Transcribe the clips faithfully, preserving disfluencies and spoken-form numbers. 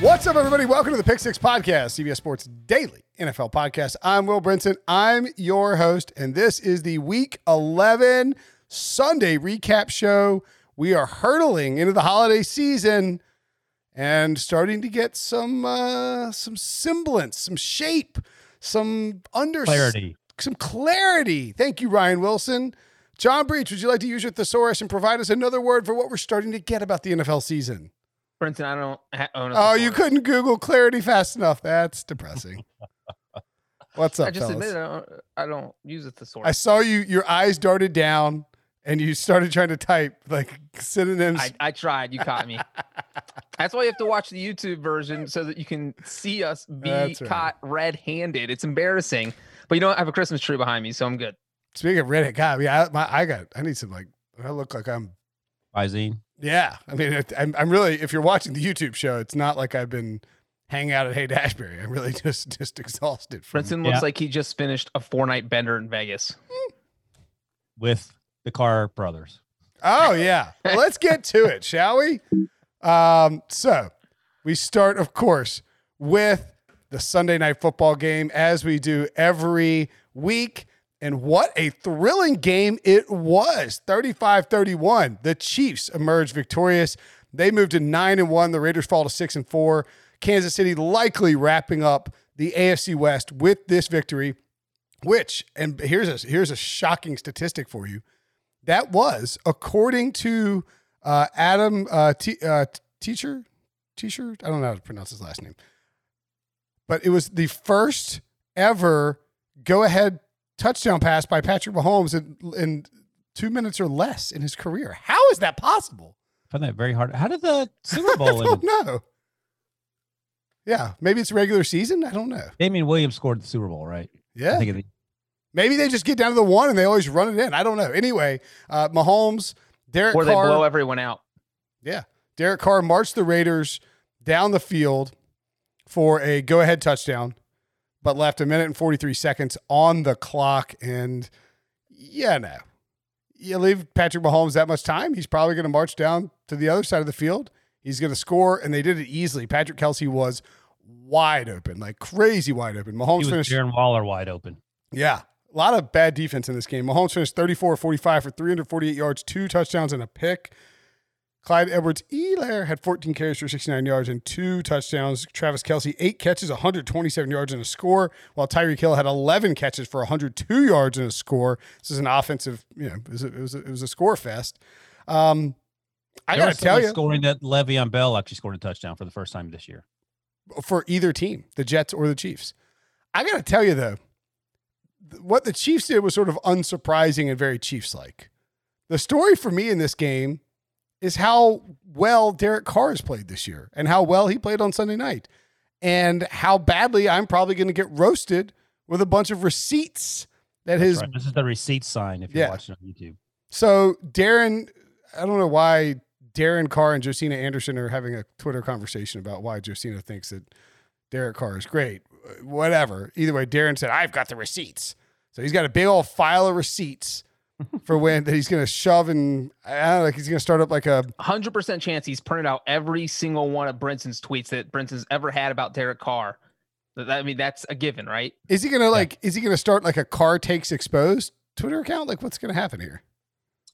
What's up, everybody? Welcome to the Pick Six Podcast, C B S Sports Daily N F L Podcast. I'm Will Brinson. I'm your host, and this is the Week eleven Sunday recap show. We are hurtling into the holiday season and starting to get some uh, some semblance, some shape, some under clarity, some clarity. Thank you, Ryan Wilson. John Breech, would you like to use your thesaurus and provide us another word for what we're starting to get about the N F L season? Brinson, I don't ha- own. Oh, you couldn't Google clarity fast enough. That's depressing. What's up, I just fellas? admitted I don't, I don't use it thesaurus. I saw you. Your eyes darted down, and you started trying to type like synonyms. I, I tried. You caught me. That's why you have to watch the YouTube version so that you can see us be right. caught red-handed. It's embarrassing, but you know what? I have a Christmas tree behind me, so I'm good. Speaking of red-handed, God, yeah, I, my, I got. I need some like. I look like I'm. Visine. Yeah, I mean, I'm, I'm really, if you're watching the YouTube show, it's not like I've been hanging out at Haight-Ashbury. I'm really just just exhausted. Brinson looks yeah. like he just finished a four-night bender in Vegas. With the Carr brothers. Oh, yeah. Well, let's get to it, shall we? Um, so, we start, of course, with the Sunday Night Football game, as we do every week. And what a thrilling game it was. thirty-five thirty-one. The Chiefs emerged victorious. They moved to nine and one. The Raiders fall to six and four. Kansas City likely wrapping up the A F C West with this victory, which, and here's a, here's a shocking statistic for you. That was, according to uh, Adam uh, T, uh, Teacher, Teacher, I don't know how to pronounce his last name, but it was the first ever go-ahead touchdown pass by Patrick Mahomes in, in two minutes or less in his career. How is that possible? I find that very hard. How did the Super Bowl? I don't end? know. Yeah, maybe it's regular season. I don't know. Damien Williams scored the Super Bowl, right? Yeah. I think it, maybe they just get down to the one and they always run it in. I don't know. Anyway, uh, Mahomes, Derek Carr. Or they Carr, blow everyone out. Yeah. Derek Carr marched the Raiders down the field for a go-ahead touchdown, but left a minute and forty-three seconds on the clock. And yeah, no, you leave Patrick Mahomes that much time, he's probably going to march down to the other side of the field. He's going to score, and they did it easily. Patrick Kelce was wide open, like crazy wide open. Mahomes finished. Darren Waller wide open. Yeah, a lot of bad defense in this game. Mahomes finished thirty-four of forty-five for three hundred forty-eight yards, two touchdowns, and a pick. Clyde Edwards-Helaire had fourteen carries for sixty-nine yards and two touchdowns. Travis Kelce, eight catches, one hundred twenty-seven yards and a score, while Tyreek Hill had eleven catches for one hundred two yards and a score. This is an offensive, you know, it was a, it was a, it was a score fest. Um, I got to tell you. Scoring that Le'Veon Bell actually scored a touchdown for the first time this year. For either team, the Jets or the Chiefs. I got to tell you, though, what the Chiefs did was sort of unsurprising and very Chiefs-like. The story for me in this game is how well Derek Carr has played this year and how well he played on Sunday night and how badly I'm probably going to get roasted with a bunch of receipts. That That's his. Right. This is the receipt sign if you're yeah. watching on YouTube. So Darren, I don't know why Darren Carr and Josina Anderson are having a Twitter conversation about why Josina thinks that Derek Carr is great. Whatever. Either way, Darren said, I've got the receipts. So he's got a big old file of receipts for when that he's going to shove and I don't know, like he's going to start up like a one hundred percent chance he's printed out every single one of Brinson's tweets that Brinson's ever had about Derek Carr. I mean, that's a given, right? Is he going to like, yeah. is he going to start like a Carr Takes Exposed Twitter account? Like what's going to happen here?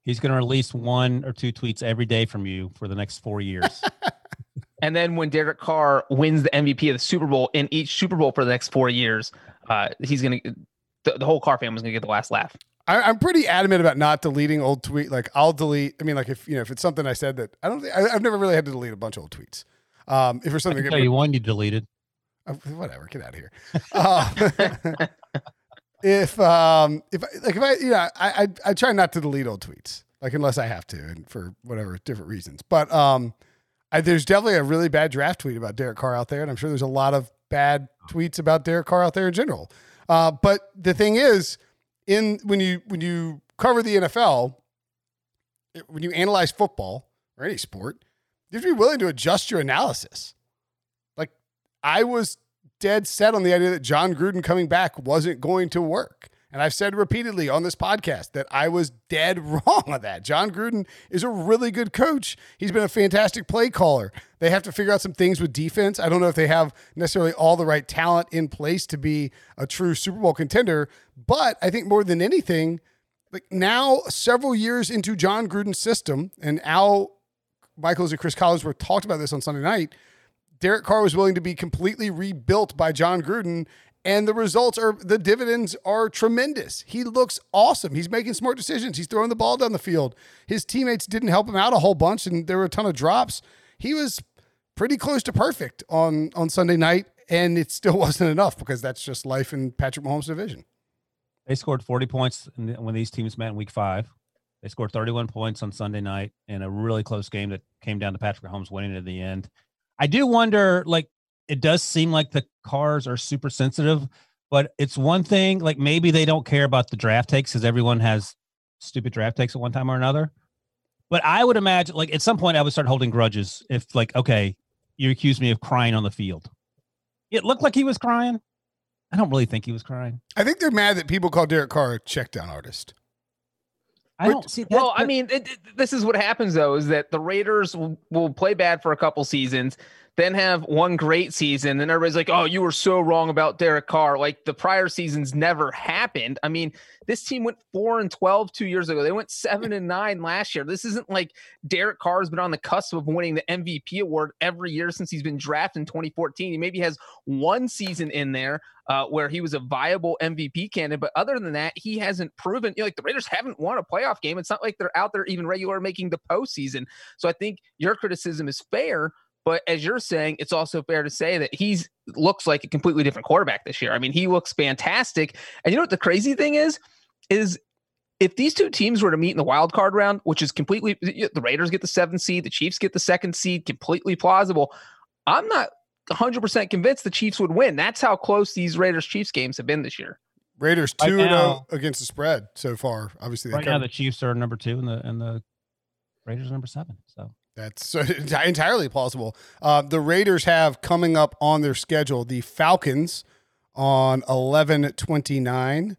He's going to release one or two tweets every day from you for the next four years. And then when Derek Carr wins the M V P of the Super Bowl in each Super Bowl for the next four years, uh, he's going to, the, the whole Carr family's going to get the last laugh. I, I'm pretty adamant about not deleting old tweet. Like I'll delete. I mean, like if, you know, if it's something I said that I don't think I, I've never really had to delete a bunch of old tweets. Um, if there's something I can tell you one you deleted, uh, whatever, get out of here. Uh, if, um, if like, if I, you know, I, I, I try not to delete old tweets, like unless I have to, and for whatever different reasons, but, um, I, there's definitely a really bad draft tweet about Derek Carr out there. And I'm sure there's a lot of bad tweets about Derek Carr out there in general. Uh, but the thing is, in when you when you cover the N F L, it, when you analyze football or any sport, you have to be willing to adjust your analysis. Like I was dead set on the idea that Jon Gruden coming back wasn't going to work. And I've said repeatedly on this podcast that I was dead wrong on that. Jon Gruden is a really good coach. He's been a fantastic play caller. They have to figure out some things with defense. I don't know if they have necessarily all the right talent in place to be a true Super Bowl contender, but I think more than anything, like now several years into Jon Gruden's system, and Al Michaels and Chris Collinsworth talked about this on Sunday night, Derek Carr was willing to be completely rebuilt by Jon Gruden. And the results are, the dividends are tremendous. He looks awesome. He's making smart decisions. He's throwing the ball down the field. His teammates didn't help him out a whole bunch, and there were a ton of drops. He was pretty close to perfect on, on Sunday night, and it still wasn't enough because that's just life in Patrick Mahomes' division. They scored forty points when these teams met in week five. They scored thirty-one points on Sunday night in a really close game that came down to Patrick Mahomes winning at the end. I do wonder, like, it does seem like the Cars are super sensitive, but it's one thing, like maybe they don't care about the draft takes because everyone has stupid draft takes at one time or another. But I would imagine like at some point I would start holding grudges if like, okay, you accused me of crying on the field. It looked like he was crying. I don't really think he was crying. I think they're mad that people call Derek Carr a check down artist. I don't see that. Well, I mean, it, it, this is what happens, though, is that the Raiders will, will play bad for a couple seasons, then have one great season, and everybody's like, oh, you were so wrong about Derek Carr. Like, the prior seasons never happened. I mean, this team went four and twelve two years ago. They went seven and nine last year. This isn't like Derek Carr has been on the cusp of winning the M V P award every year since he's been drafted in twenty fourteen. He maybe has one season in there Uh, where he was a viable M V P candidate. But other than that, he hasn't proven, you know, like the Raiders haven't won a playoff game. It's not like they're out there even regular making the postseason. So I think your criticism is fair, but as you're saying, it's also fair to say that he's looks like a completely different quarterback this year. I mean, he looks fantastic. And you know what the crazy thing is, is if these two teams were to meet in the wild card round, which is completely, the Raiders get the seventh seed, the Chiefs get the second seed, completely plausible. I'm not one hundred percent convinced the Chiefs would win. That's how close these Raiders Chiefs games have been this year. Raiders two and zero against the spread so far. Obviously, right now the Chiefs are number two and the and the Raiders are number seven. So that's uh, entirely plausible. Uh, the Raiders have coming up on their schedule the Falcons on eleven twenty-nine.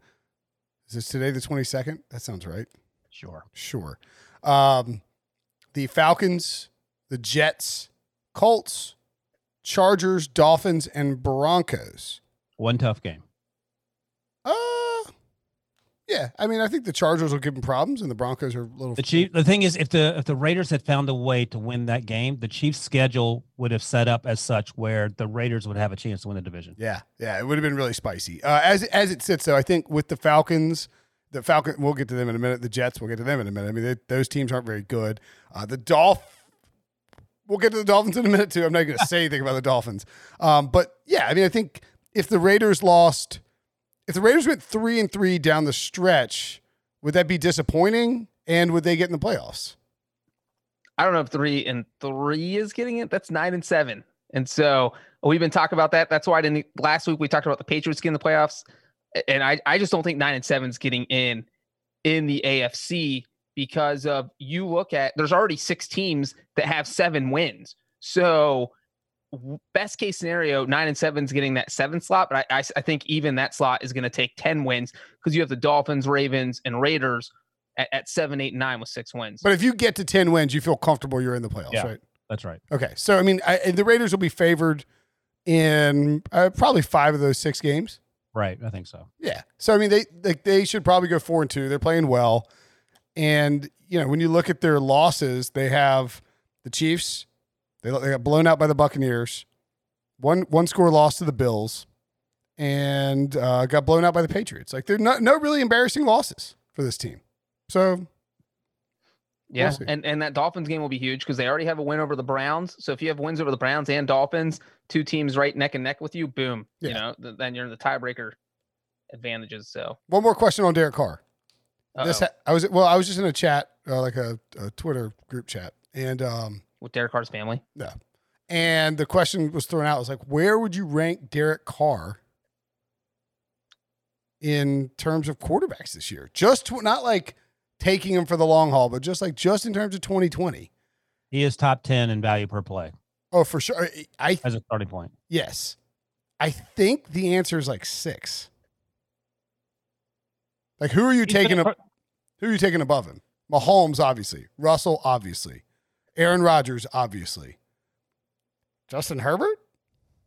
Is this today the twenty-second? That sounds right. Sure, sure. Um, the Falcons, the Jets, Colts, Chargers, Dolphins, and Broncos. One tough game. Uh, yeah. I mean, I think the Chargers will give them problems, and the Broncos are a little. The Chief, the thing is, if the if the Raiders had found a way to win that game, the Chiefs' schedule would have set up as such where the Raiders would have a chance to win the division. Yeah, yeah, it would have been really spicy. Uh, as as it sits, though, I think with the Falcons, the Falcons, we'll get to them in a minute. The Jets, we'll get to them in a minute. I mean, they, those teams aren't very good. Uh, the Dolphins. We'll get to the Dolphins in a minute, too. I'm not going to say anything about the Dolphins. Um, but, yeah, I mean, I think if the Raiders lost – if the Raiders went three and three down the stretch, would that be disappointing? And would they get in the playoffs? I don't know if three and three is getting it. That's nine and seven. And so we've been talking about that. That's why I didn't – last week we talked about the Patriots getting the playoffs. And I, I just don't think nine and seven is getting in in the A F C because of you look at there's already six teams that have seven wins. So best case scenario, nine and seven is getting that seven slot. But I, I, I think even that slot is going to take ten wins because you have the Dolphins, Ravens, and Raiders at, at seven, eight, and nine with six wins. But if you get to ten wins, you feel comfortable you're in the playoffs, yeah, right? That's right. Okay. So, I mean, I, the Raiders will be favored in uh, probably five of those six games. Right. I think so. Yeah. So, I mean, they, they they should probably go four and two. They're playing well. And, you know, when you look at their losses, they have the Chiefs. They, they got blown out by the Buccaneers. One one score loss to the Bills. And uh, got blown out by the Patriots. Like, they're not, no really embarrassing losses for this team. So, yeah, we'll and, and that Dolphins game will be huge because they already have a win over the Browns. So if you have wins over the Browns and Dolphins, two teams right neck and neck with you, boom. Yeah. You know, th- then you're in the tiebreaker advantages. So one more question on Derek Carr. This ha- I was well, I was just in a chat, uh, like a, a Twitter group chat, and um, with Derek Carr's family. Yeah, and the question was thrown out. It was like, where would you rank Derek Carr in terms of quarterbacks this year? Just tw- not like taking him for the long haul, but just like just in terms of twenty twenty. He is top ten in value per play. Oh, for sure. I th- As a starting point. Yes. I think the answer is like six. Like, who are you He's taking ab- who are you taking above him? Mahomes, obviously. Russell, obviously. Aaron Rodgers, obviously. Justin Herbert?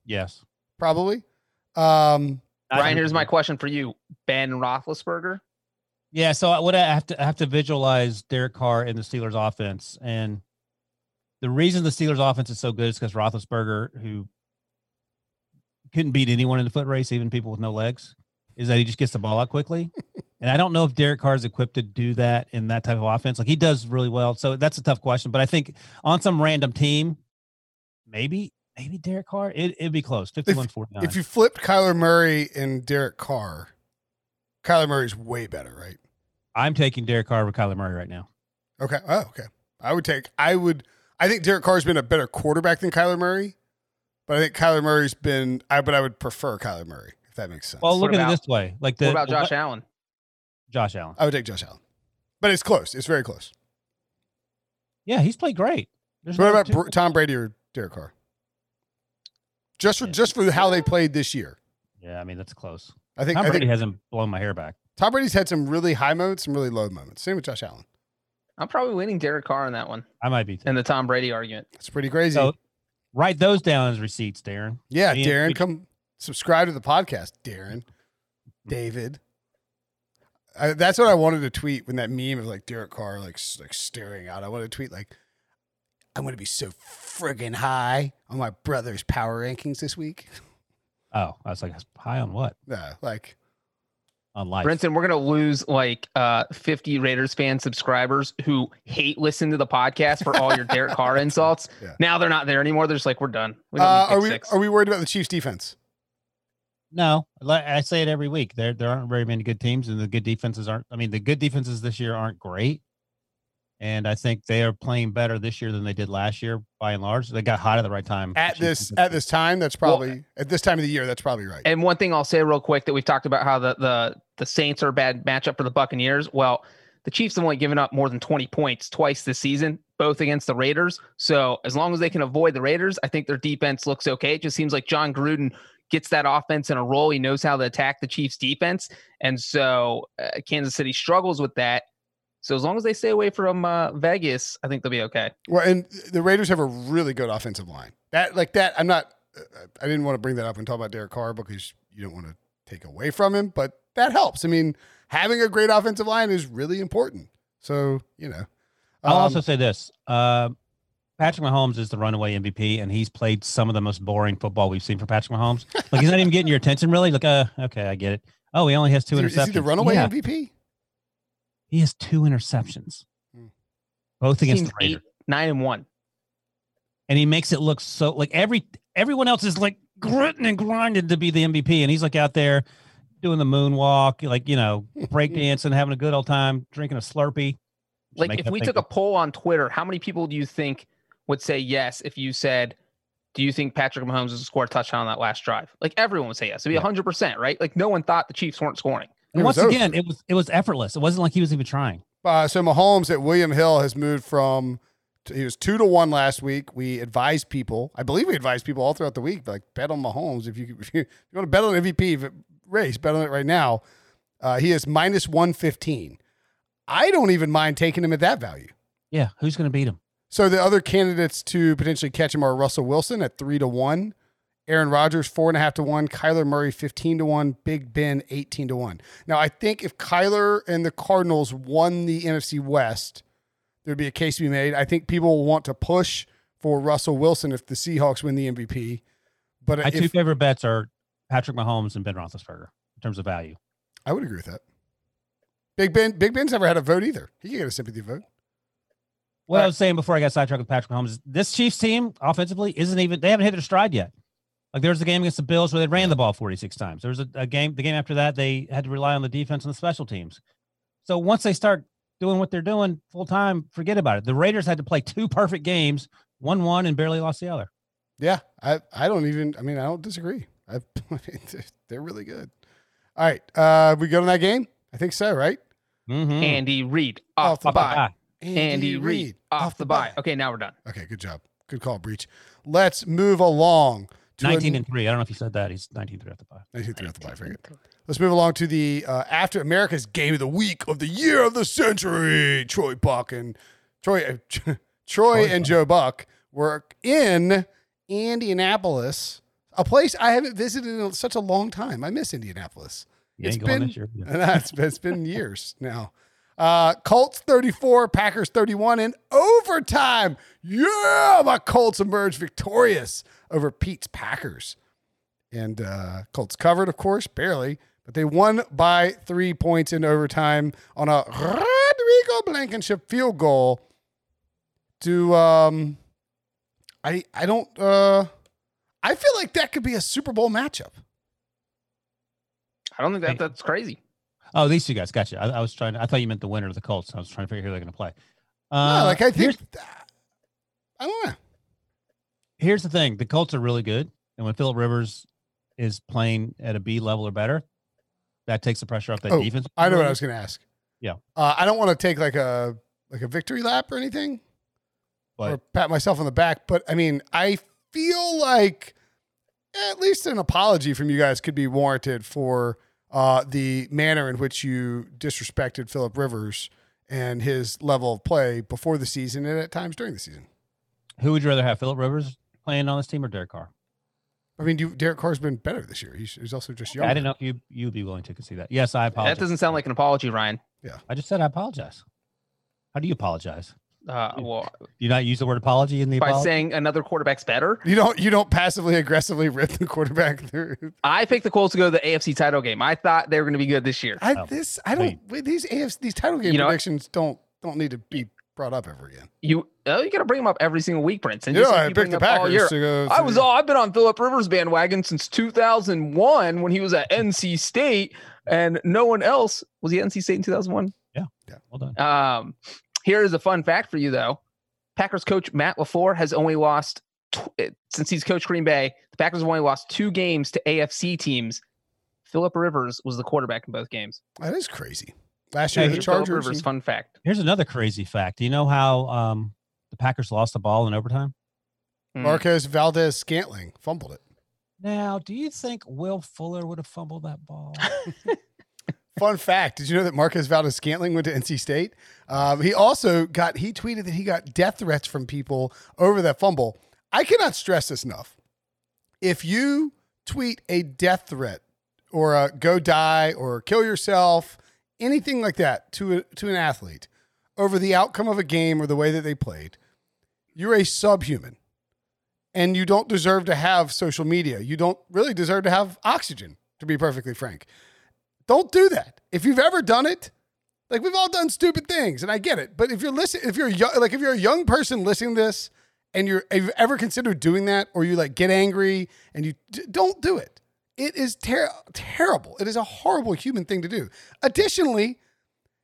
Yes. Probably. Um Ryan, here's my question for you. Ben Roethlisberger? Yeah, so I would have to I have to visualize Derek Carr in the Steelers offense. And the reason the Steelers offense is so good is because Roethlisberger, who couldn't beat anyone in the foot race, even people with no legs, is that he just gets the ball out quickly. And I don't know if Derek Carr is equipped to do that in that type of offense. Like, he does really well. So that's a tough question. But I think on some random team, maybe – Maybe Derek Carr. It, it'd be close. fifty-one forty-nine. If you flipped Kyler Murray and Derek Carr, Kyler Murray's way better, right? I'm taking Derek Carr over Kyler Murray right now. Okay. Oh, okay. I would take, I would, I think Derek Carr's been a better quarterback than Kyler Murray, but I think Kyler Murray's been, I, but I would prefer Kyler Murray, if that makes sense. Well, look at it this way. Like the, what about Josh what, Allen? Josh Allen. I would take Josh Allen, but it's close. It's very close. Yeah. He's played great. There's what no about Br- Tom Brady or Derek Carr? Just for, yeah. just for how they played this year. Yeah, I mean, that's close. I think Tom I Brady think, hasn't blown my hair back. Tom Brady's had some really high moments, some really low moments. Same with Josh Allen. I'm probably winning Derek Carr on that one. I might be too. In the Tom Brady argument. That's pretty crazy. So, write those down as receipts, Darren. Yeah, I mean, Darren, we, come subscribe to the podcast, Darren. David. I, that's what I wanted to tweet when that meme of like Derek Carr like, like staring out. I wanted to tweet like, I'm going to be so friggin' high on my brother's power rankings this week. Oh, I was like, high on what? No, like on life. Brinson, we're going to lose like uh, fifty Raiders fan subscribers who hate listening to the podcast for all your Derek Carr insults. Yeah. Now they're not there anymore. They're just like, we're done. We don't uh, need are we six. Are we worried about the Chiefs defense? No, I say it every week. There, there aren't very many good teams, and the good defenses aren't. I mean, the good defenses this year aren't great. And I think they are playing better this year than they did last year, by and large. They got hot at the right time. At this at this time, that's probably well, – at this time of the year, that's probably right. And one thing I'll say real quick that we've talked about how the, the, the Saints are a bad matchup for the Buccaneers. Well, the Chiefs have only given up more than twenty points twice this season, both against the Raiders. So as long as they can avoid the Raiders, I think their defense looks okay. It just seems like Jon Gruden gets that offense in a roll. He knows how to attack the Chiefs' defense. And so uh, Kansas City struggles with that. So as long as they stay away from uh, Vegas, I think they'll be okay. Well, and the Raiders have a really good offensive line. That like that, I'm not. I didn't want to bring that up and talk about Derek Carr because you don't want to take away from him, but that helps. I mean, having a great offensive line is really important. So you know, um, I'll also say this: uh, Patrick Mahomes is the runaway M V P, and he's played some of the most boring football we've seen for Patrick Mahomes. Like he's not even getting your attention really. Like, uh, okay, I get it. Oh, he only has two is interceptions. Is he the runaway yeah. M V P? He has two interceptions, both against the Raiders. Eight, nine and one. And he makes it look so like every everyone else is like gritting and grinding to be the M V P. And he's like out there doing the moonwalk, like, you know, breakdancing, having a good old time, drinking a Slurpee. Like if we took a poll on Twitter, how many people do you think would say yes if you said, do you think Patrick Mahomes will score a touchdown on that last drive? Like everyone would say yes. It'd be one hundred percent, right? Like no one thought the Chiefs weren't scoring. And it once again, over. it was it was effortless. It wasn't like he was even trying. Uh, so Mahomes at William Hill has moved from he was two to one last week. We advised people, I believe we advised people all throughout the week, like bet on Mahomes if you if you, if you want to bet on M V P race, bet on it right now. Uh, he is minus one fifteen. I don't even mind taking him at that value. Yeah, who's going to beat him? So the other candidates to potentially catch him are Russell Wilson at three to one, Aaron Rodgers four and a half to one, Kyler Murray fifteen to one, Big Ben eighteen to one. Now I think if Kyler and the Cardinals won the N F C West, there'd be a case to be made. I think people will want to push for Russell Wilson if the Seahawks win the M V P. But my if, two favorite bets are Patrick Mahomes and Ben Roethlisberger in terms of value. I would agree with that. Big Ben, Big Ben's never had a vote either. He can get a sympathy vote. Well, right. I was saying before I got sidetracked with Patrick Mahomes, this Chiefs team offensively isn't even, they haven't hit their stride yet. Like there was a game against the Bills where they ran the ball forty-six times. There was a, a game, the game after that, they had to rely on the defense and the special teams. So once they start doing what they're doing full time, forget about it. The Raiders had to play two perfect games, one, one, and barely lost the other. Yeah. I, I don't even, I mean, I don't disagree. I, I mean, they're really good. All right. Uh, we go to that game. I think so. Right. Mm-hmm. Andy Reid off, off the bye. bye. Andy, Andy Reid, Reid off, off the bye. bye. Okay, now we're done. Okay, good job. Good call, Breech. Let's move along. To nineteen a, and three. I don't know if you said that. He's nineteen three off the bye. Nineteen three off the bye. Very good. Let's move along to the uh, after America's game of the week of the year of the century. Troy Buck and Troy, uh, Troy, Troy and Buck. Joe Buck were in Indianapolis, a place I haven't visited in such a long time. I miss Indianapolis. You it's ain't been, going this year. Yeah. it's, it's been years now. Uh, Colts thirty-four, Packers thirty-one in overtime. Yeah, my Colts emerged victorious over Pete's Packers. And uh, Colts covered, of course, barely, but they won by three points in overtime on a Rodrigo Blankenship field goal. To um, I I don't uh, I feel like that could be a Super Bowl matchup. I don't think that that's crazy. Oh, these two guys. Gotcha. I, I was trying to, I thought you meant the winner of the Colts. I was trying to figure out who they're going to play. Uh, no, like I think, I don't know. Here's the thing. The Colts are really good. And when Philip Rivers is playing at a B level or better, that takes the pressure off that oh, defense. I know what I was going to ask. Yeah. Uh, I don't want to take like a, like a victory lap or anything but, or pat myself on the back. But I mean, I feel like at least an apology from you guys could be warranted for, Uh, the manner in which you disrespected Philip Rivers and his level of play before the season and at times during the season. Who would you rather have, Philip Rivers playing on this team or Derek Carr? I mean, you, Derek Carr's been better this year. He's, he's also just young. I didn't know you, you'd be willing to concede that. Yes, I apologize. That doesn't sound like an apology, Ryan. Yeah. I just said I apologize. How do you apologize? Uh, well, do you not use the word apology in the by apology? Saying another quarterback's better. You don't. You don't passively aggressively rip the quarterback through. I picked the Colts to go to the A F C title game. I thought they were going to be good this year. I, this I don't. Wait. These A F C these title game you know, predictions don't don't need to be brought up ever again. You oh, you got to bring them up every single week, Prince. And yeah, I picked the Packers all year. To go I was all. I've been on Philip Rivers bandwagon since two thousand one when he was at N C State, and no one else was he at N C State in two thousand one. Yeah. Yeah. Well done. Um. Here is a fun fact for you, though. Packers coach Matt LaFleur has only lost, tw- since he's coached Green Bay, the Packers have only lost two games to A F C teams. Philip Rivers was the quarterback in both games. That is crazy. Last year, yeah, the Chargers. Philip Rivers, fun fact. Here's another crazy fact. Do you know how um, the Packers lost the ball in overtime? Mm. Marquez Valdes-Scantling fumbled it. Now, do you think Will Fuller would have fumbled that ball? Fun fact, did you know that Marquez Valdes-Scantling went to N C State? Um, he also got, he tweeted that he got death threats from people over that fumble. I cannot stress this enough. If you tweet a death threat or a go die or kill yourself, anything like that to, a, to an athlete over the outcome of a game or the way that they played, you're a subhuman and you don't deserve to have social media. You don't really deserve to have oxygen, to be perfectly frank. Don't do that. If you've ever done it, like we've all done stupid things, and I get it. But if you're listening, if you're young, like if you're a young person listening to this, and you're have you ever considered doing that, or you like get angry and you d- don't do it, it is ter- terrible. It is a horrible human thing to do. Additionally,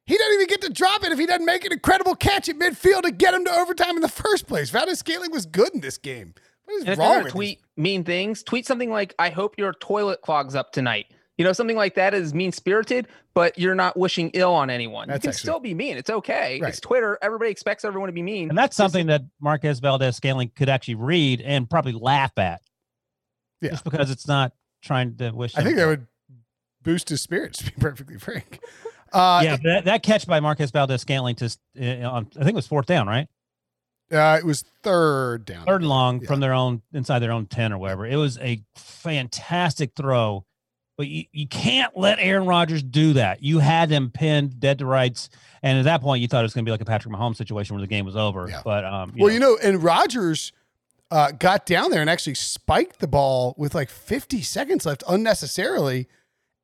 he doesn't even get to drop it if he doesn't make an incredible catch at midfield to get him to overtime in the first place. Valdes-Scantling was good in this game. What is wrong with tweet this? Mean things? Tweet something like, "I hope your toilet clogs up tonight." You know, something like that is mean-spirited, but you're not wishing ill on anyone. That's you can actually, still be mean. It's okay. Right. It's Twitter. Everybody expects everyone to be mean. And that's something that Marquez Valdes-Scantling could actually read and probably laugh at. Yeah. Just because it's not trying to wish. I think that would boost his spirits, to be perfectly frank. Uh, yeah, that, that catch by Marquez Valdes-Scantling to, uh, I think it was fourth down, right? Uh, it was third down. Third and long yeah. from their own, inside their own ten or wherever. It was a fantastic throw, but you, you can't let Aaron Rodgers do that. You had him pinned, dead to rights, and at that point you thought it was going to be like a Patrick Mahomes situation where the game was over. Yeah. But um, you Well, know. you know, and Rodgers uh, got down there and actually spiked the ball with like fifty seconds left unnecessarily,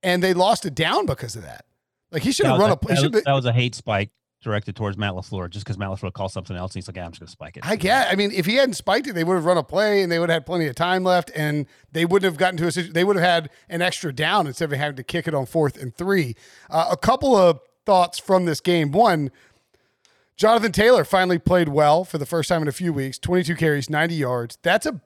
and they lost it down because of that. Like he should have run a play. That, that was a hate spike directed towards Matt LaFleur, just because Matt LaFleur called something else. And he's like, yeah, I'm just going to spike it. I get I mean, if he hadn't spiked it, they would have run a play and they would have had plenty of time left and they wouldn't have gotten to a situation. They would have had an extra down instead of having to kick it on fourth and three. Uh, a couple of thoughts from this game. One, Jonathan Taylor finally played well for the first time in a few weeks, twenty-two carries, ninety yards. That's a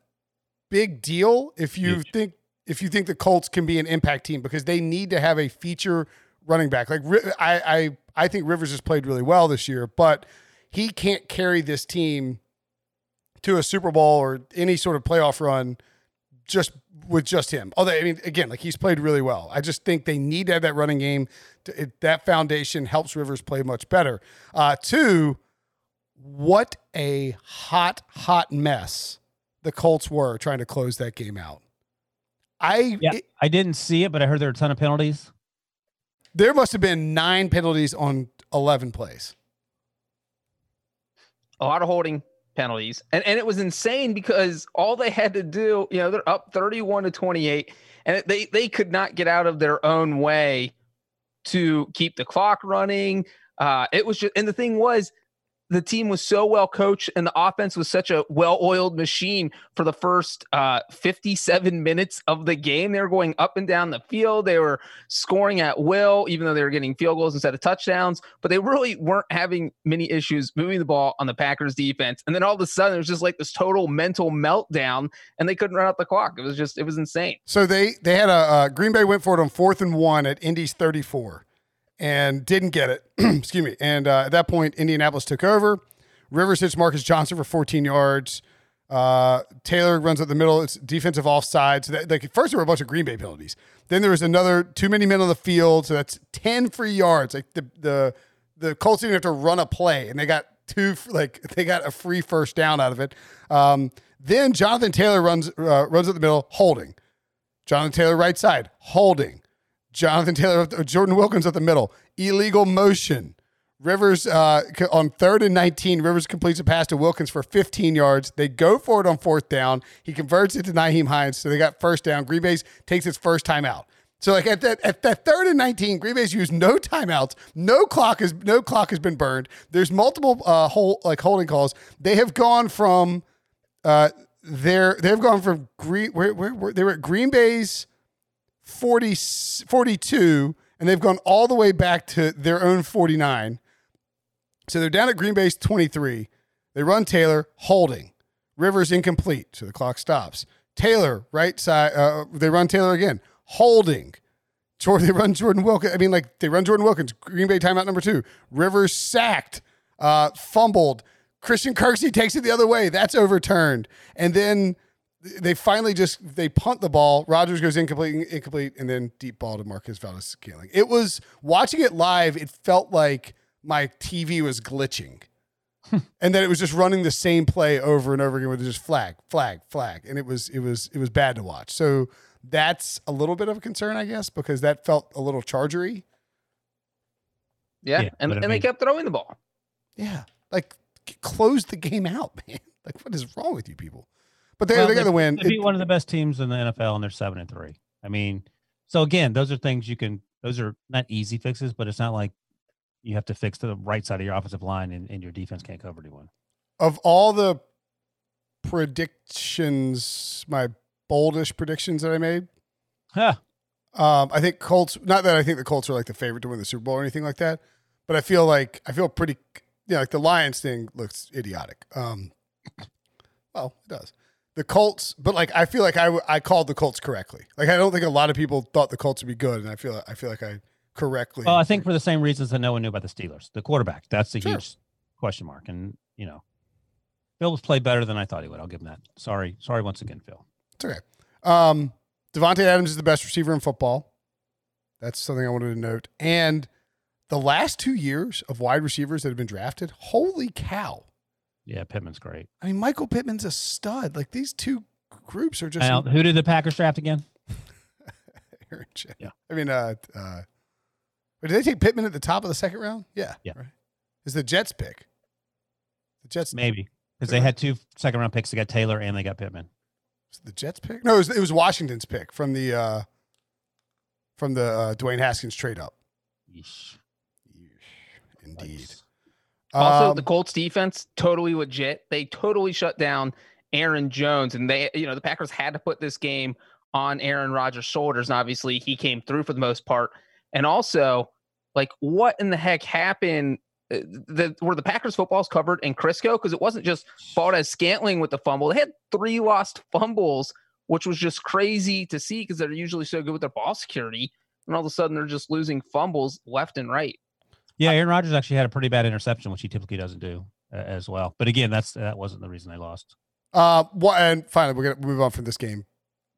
big deal. If you yeah. think, if you think the Colts can be an impact team, because they need to have a feature running back. Like I, I, I think Rivers has played really well this year, but he can't carry this team to a Super Bowl or any sort of playoff run just with just him. Although, I mean, again, like he's played really well. I just think they need to have that running game. To, it, that foundation helps Rivers play much better. Uh, two, what a hot, hot mess the Colts were trying to close that game out. I, yeah, it, I didn't see it, but I heard there were a ton of penalties. There must have been nine penalties on eleven plays. A lot of holding penalties. And and it was insane because all they had to do, you know, they're up thirty-one to twenty-eight, and they, they could not get out of their own way to keep the clock running. Uh, it was just, and the thing was, the team was so well coached and the offense was such a well-oiled machine for the first uh, fifty-seven minutes of the game. They were going up and down the field. They were scoring at will, even though they were getting field goals instead of touchdowns, but they really weren't having many issues moving the ball on the Packers defense. And then all of a sudden it was just like this total mental meltdown and they couldn't run out the clock. It was just, it was insane. So they, they had a uh, Green Bay went for it on fourth and one at Indy's thirty-four. And didn't get it. Excuse me. And uh, at that point, Indianapolis took over. Rivers hits Marcus Johnson for fourteen yards. Uh, Taylor runs up the middle. It's defensive offside. So that, like, first there were a bunch of Green Bay penalties. Then there was another too many men on the field. So that's ten free yards. Like the the the Colts didn't have to run a play, and they got two. Like they got a free first down out of it. Um, then Jonathan Taylor runs uh, runs up the middle, holding. Jonathan Taylor right side, holding. Jonathan Taylor, Jordan Wilkins at the middle, illegal motion. Rivers uh, on third and nineteen, Rivers completes a pass to Wilkins for fifteen yards. They go for it on fourth down. He converts it to Nyheim Hines, so they got first down. Green Bay's takes its first timeout. So like at that at that third and nineteen, Green Bay's used no timeouts. No clock is no clock has been burned. There's multiple uh, whole like holding calls. They have gone from uh, their they've gone from Green where, where, where they were at Green Bay's forty, forty-two, and they've gone all the way back to their own forty-nine. So they're down at Green Bay's twenty-three. They run Taylor, holding. Rivers incomplete, so the clock stops. Taylor, right side, uh, they run Taylor again, holding. Jordan, they run Jordan Wilkins. I mean, like, they run Jordan Wilkins. Green Bay timeout number two. Rivers sacked, uh, fumbled. Christian Kirksey takes it the other way. That's overturned. And then they finally just, they punt the ball. Rodgers goes incomplete, incomplete, and then deep ball to Marquez Valdes-Scantling. It was, watching it live, it felt like my T V was glitching. And then it was just running the same play over and over again with just flag, flag, flag. And it was, it was, it was bad to watch. So that's a little bit of a concern, I guess, because that felt a little chargery. Yeah, yeah and, and mean, they kept throwing the ball. Yeah, like, close the game out, man. Like, what is wrong with you people? But they, well, they got to win. They beat one of the best teams in the N F L, and they're seven and three. I mean, so again, those are things you can. Those are not easy fixes, but it's not like you have to fix the right side of your offensive line, and, and your defense can't cover anyone. Of all the predictions, my boldish predictions that I made, huh? Um, I think Colts. Not that I think the Colts are like the favorite to win the Super Bowl or anything like that, but I feel like I feel pretty. Yeah, you know, like the Lions thing looks idiotic. Um, well, it does. The Colts, but like I feel like I, I called the Colts correctly. Like I don't think a lot of people thought the Colts would be good, and I feel I feel like I correctly. Well, I think for the same reasons that no one knew about the Steelers, the quarterback. That's the sure. huge question mark, and you know, Phil's played better than I thought he would. I'll give him that. Sorry, sorry once again, Phil. It's okay. Um, Devontae Adams is the best receiver in football. That's something I wanted to note, and the last two years of wide receivers that have been drafted, holy cow. Yeah, Pittman's great. I mean, Michael Pittman's a stud. Like, these two groups are just... Now, who did the Packers draft again? Aaron Judge. Yeah. I mean, uh, uh, did they take Pittman at the top of the second round? Yeah. Yeah. Right. It's the Jets pick. The Jets Maybe. Because they had two second-round picks. They got Taylor and they got Pittman. Was it the Jets pick? No, it was, it was Washington's pick from the uh, from the uh, Dwayne Haskins trade-up. Yeesh. Yeesh. Indeed. Nice. Also, um, the Colts defense, totally legit. They totally shut down Aaron Jones, and they, you know, the Packers had to put this game on Aaron Rodgers' shoulders, and obviously he came through for the most part. And also, like, what in the heck happened? The, were the Packers footballs covered in Crisco? Because it wasn't just Valdes-Scantling with the fumble. They had three lost fumbles, which was just crazy to see because they're usually so good with their ball security, and all of a sudden they're just losing fumbles left and right. Yeah, Aaron Rodgers actually had a pretty bad interception, which he typically doesn't do uh, as well. But again, that's that wasn't the reason they lost. Uh, well, and finally, we're going to move on from this game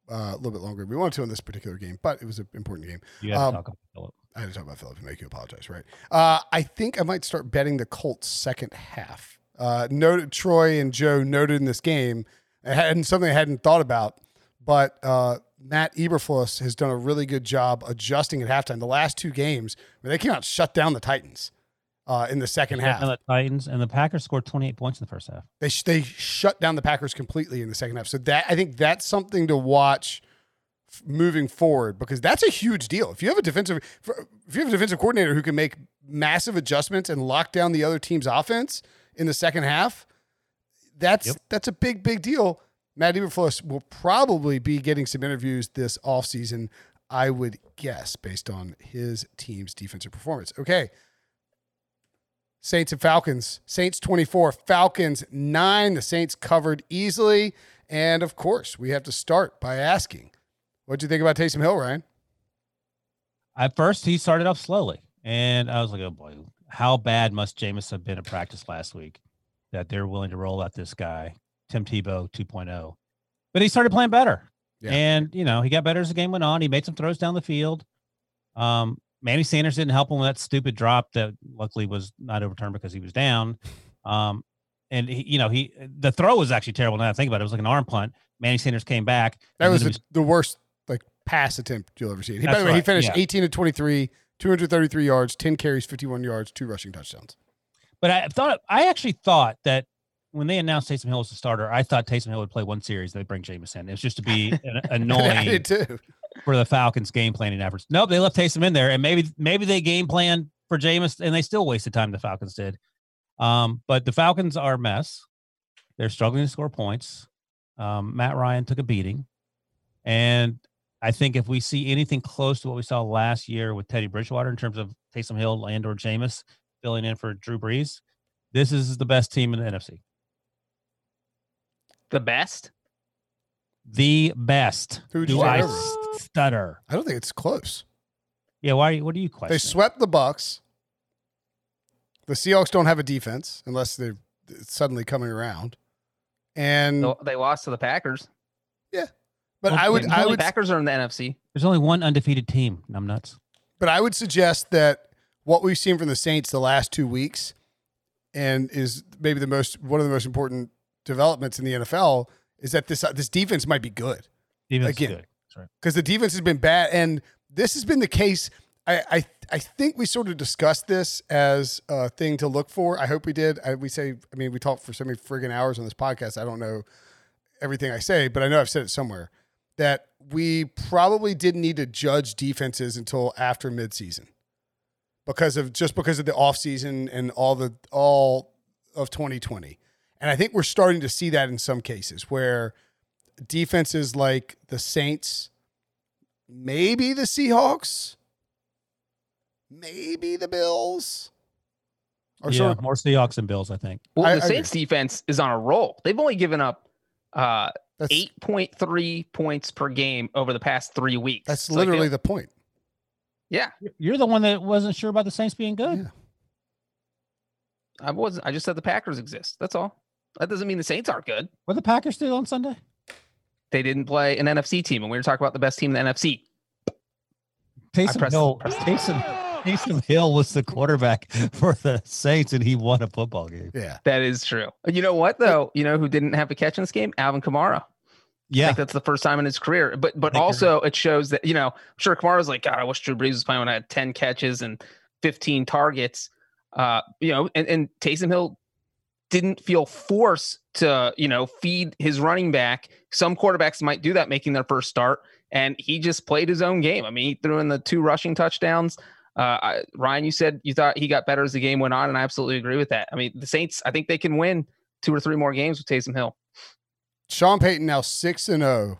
uh, a little bit longer. We wanted to on this particular game, but it was an important game. You had um, to talk about Philip. I had to talk about Philip to make you apologize, right? Uh, I think I might start betting the Colts second half. Uh, noted, Troy and Joe noted in this game, and something I hadn't thought about, but uh, Matt Eberflus has done a really good job adjusting at halftime. The last two games, I mean, they came out and shut down the Titans uh, in the second half. The Titans and the Packers scored twenty-eight points in the first half. They sh- they shut down the Packers completely in the second half. So that I think that's something to watch f- moving forward, because that's a huge deal. If you have a defensive if you have a defensive coordinator who can make massive adjustments and lock down the other team's offense in the second half, that's yep. that's a big big deal. Matt Eberflus will probably be getting some interviews this offseason, I would guess, based on his team's defensive performance. Okay. Saints and Falcons. Saints twenty-four, Falcons nine. The Saints covered easily. And, of course, we have to start by asking, what did you think about Taysom Hill, Ryan? At first, he started off slowly. And I was like, oh, boy, how bad must Jameis have been at practice last week that they're willing to roll out this guy? Tim Tebow two point oh, but he started playing better. Yeah. And, you know, he got better as the game went on. He made some throws down the field. Um, Manny Sanders didn't help him with that stupid drop that luckily was not overturned because he was down. Um, and, he, you know, he the throw was actually terrible. Now I think about it. It was like an arm punt. Manny Sanders came back. That was, was the worst, like, pass attempt you'll ever see. He, by the way, right. he finished yeah. eighteen of twenty-three, two hundred thirty-three yards, ten carries, fifty-one yards, two rushing touchdowns. But I thought, I actually thought that, when they announced Taysom Hill as the starter, I thought Taysom Hill would play one series. They bring Jameis in. It was just to be annoying for the Falcons' game planning efforts. Nope, they left Taysom in there, and maybe maybe they game planned for Jameis, and they still wasted time. The Falcons did, um, but the Falcons are a mess. They're struggling to score points. Um, Matt Ryan took a beating, and I think if we see anything close to what we saw last year with Teddy Bridgewater in terms of Taysom Hill and or Jameis filling in for Drew Brees, this is the best team in the N F C. The best? The best. Who do I st- stutter? I don't think it's close. Yeah, why? What do you question? They swept the Bucs. The Seahawks don't have a defense unless they're suddenly coming around. And they lost to the Packers. Yeah. But well, I would... I would Packers are in the N F C. There's only one undefeated team. I'm nuts. But I would suggest that what we've seen from the Saints the last two weeks and is maybe the most one of the most important developments in the N F L is that this uh, this defense might be good defense again, because the defense has been bad, and this has been the case. I I, I think we sort of discussed this as a thing to look for. I hope we did. I, we say, I mean, we talked for so many friggin' hours on this podcast. I don't know everything I say, but I know I've said it somewhere that we probably didn't need to judge defenses until after midseason because of just because of the offseason and all the all of twenty twenty. And I think we're starting to see that in some cases where defenses like the Saints, maybe the Seahawks, maybe the Bills. Are yeah, sort of, more Seahawks and Bills, I think. Well, I, the I Saints agree. Defense is on a roll. They've only given up uh, eight point three points per game over the past three weeks. That's so literally the point. Yeah. You're the one that wasn't sure about the Saints being good. Yeah. I wasn't. I just said the Packers exist. That's all. That doesn't mean the Saints aren't good. What the Packers did on Sunday? They didn't play an N F C team, and we were talking about the best team in the N F C. Taysom Hill. Taysom, Taysom Hill was the quarterback for the Saints, and he won a football game. Yeah, that is true. You know what, though? You know who didn't have a catch in this game? Alvin Kamara. Yeah, I think that's the first time in his career. But but also it shows that, you know, I'm sure Kamara's like, God, I wish Drew Brees was playing when I had ten catches and fifteen targets. Uh, you know, and, and Taysom Hill didn't feel forced to, you know, feed his running back. Some quarterbacks might do that, making their first start. And he just played his own game. I mean, he threw in the two rushing touchdowns. Uh, I, Ryan, you said you thought he got better as the game went on, and I absolutely agree with that. I mean, the Saints, I think they can win two or three more games with Taysom Hill. Sean Payton now six and oh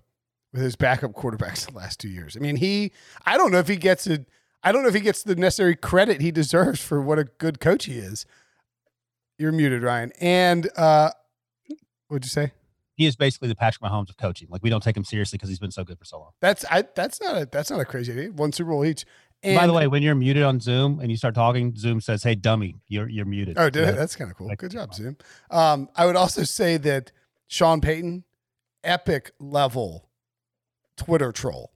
with his backup quarterbacks the last two years. I mean, he – I don't know if he gets a, I don't know if he gets the necessary credit he deserves for what a good coach he is. You're muted, Ryan. And uh, what'd you say? He is basically the Patrick Mahomes of coaching. Like, we don't take him seriously because he's been so good for so long. That's I, that's not a that's not a crazy idea. One Super Bowl each. And by the way, when you're muted on Zoom and you start talking, Zoom says, "Hey, dummy, you're you're muted." Oh, did it? That's kind of cool. Like, good job, Zoom. Um, I would also say that Sean Payton, epic level Twitter troll.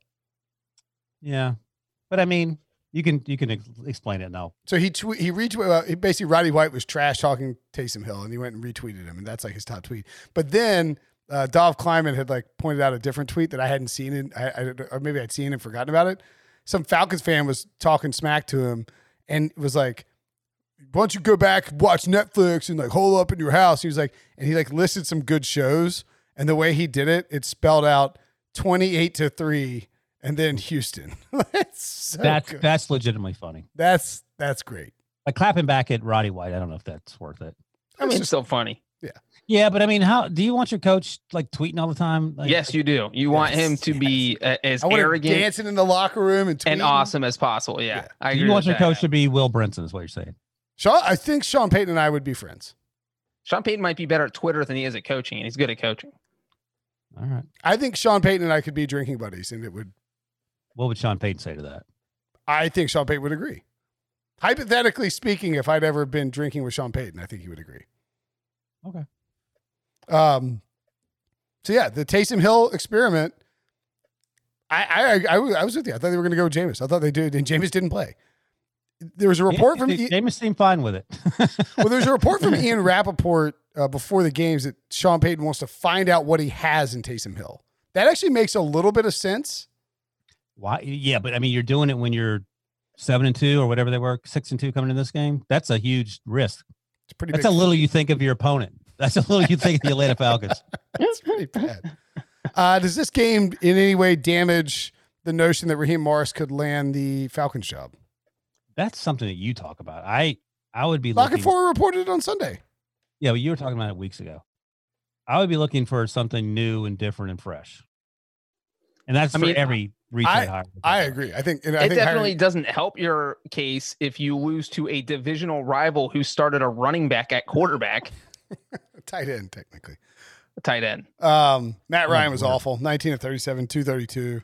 Yeah, but I mean, you can you can ex- explain it now. So he tweet, he retweeted. Well, he basically, Roddy White was trash talking Taysom Hill, and he went and retweeted him, and that's like his top tweet. But then. Uh, Dov Kleiman had like pointed out a different tweet that I hadn't seen, and I, I or maybe I'd seen and forgotten about it. Some Falcons fan was talking smack to him and was like, "Why don't you go back, watch Netflix, and like hole up in your house?" He was like, and he like listed some good shows, and the way he did it, it spelled out twenty-eight to three, and then Houston. That's so that's good. That's legitimately funny. That's that's great. Like clapping back at Roddy White, I don't know if that's worth it. I mean, it's just so funny. Yeah. Yeah, but I mean, how do you want your coach like tweeting all the time? Like, yes, you do. You yes, want him to yes. be uh, as I want arrogant, him dancing in the locker room, and tweeting. And awesome as possible. Yeah, yeah. I agree. You want your that. coach to be Will Brinson, is what you're saying. Sean, I think Sean Payton and I would be friends. Sean Payton might be better at Twitter than he is at coaching, and he's good at coaching. All right, I think Sean Payton and I could be drinking buddies, and it would. What would Sean Payton say to that? I think Sean Payton would agree. Hypothetically speaking, if I'd ever been drinking with Sean Payton, I think he would agree. Okay. Um. So yeah, the Taysom Hill experiment. I I I, I was with you. I thought they were going to go with Jameis. I thought they did, and Jameis didn't play. There was a report yeah, from e- Jameis seemed fine with it. Well, there's a report from Ian Rappaport uh, before the games that Sean Payton wants to find out what he has in Taysom Hill. That actually makes a little bit of sense. Why? Yeah, but I mean, you're doing it when you're seven and two or whatever they were, six and two coming into this game. That's a huge risk. It's pretty. That's big. A little you think of your opponent. That's a little you think of the Atlanta Falcons. That's pretty bad. Uh, does this game in any way damage the notion that Raheem Morris could land the Falcons job? That's something that you talk about. I I would be looking for reported it on Sunday. Yeah, but you were talking about it weeks ago. I would be looking for something new and different and fresh. And that's I for mean, every retail I, hire. I agree. I think and I it think definitely hiring... doesn't help your case if you lose to a divisional rival who started a running back at quarterback. Tight end, technically. Tight end. Um, Matt Ryan was awful. nineteen of thirty-seven, two thirty-two.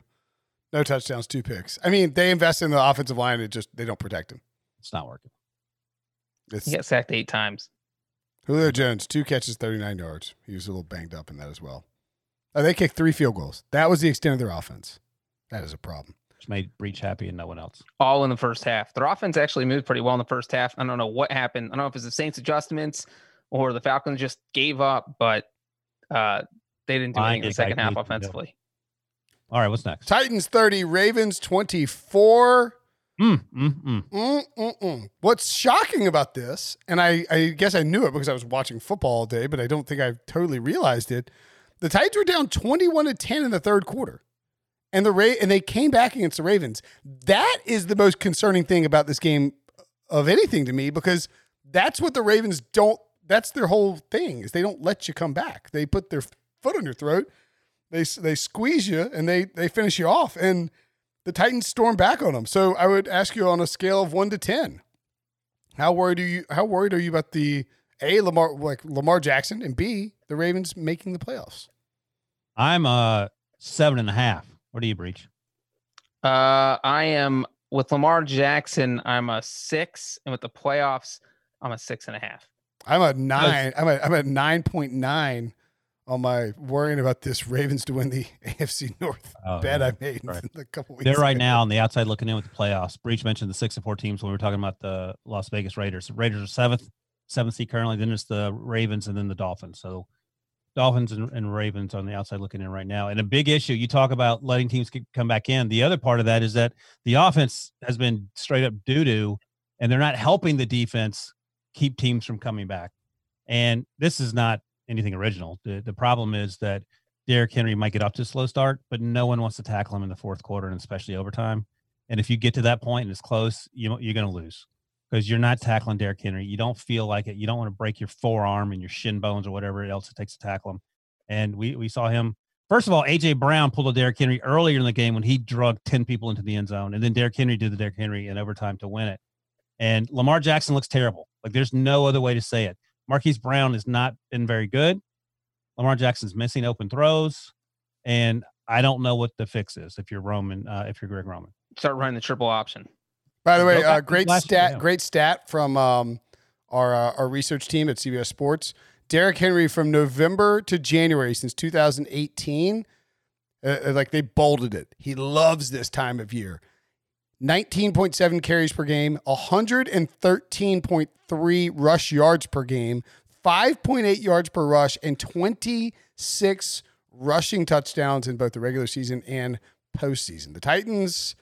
No touchdowns, two picks. I mean, they invest in the offensive line. It just, they don't protect him. It's not working. It's, he got sacked eight times. Julio Jones, two catches, thirty-nine yards. He was a little banged up in that as well. Oh, they kicked three field goals. That was the extent of their offense. That is a problem. Which made Breech happy and no one else. All in the first half. Their offense actually moved pretty well in the first half. I don't know what happened. I don't know if it's the Saints adjustments or the Falcons just gave up, but uh, they didn't do anything in the second half offensively. All right, what's next? Titans thirty, Ravens twenty-four. Mm, mm, mm. Mm, mm, mm. What's shocking about this, and I, I guess I knew it because I was watching football all day, but I don't think I totally realized it, the Titans were down twenty-one to ten in the third quarter, and the Ra- and they came back against the Ravens. That is the most concerning thing about this game of anything to me, because that's what the Ravens don't That's their whole thing, is they don't let you come back. They put their foot on your throat. They they squeeze you, and they they finish you off. And the Titans storm back on them. So I would ask you, on a scale of one to ten, how worried are you? How worried are you about the A Lamar like Lamar Jackson and B the Ravens making the playoffs? I'm a seven and a half. What are you, Breech? Uh, I am with Lamar Jackson. I'm a six, and with the playoffs, I'm a six and a half. I'm a nine. I'm a I'm a nine point nine on my worrying about this Ravens to win the A F C North oh, bet yeah. I made right. a couple weeks. They're right ago. now on the outside looking in with the playoffs. Breech mentioned the six and four teams when we were talking about the Las Vegas Raiders. The Raiders are seventh, seventh seed currently. Then it's the Ravens and then the Dolphins. So Dolphins and, and Ravens on the outside looking in right now. And a big issue, you talk about letting teams come back in. The other part of that is that the offense has been straight up doo-doo, and they're not helping the defense keep teams from coming back. And this is not anything original. The, the problem is that Derrick Henry might get off to a slow start, but no one wants to tackle him in the fourth quarter and especially overtime. And if you get to that point and it's close, you, you're going to lose because you're not tackling Derrick Henry. You don't feel like it. You don't want to break your forearm and your shin bones or whatever else it takes to tackle him. And we, we saw him. First of all, A J Brown pulled a Derrick Henry earlier in the game when he drugged ten people into the end zone. And then Derrick Henry did the Derrick Henry in overtime to win it. And Lamar Jackson looks terrible. Like there's no other way to say it. Marquise Brown has not been very good. Lamar Jackson's missing open throws, and I don't know what the fix is if you're Roman, uh, if you're Greg Roman. Start running the triple option. By the way, uh, great stat great stat from um, our uh, our research team at C B S Sports. Derrick Henry from November to January since two thousand eighteen, uh, like they bolded it. He loves this time of year. nineteen point seven carries per game, one hundred thirteen point three rush yards per game, five point eight yards per rush, and twenty-six rushing touchdowns in both the regular season and postseason. The Titans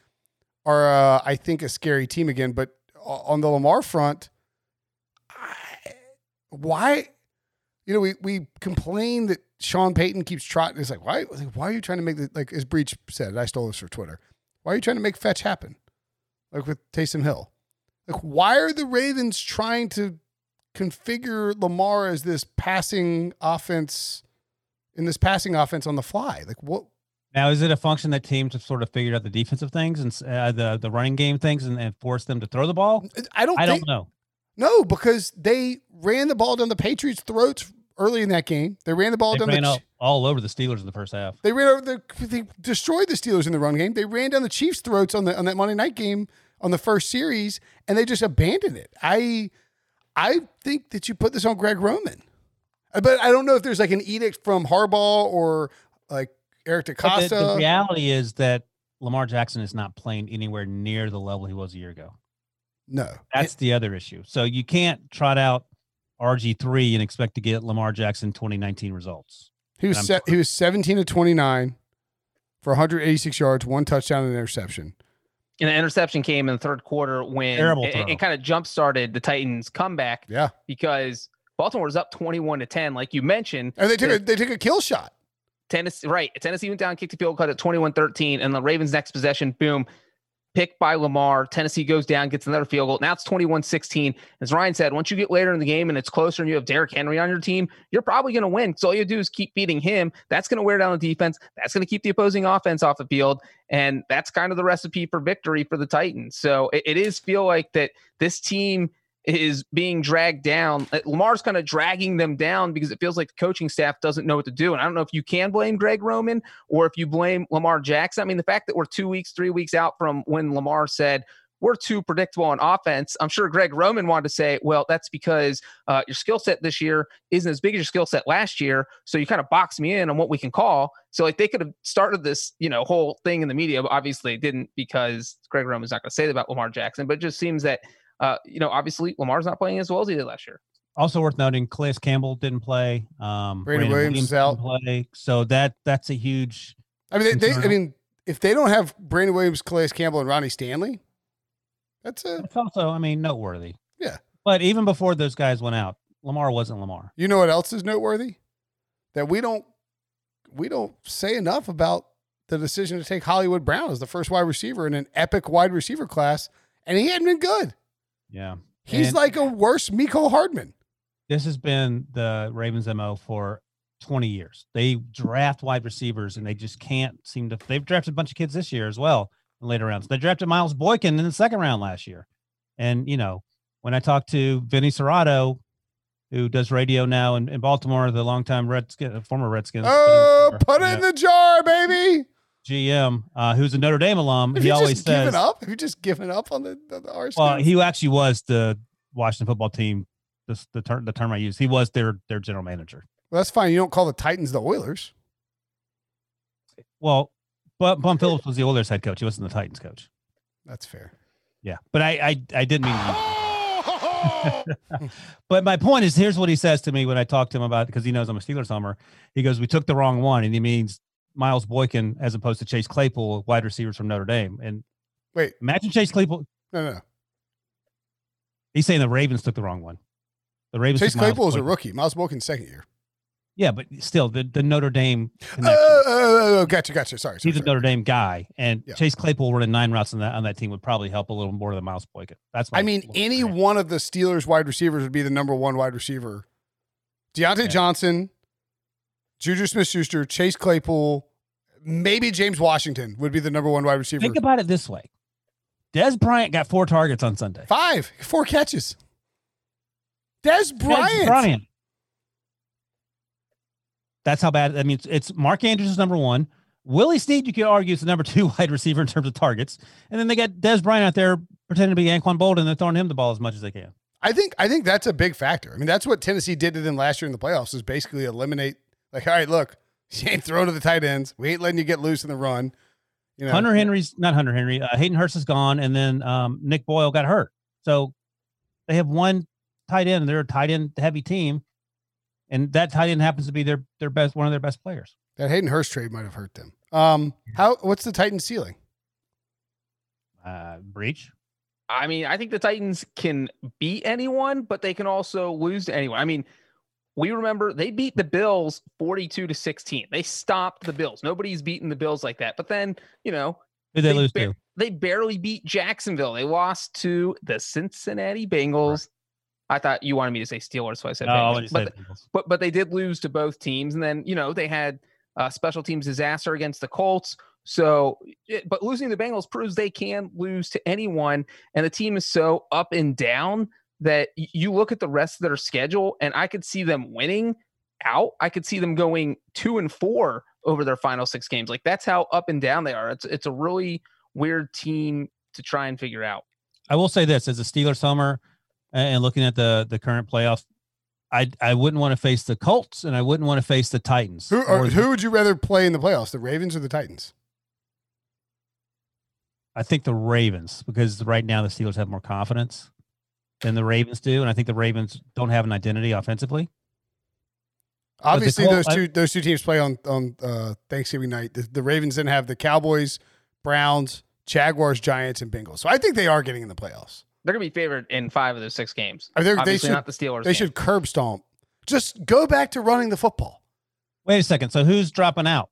are, uh, I think, a scary team again, but on the Lamar front, I, why, you know, we, we complain that Sean Payton keeps trotting. It's like, why, why are you trying to make the, like, as Breech said, I stole this from Twitter. Why are you trying to make fetch happen? Like with Taysom Hill. Like, why are the Ravens trying to configure Lamar as this passing offense in this passing offense on the fly? Like, what? Now, is it a function that teams have sort of figured out the defensive things and uh, the, the running game things and, and forced them to throw the ball? I don't I think, don't know. No, because they ran the ball down the Patriots' throats early in that game. They ran the ball they down ran the ch- all over the Steelers in the first half. They ran over the they destroyed the Steelers in the run game. They ran down the Chiefs' throats on the on that Monday night game on the first series, and they just abandoned it. I I think that you put this on Greg Roman. But I don't know if there's like an edict from Harbaugh or like Eric DaCosta. The, the reality is that Lamar Jackson is not playing anywhere near the level he was a year ago. No. That's it, the other issue. So you can't trot out R G three and expect to get Lamar Jackson twenty nineteen results. He was se- he was seventeen to twenty-nine for one hundred eighty-six yards, one touchdown, and an interception. And the interception came in the third quarter when it, it kind of jump-started the Titans' comeback. Yeah, because Baltimore was up twenty-one to ten, like you mentioned. And they took, the, a, they took a kill shot. Tennessee, right. Tennessee went down, kicked the field, cut at twenty-one thirteen, and the Ravens' next possession, boom, pick by Lamar. Tennessee goes down, gets another field goal. Now it's twenty-one sixteen. As Ryan said, once you get later in the game and it's closer and you have Derrick Henry on your team, you're probably going to win. So all you do is keep beating him. That's going to wear down the defense. That's going to keep the opposing offense off the field. And that's kind of the recipe for victory for the Titans. So it, it is feel like that this team is being dragged down. Lamar's kind of dragging them down because it feels like the coaching staff doesn't know what to do. And I don't know if you can blame Greg Roman or if you blame Lamar Jackson. I mean, the fact that we're two weeks, three weeks out from when Lamar said, we're too predictable on offense. I'm sure Greg Roman wanted to say, well, that's because uh, your skill set this year isn't as big as your skill set last year. So you kind of box me in on what we can call. So like they could have started this, you know, whole thing in the media, but obviously it didn't because Greg Roman's not going to say that about Lamar Jackson, but it just seems that Uh, you know, obviously, Lamar's not playing as well as he did last year. Also worth noting, Calais Campbell didn't play. Um, Brandon, Brandon Williams, Williams out. Play, so that that's a huge. I mean, they, they, I mean, if they don't have Brandon Williams, Calais Campbell, and Ronnie Stanley, that's a. It's also, I mean, noteworthy. Yeah, but even before those guys went out, Lamar wasn't Lamar. You know what else is noteworthy? That we don't we don't say enough about the decision to take Hollywood Brown as the first wide receiver in an epic wide receiver class, and he hadn't been good. Yeah. He's and like a worse Mecole Hardman. This has been the Ravens' M O for twenty years. They draft wide receivers and they just can't seem to. They've drafted a bunch of kids this year as well in later rounds. They drafted Miles Boykin in the second round last year. And, you know, when I talked to Vinny Serrato, who does radio now in, in Baltimore, the longtime Redskin, former Redskins. Oh, put it yeah. in the jar, baby. G M, uh, who's a Notre Dame alum, have he always just says, up? "Have you just given up on the on the R?" Well, he actually was the Washington football team. This, the term the term I use. He was their their general manager. Well, that's fine. You don't call the Titans the Oilers. Well, but Bum Phillips was the Oilers head coach. He wasn't the Titans coach. That's fair. Yeah, but I I, I didn't mean to. But my point is, here's what he says to me when I talk to him about, because he knows I'm a Steelers homer. He goes, we took the wrong one, and he means Miles Boykin as opposed to Chase Claypool, wide receivers from Notre Dame. And wait, imagine Chase Claypool. No, no. He's saying the Ravens took the wrong one. The Ravens. Chase Claypool is a rookie. Miles Boykin's second year. Yeah, but still, the, the Notre Dame. Oh, oh, oh, oh, gotcha, gotcha. Sorry, sorry he's sorry. a Notre Dame guy, and yeah. Chase Claypool running nine routes on that on that team would probably help a little more than Miles Boykin. That's. I mean, any right. one of the Steelers wide receivers would be the number one wide receiver. Deontay yeah. Johnson, Juju Smith-Schuster, Chase Claypool, maybe James Washington would be the number one wide receiver. Think about it this way: Dez Bryant got four targets on Sunday. Five, four catches. Dez Bryant. Dez Bryant. That's how bad. I mean, it's Mark Andrews is number one. Willie Snead, you could argue, is the number two wide receiver in terms of targets. And then they got Dez Bryant out there pretending to be Anquan Bolden and throwing him the ball as much as they can. I think I think that's a big factor. I mean, that's what Tennessee did to them last year in the playoffs, is basically eliminate, like, all right, look, you ain't throwing to the tight ends. We ain't letting you get loose in the run. You know, Hunter Henry's not Hunter Henry. Uh, Hayden Hurst is gone, and then um, Nick Boyle got hurt. So they have one tight end. They're a tight end heavy team. And that tight end happens to be their their best one of their best players. That Hayden Hurst trade might have hurt them. Um, how what's the Titans ceiling? Uh, breach. I mean, I think the Titans can beat anyone, but they can also lose to anyone. I mean, we remember they beat the Bills forty-two to sixteen. They stopped the Bills. Nobody's beaten the Bills like that. But then, you know, who they, they lose ba- to? They barely beat Jacksonville. They lost to the Cincinnati Bengals. Right. I thought you wanted me to say Steelers, so I said no, but, but but they did lose to both teams, and then, you know, they had a special teams disaster against the Colts. So, but losing the Bengals proves they can lose to anyone, and the team is so up and down that you look at the rest of their schedule, and I could see them winning out. I could see them going two and four over their final six games. Like, that's how up and down they are. It's it's a really weird team to try and figure out. I will say this as a Steelers homer. And looking at the the current playoffs, I I wouldn't want to face the Colts, and I wouldn't want to face the Titans. Who or, who would you rather play in the playoffs, the Ravens or the Titans? I think the Ravens, because right now the Steelers have more confidence than the Ravens do, and I think the Ravens don't have an identity offensively. Obviously, Colts, those two I, those two teams play on on uh, Thanksgiving night. The, the Ravens then have the Cowboys, Browns, Jaguars, Giants, and Bengals. So I think they are getting in the playoffs. They're going to be favored in five of those six games. Are they, Obviously they should, not the Steelers. They game. should curb stomp. Just go back to running the football. Wait a second. So who's dropping out?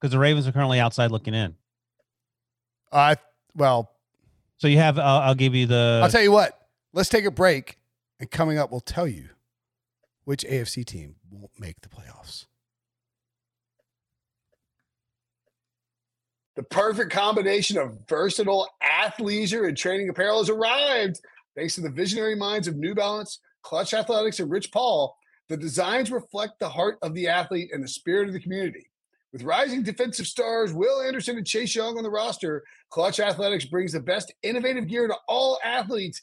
Because the Ravens are currently outside looking in. Uh, well. So you have, uh, I'll give you the. I'll tell you what. Let's take a break. And coming up, we'll tell you which A F C team won't make the playoffs. The perfect combination of versatile athleisure and training apparel has arrived. Thanks to the visionary minds of New Balance, Clutch Athletics, and Rich Paul, the designs reflect the heart of the athlete and the spirit of the community. With rising defensive stars Will Anderson and Chase Young on the roster, Clutch Athletics brings the best innovative gear to all athletes,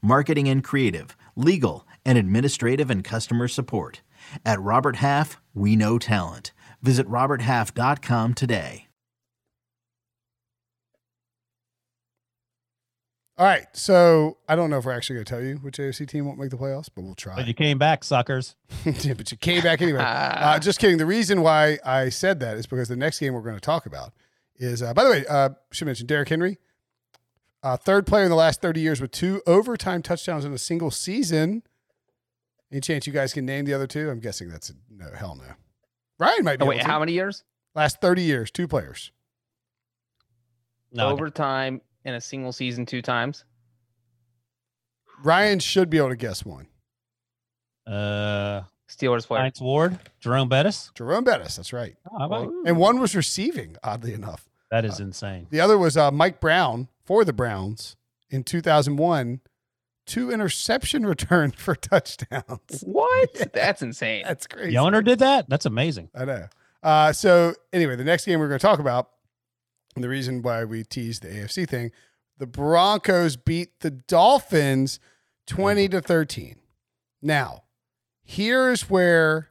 marketing and creative, legal, and administrative and customer support. At Robert Half, we know talent. Visit robert half dot com today. All right. So I don't know if we're actually going to tell you which A F C team won't make the playoffs, but we'll try. But you came back, suckers. Yeah, but you came back anyway. uh, just kidding. The reason why I said that is because the next game we're going to talk about is, uh, by the way, uh, should mention Derrick Henry, uh, third player in the last thirty years with two overtime touchdowns in a single season. Any chance you guys can name the other two? I'm guessing that's a no, hell no. Ryan might be. Oh, wait, how many years? Last thirty years, two players. No, overtime in a single season, two times. Ryan should be able to guess one. Uh, Steelers player. Hines Ward, Jerome Bettis. Jerome Bettis, that's right. Oh, right. And one was receiving, oddly enough. That is uh, insane. The other was uh, Mike Brown for the Browns in two thousand one. Two interception returns for touchdowns. What? Yeah. That's insane. That's crazy. Yoner did that? That's amazing. I know. Uh, so anyway, the next game we're going to talk about, and the reason why we teased the A F C thing, the Broncos beat the Dolphins twenty to thirteen. Now, here's where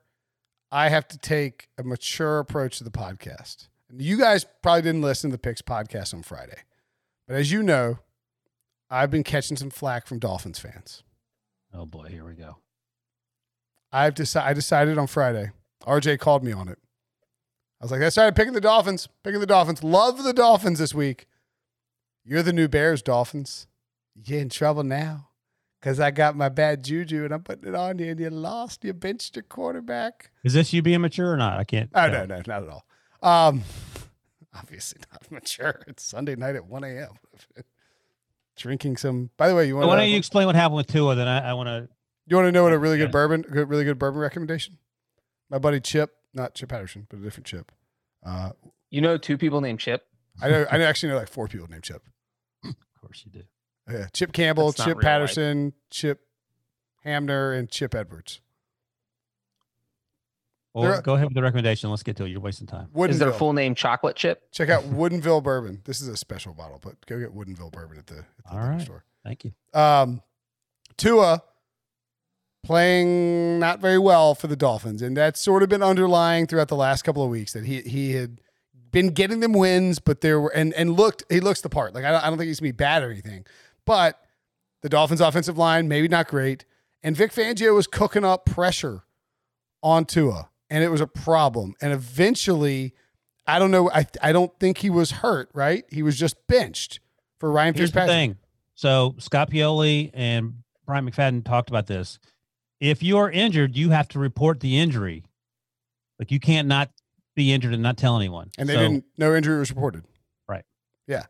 I have to take a mature approach to the podcast. You guys probably didn't listen to the Picks podcast on Friday, but as you know, I've been catching some flack from Dolphins fans. Oh boy, here we go. I've decided. I decided on Friday. R J called me on it. I was like, "That's right. Picking the Dolphins. Picking the Dolphins. Love the Dolphins this week. You're the new Bears, Dolphins. You're in trouble now, because I got my bad juju and I'm putting it on you, and you lost. You benched your quarterback." Is this you being mature or not? I can't. Oh no, no, not at all. Um, obviously not mature. It's Sunday night at one a.m. Drinking some. By the way, you want? Why don't you explain what happened with Tua? Then I, I want to. You want to know what a really good yeah. bourbon, good, really good bourbon recommendation? My buddy Chip, not Chip Patterson, but a different Chip. Uh, you know, two people named Chip. I know. I actually know like four people named Chip. Of course you do. Yeah, Chip Campbell, That's Chip Patterson, life. Chip Hamner, and Chip Edwards. Well, go ahead with the recommendation. Let's get to it. You're wasting time. Is their full name Chocolate Chip? Check out Woodinville Bourbon. This is a special bottle, but go get Woodinville Bourbon at the, at the All right. store. Thank you. Um, Tua playing not very well for the Dolphins, and that's sort of been underlying throughout the last couple of weeks that he he had been getting them wins, but there were and and looked he looks the part. Like I don't, I don't think he's gonna be bad or anything, but the Dolphins' offensive line maybe not great, and Vic Fangio was cooking up pressure on Tua. And it was a problem. And eventually, I don't know. I I don't think he was hurt, right? He was just benched for Ryan Here's Fitzpatrick. The thing. So Scott Pioli and Brian McFadden talked about this. If you are injured, you have to report the injury. Like you can't not be injured and not tell anyone. And they so, didn't. No injury was reported. Right. Yeah.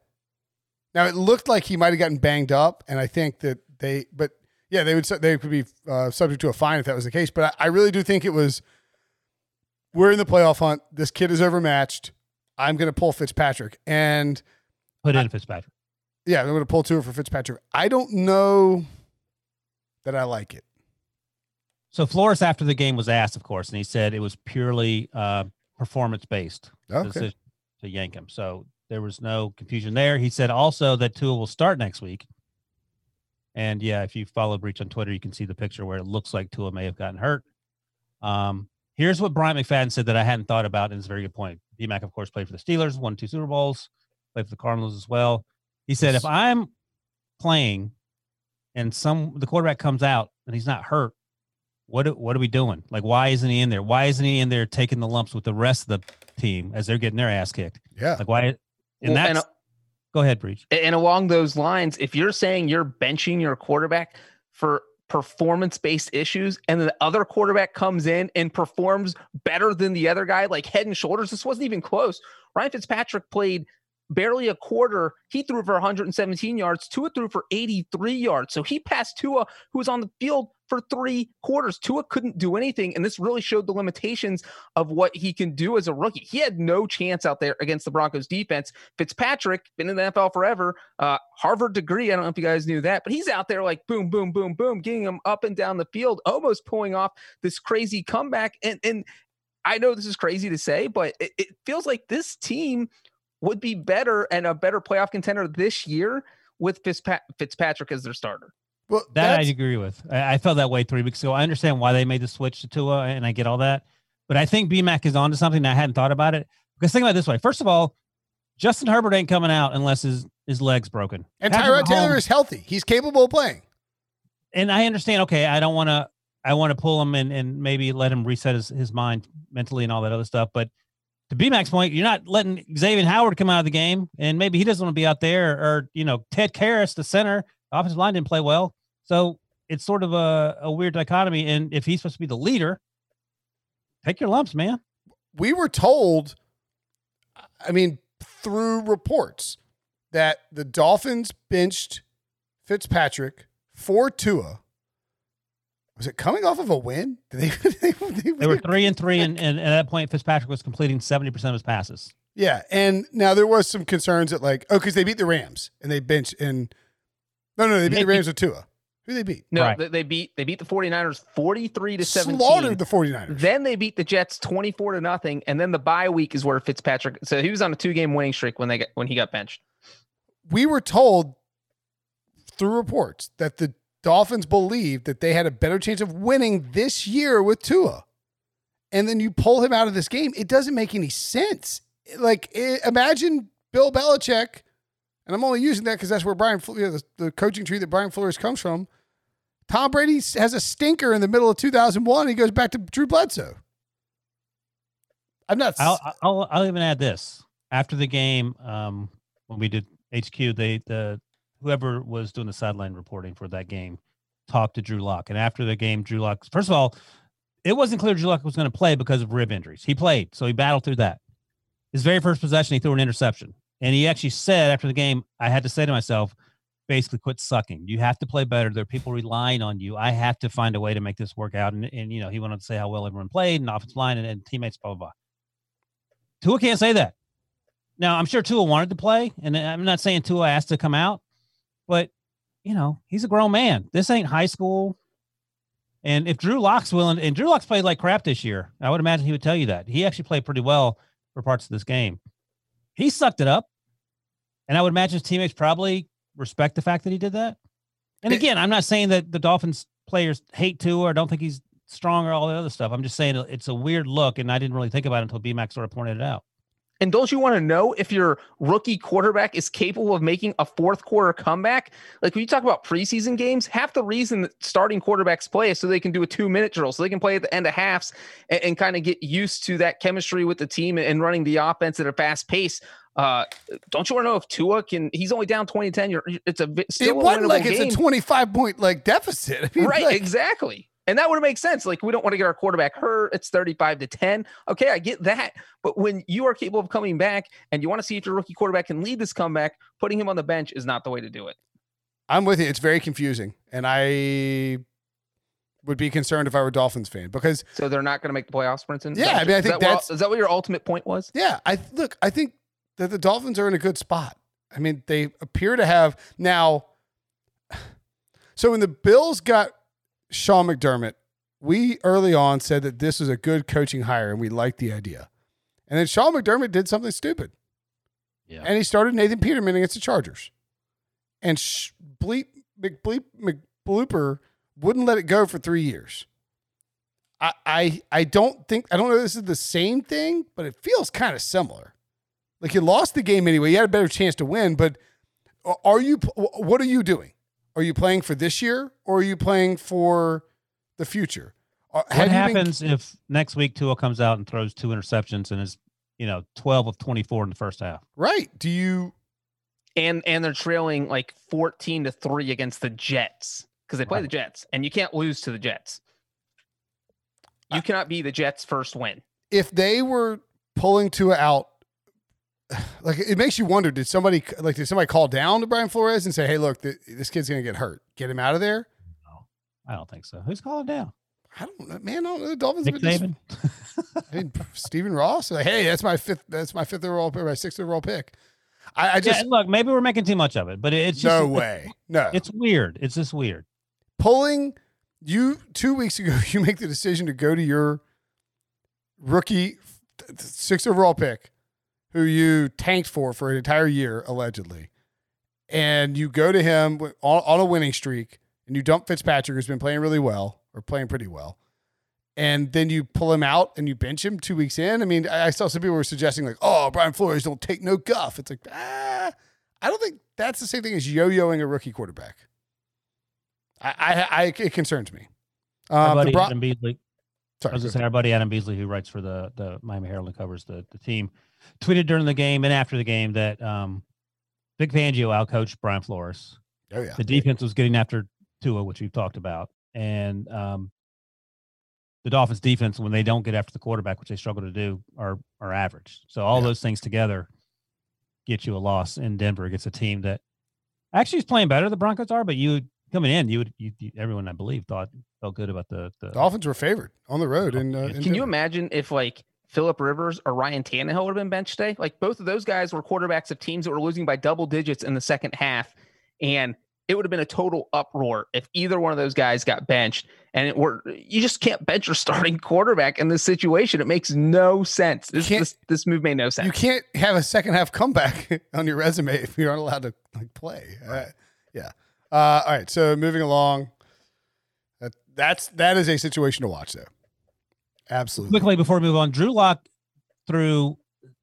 Now it looked like he might have gotten banged up, and I think that they. But yeah, they would. They could be uh, subject to a fine if that was the case. But I, I really do think it was. We're in the playoff hunt. This kid is overmatched. I'm going to pull Fitzpatrick and put in I, Fitzpatrick. Yeah, I'm going to pull two for Fitzpatrick. I don't know that I like it. So Flores, after the game, was asked, of course, and he said it was purely uh, performance based okay. to yank him. So there was no confusion there. He said also that Tua will start next week. And yeah, if you follow Breech on Twitter, you can see the picture where it looks like Tua may have gotten hurt. Um, Here's what Brian McFadden said that I hadn't thought about, and it's a very good point. B-Mac, of course, played for the Steelers, won two Super Bowls, played for the Cardinals as well. He said, if I'm playing and some the quarterback comes out and he's not hurt, what what are we doing? Like, why isn't he in there? Why isn't he in there taking the lumps with the rest of the team as they're getting their ass kicked? Yeah. Like, why? And well, that's and, – go ahead, Breech. And along those lines, if you're saying you're benching your quarterback for – performance-based issues, and then the other quarterback comes in and performs better than the other guy, like head and shoulders. This wasn't even close. Ryan Fitzpatrick played barely a quarter. He threw for one hundred seventeen yards. Tua threw for eighty-three yards. So he passed Tua, who was on the field for three quarters. Tua couldn't do anything, and this really showed the limitations of what he can do as a rookie. He had no chance out there against the Broncos defense. Fitzpatrick, been in the N F L forever, uh, Harvard degree, I don't know if you guys knew that, but he's out there like boom, boom, boom, boom, getting him up and down the field, almost pulling off this crazy comeback. And, and I know this is crazy to say, but it, it feels like this team would be better and a better playoff contender this year with Fitzpa- Fitzpatrick as their starter. Well, that I agree with. I, I felt that way three weeks ago. I understand why they made the switch to Tua, and I get all that. But I think B-Mac is onto something. I hadn't thought about it. Because think about it this way. First of all, Justin Herbert ain't coming out unless his, his leg's broken. And Tyrod Taylor is healthy. He's capable of playing. And I understand, okay, I don't want to I want to pull him and, and maybe let him reset his, his mind mentally and all that other stuff. But to B-Mac's point, you're not letting Xavier Howard come out of the game, and maybe he doesn't want to be out there. Or, you know, Ted Karras, the center, the offensive line didn't play well. So it's sort of a, a weird dichotomy. And if he's supposed to be the leader, take your lumps, man. We were told, I mean, through reports that the Dolphins benched Fitzpatrick for Tua Was it coming off of a win? Did they, they, they, they were three and three, and, and at that point, Fitzpatrick was completing seventy percent of his passes. Yeah, and now there was some concerns that like, oh, because they beat the Rams and they benched and no, no, they beat they the Rams beat, with Tua. Who they beat? No, right. they beat they beat the 49ers forty-three to seventeen. Slaughtered the 49ers. Then they beat the Jets twenty-four to nothing, and then the bye week is where Fitzpatrick. So he was on a two-game winning streak when they got, when he got benched. We were told through reports that the Dolphins believed that they had a better chance of winning this year with Tua. And then you pull him out of this game. It doesn't make any sense. Like, imagine Bill Belichick, and I'm only using that because that's where Brian, you know, the, the coaching tree that Brian Flores comes from. Tom Brady has a stinker in the middle of two thousand one. And he goes back to Drew Bledsoe. I'm not. I'll, I'll, I'll even add this. After the game, um, when we did H Q, they the whoever was doing the sideline reporting for that game talked to Drew Lock, and after the game, Drew Lock. First of all, it wasn't clear Drew Lock was going to play because of rib injuries. He played, so he battled through that. His very first possession, he threw an interception. And he actually said after the game, I had to say to myself, basically quit sucking. You have to play better. There are people relying on you. I have to find a way to make this work out. And, and you know, he went on to say how well everyone played and offensive line and, and teammates, blah, blah, blah. Tua can't say that. Now, I'm sure Tua wanted to play, and I'm not saying Tua asked to come out, but, you know, he's a grown man. This ain't high school. And if Drew Lock's willing – and Drew Lock's played like crap this year. I would imagine he would tell you that. He actually played pretty well for parts of this game. He sucked it up. And I would imagine his teammates probably respect the fact that he did that. And again, I'm not saying that the Dolphins players hate Tua or don't think he's strong or all that other stuff. I'm just saying it's a weird look. And I didn't really think about it until B-Mac sort of pointed it out. And don't you want to know if your rookie quarterback is capable of making a fourth quarter comeback? Like when you talk about preseason games, half the reason that starting quarterbacks play is so they can do a two minute drill, so they can play at the end of halves and, and kind of get used to that chemistry with the team and running the offense at a fast pace. Uh, don't you want to know if Tua can? He's only down twenty ten. You're, it's a still it wasn't like game. It's a twenty-five point like deficit, I mean, right? Like, exactly. And that would make sense. Like, we don't want to get our quarterback hurt. It's thirty-five to ten. Okay, I get that. But when you are capable of coming back and you want to see if your rookie quarterback can lead this comeback, putting him on the bench is not the way to do it. I'm with you. It's very confusing. And I would be concerned if I were a Dolphins fan because. So they're not going to make the playoffs, Brinson? Yeah, I mean, I think that's. Is that what your ultimate point was? Yeah. I Look, I think that the Dolphins are in a good spot. I mean, they appear to have now. So when the Bills got Sean McDermott, we early on said that this was a good coaching hire and we liked the idea. And then Sean McDermott did something stupid. Yeah. And he started Nathan Peterman against the Chargers. And sh- bleep, McBleep, McBlooper wouldn't let it go for three years. I, I, I don't think, I don't know if this is the same thing, but it feels kind of similar. Like you lost the game anyway. You had a better chance to win, but are you, what are you doing? Are you playing for this year or are you playing for the future? What happens been... if next week Tua comes out and throws two interceptions and is, you know, twelve of twenty-four in the first half? Right. Do you and and they're trailing like fourteen to three against the Jets because they play right. the Jets and you can't lose to the Jets. You I... cannot be the Jets' first win. If they were pulling Tua out, like it makes you wonder, did somebody like did somebody call down to Brian Flores and say, hey, look, th- this kid's going to get hurt. Get him out of there? No, I don't think so. Who's calling down? I don't know, man. I don't know. The Dolphins have been just, Stephen Ross. Like, hey, that's my fifth. That's my fifth overall pick, my sixth overall pick. I, I just yeah, look, maybe we're making too much of it, but it's just no way. No, it's weird. It's just weird. Pulling you two weeks ago, you make the decision to go to your rookie sixth overall pick, who you tanked for for an entire year, allegedly. And you go to him on, on a winning streak, and you dump Fitzpatrick, who's been playing really well, or playing pretty well. And then you pull him out, and you bench him two weeks in. I mean, I saw some people were suggesting, like, oh, Brian Flores don't take no guff. It's like, ah, I don't think that's the same thing as yo-yoing a rookie quarterback. I, I, I It concerns me. Um, Our buddy Bron- Adam Beasley. Sorry, I was going to say our buddy Adam Beasley, who writes for the, the Miami Herald and covers the, the team, tweeted during the game and after the game that um, Vic Fangio outcoached Brian Flores. Oh, yeah. The defense was getting after Tua, which we've talked about. And um, the Dolphins' defense, when they don't get after the quarterback, which they struggle to do, are, are average. So all yeah. those things together get you a loss in Denver against a team that actually is playing better than the Broncos are, but you coming in, you would you, you, everyone I believe thought felt good about the the Dolphins were favored on the road. And uh, can in you imagine if like Philip Rivers or Ryan Tannehill would have been benched today? Like both of those guys were quarterbacks of teams that were losing by double digits in the second half, and it would have been a total uproar if either one of those guys got benched. And it were, you just can't bench your starting quarterback in this situation. It makes no sense. This, this, this move made no sense. You can't have a second half comeback on your resume if you're not allowed to like play. Uh, yeah. Uh, all right. So moving along, that, that's, that is a situation to watch though. Absolutely. Quickly before we move on, Drew Lock threw,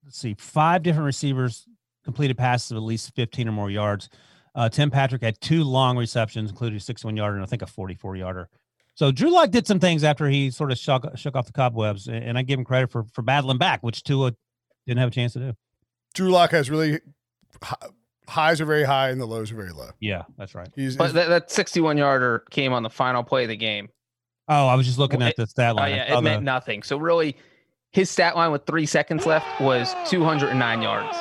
let's see, five different receivers completed passes of at least fifteen or more yards. Uh, Tim Patrick had two long receptions, including a sixty-one yarder and I think a forty-four yarder. So Drew Lock did some things after he sort of shook, shook off the cobwebs, and, and I give him credit for for battling back, which Tua didn't have a chance to do. Drew Lock has really highs are very high and the lows are very low. Yeah, that's right. He's, but he's, that, that sixty-one yarder came on the final play of the game. Oh, I was just looking well, at it, the stat line. Oh, yeah, it meant the, nothing. So really, his stat line with three seconds left was two hundred nine yards.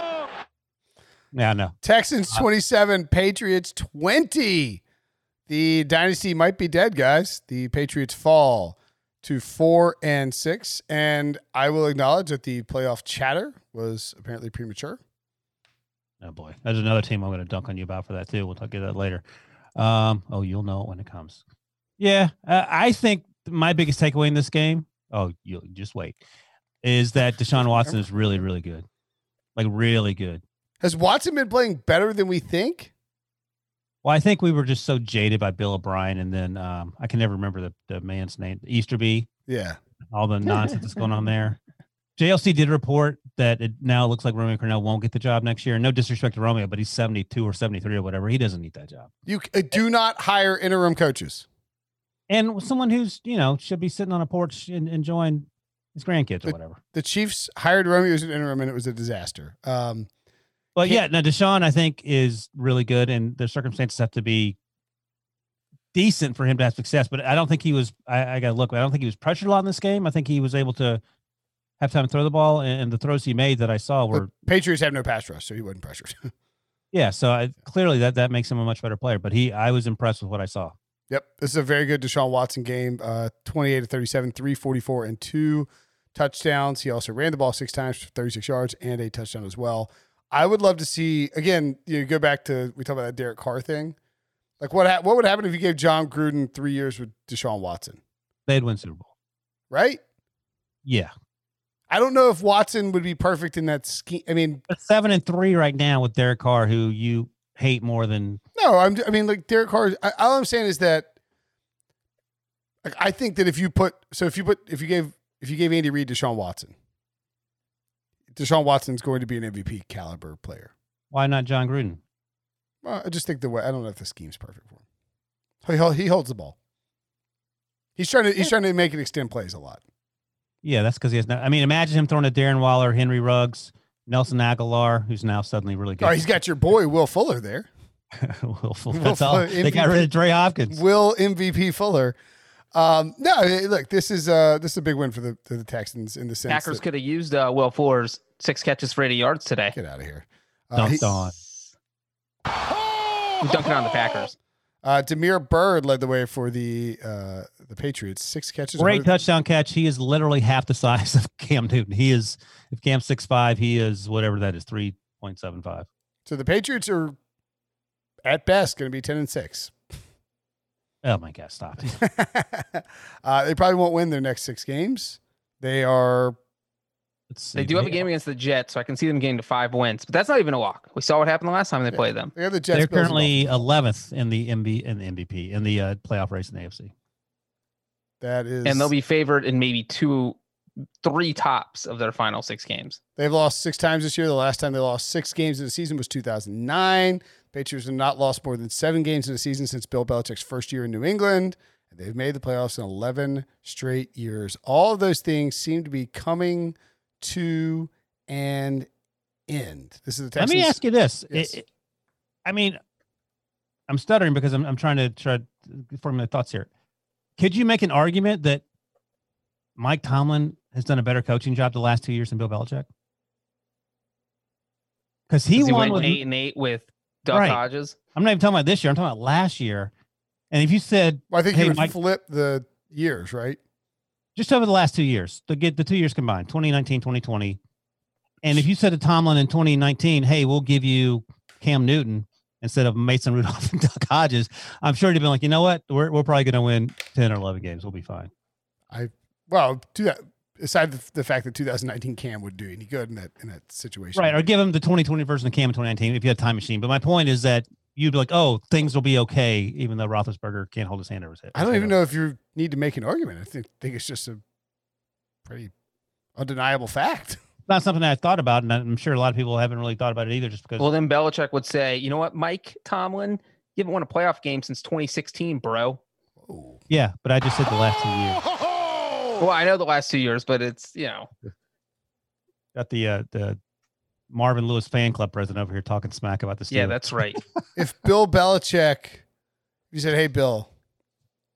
Yeah, no. Texans twenty-seven, Patriots twenty. The dynasty might be dead, guys. The Patriots fall to four and six, and I will acknowledge that the playoff chatter was apparently premature. Oh boy, that's another team I'm going to dunk on you about for that too. We'll talk about that later. Um, oh, you'll know it when it comes. Yeah, uh, I think my biggest takeaway in this game. Oh, you just wait. Is that Deshaun Watson is really, really good, like really good. Has Watson been playing better than we think? Well, I think we were just so jaded by Bill O'Brien, and then um, I can never remember the, the man's name, Easterby. Yeah. All the nonsense that's going on there. J L C did report that it now looks like Romeo Cornell won't get the job next year. No disrespect to Romeo, but he's seventy-two or seventy-three or whatever. He doesn't need that job. You uh, do not hire interim coaches. And someone who's, you know, should be sitting on a porch and enjoying his grandkids the, or whatever. The Chiefs hired Romeo as an interim, and it was a disaster. Um But yeah, now Deshaun, I think, is really good, and the circumstances have to be decent for him to have success. But I don't think he was, I, I got to look, I don't think he was pressured a lot in this game. I think he was able to have time to throw the ball, and, and the throws he made that I saw were. The Patriots have no pass rush, so he wasn't pressured. yeah, so I, clearly that, that makes him a much better player, but he, I was impressed with what I saw. Yep, this is a very good Deshaun Watson game, uh, twenty-eight to thirty-seven, three forty-four, and two touchdowns. He also ran the ball six times for thirty-six yards and a touchdown as well. I would love to see, again, you go back to, we talked about that Derek Carr thing. Like, what ha- what would happen if you gave Jon Gruden three years with Deshaun Watson? They'd win Super Bowl. Right? Yeah. I don't know if Watson would be perfect in that scheme. I mean. But seven and three right now with Derek Carr, who you hate more than. No, I'm, I mean, like, Derek Carr, I, all I'm saying is that, like, I think that if you put, so if you put, if you gave, if you gave Andy Reid Deshaun Watson, Deshaun Watson's going to be an M V P caliber player. Why not Jon Gruden? Well, I just think the way, I don't know if the scheme's perfect for him. He, he holds the ball. He's trying to he's trying to make it extend plays a lot. Yeah, that's because he has not. I mean, imagine him throwing to Darren Waller, Henry Ruggs, Nelson Aguilar, who's now suddenly really good. Oh, he's got your boy Will Fuller there. Will Fuller. Will that's Fuller all. M V P, they got rid of Trey Hopkins. Will M V P Fuller. Um, no, look, this is uh this is a big win for the for the Texans in the sense Packers could have used uh, Will Fuller's six catches for eighty yards today. Get out of here. Uh, Dunked on. He's dunking on the Packers. Uh, Demir Byrd led the way for the uh the Patriots. Six catches. Great touchdown catch. He is literally half the size of Cam Newton. He is, if Cam's six five, he is whatever that is, three point seven five. So the Patriots are at best going to be ten and six. Oh, my God, stop. uh, they probably won't win their next six games. They are. Let's see, they do have a game against the Jets, so I can see them getting to five wins. But that's not even a walk. We saw what happened the last time they yeah. played them. They have the Jets. They're currently eleventh in the M V P, in the M V P, in the uh, playoff race in the A F C. That is. And they'll be favored in maybe two, three tops of their final six games. They've lost six times this year. The last time they lost six games in the season was two thousand nine. Patriots have not lost more than seven games in a season since Bill Belichick's first year in New England, and they've made the playoffs in eleven straight years. All of those things seem to be coming to an end. This is the Texans. Let me ask you this. Yes. It, it, I mean, I'm stuttering because I'm, I'm trying to try to formulate thoughts here. Could you make an argument that Mike Tomlin has done a better coaching job the last two years than Bill Belichick? Because he, he won with eight and eight with Duck right. Hodges. I'm not even talking about this year. I'm talking about last year. And if you said, well, I think hey, you would Mike, flip the years, right? Just over the last two years, to get the two years combined, twenty nineteen, twenty twenty. And if you said to Tomlin in twenty nineteen, hey, we'll give you Cam Newton instead of Mason Rudolph and Duck Hodges, I'm sure he'd have been like, you know what? We're we're probably going to win ten or eleven games. We'll be fine. I Well, do that. Aside from the fact that two thousand nineteen Cam would do any good in that in that situation. Right, or give him the twenty twenty version of Cam in twenty nineteen if you had a time machine. But my point is that you'd be like, oh, things will be okay, even though Roethlisberger can't hold his hand over his head. I don't even know if you need to make an argument. I think, think it's just a pretty undeniable fact. It's not something that I thought about, and I'm sure a lot of people haven't really thought about it either just because. Well, then Belichick would say, you know what, Mike Tomlin, you haven't won a playoff game since twenty sixteen, bro. Whoa. Yeah, but I just said the last two years. Well, I know the last two years, but it's, you know. Got the uh, the Marvin Lewis fan club president over here talking smack about this. Yeah, that's right. If Bill Belichick, you said, hey, Bill,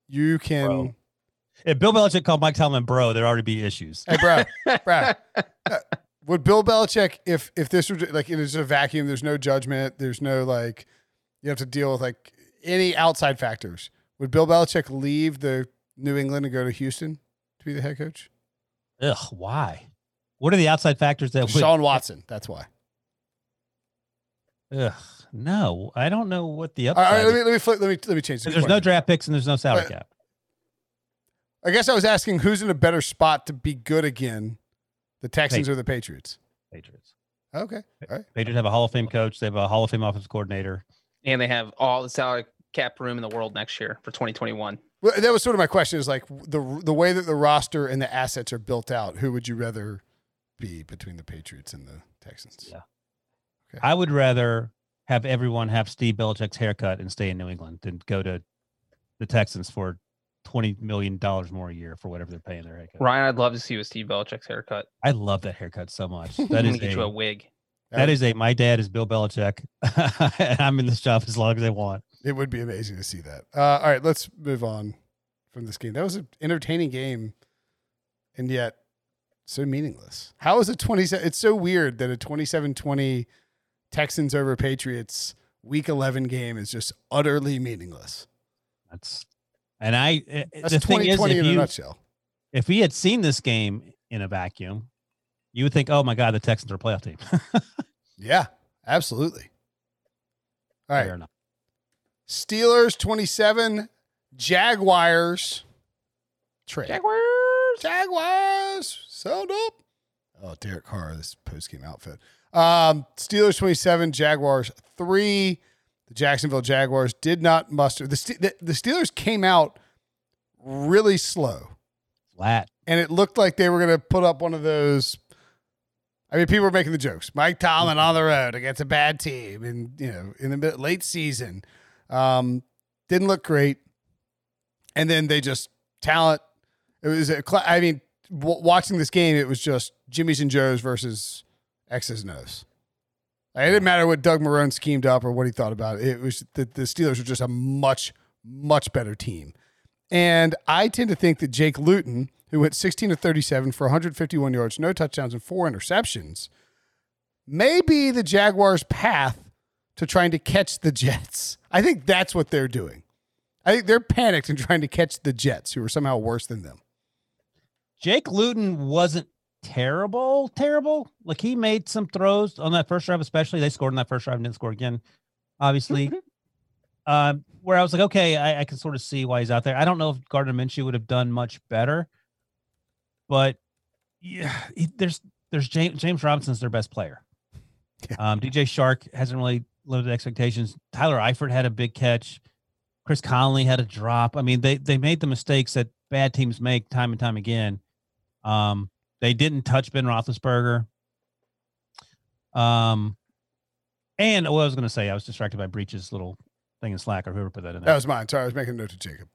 you can. Bro. If Bill Belichick called Mike Tomlin bro, there'd already be issues. Hey, bro, bro. Uh, would Bill Belichick, if if this were, like, it was a vacuum, there's no judgment, there's no, like, you have to deal with, like, any outside factors. Would Bill Belichick leave the New England and go to Houston? Be the head coach? Ugh, why? What are the outside factors that Sean would... Watson, that's why. Ugh, no. I don't know what the upside. All right, let me let me flip, let me let me change this. There's point. No draft picks and there's no salary uh, cap. I guess I was asking who's in a better spot to be good again, the Texans Patriots. Or the Patriots? Patriots. Okay. All right. Patriots have a Hall of Fame coach, they have a Hall of Fame offensive coordinator, and they have all the salary cap room in the world next year for twenty twenty-one. Well, that was sort of my question is like the the way that the roster and the assets are built out, who would you rather be between the Patriots and the Texans? Yeah. Okay. I would rather have everyone have Steve Belichick's haircut and stay in New England than go to the Texans for twenty million dollars more a year for whatever they're paying their haircut. Ryan, I'd love to see with Steve Belichick's haircut. I love that haircut so much. That is a, a wig. That is a, my dad is Bill Belichick. And I'm in this job as long as I want. It would be amazing to see that. Uh, all right, let's move on from this game. That was an entertaining game, and yet so meaningless. How is it twenty-seven? It's so weird that a twenty-seven twenty Texans over Patriots Week eleven game is just utterly meaningless. That's and I. It, That's the thing is, in you, a nutshell. If we had seen this game in a vacuum, you would think, "Oh my God, the Texans are a playoff team." Yeah, absolutely. All right. Fair enough. Steelers twenty-seven, Jaguars. Trey. Jaguars. Jaguars. Sound up. Oh, Derek Carr, this post-game outfit. Um, Steelers twenty-seven, Jaguars three. The Jacksonville Jaguars did not muster. The, Ste- the, the Steelers came out really slow. Flat. And it looked like they were going to put up one of those. I mean, people were making the jokes. Mike Tomlin on the road against a bad team and, you know, in the mid- late season. Um, didn't look great. And then they just talent. It was, a, I mean, w- watching this game, it was just Jimmy's and Joe's versus X's and O's. Like, it didn't matter what Doug Marrone schemed up or what he thought about it. It was the, the Steelers were just a much, much better team. And I tend to think that Jake Luton, who went sixteen of thirty-seven for one hundred fifty-one yards, no touchdowns and four interceptions, may be the Jaguars' path to trying to catch the Jets. I think that's what they're doing. I think they're panicked and trying to catch the Jets, who are somehow worse than them. Jake Luton wasn't terrible, terrible. Like, he made some throws on that first drive, especially. They scored on that first drive and didn't score again, obviously. um, where I was like, okay, I, I can sort of see why he's out there. I don't know if Gardner Minshew would have done much better, but yeah, he, there's there's James, James Robinson's their best player. Yeah. Um, D J Shark hasn't really limited expectations. Tyler Eifert had a big catch. Chris Conley had a drop. I mean, they they made the mistakes that bad teams make time and time again. Um, they didn't touch Ben Roethlisberger. Um, and what I was going to say, I was distracted by Breach's little thing in Slack or whoever put that in there. That was mine. Sorry, I was making a note to Jacob.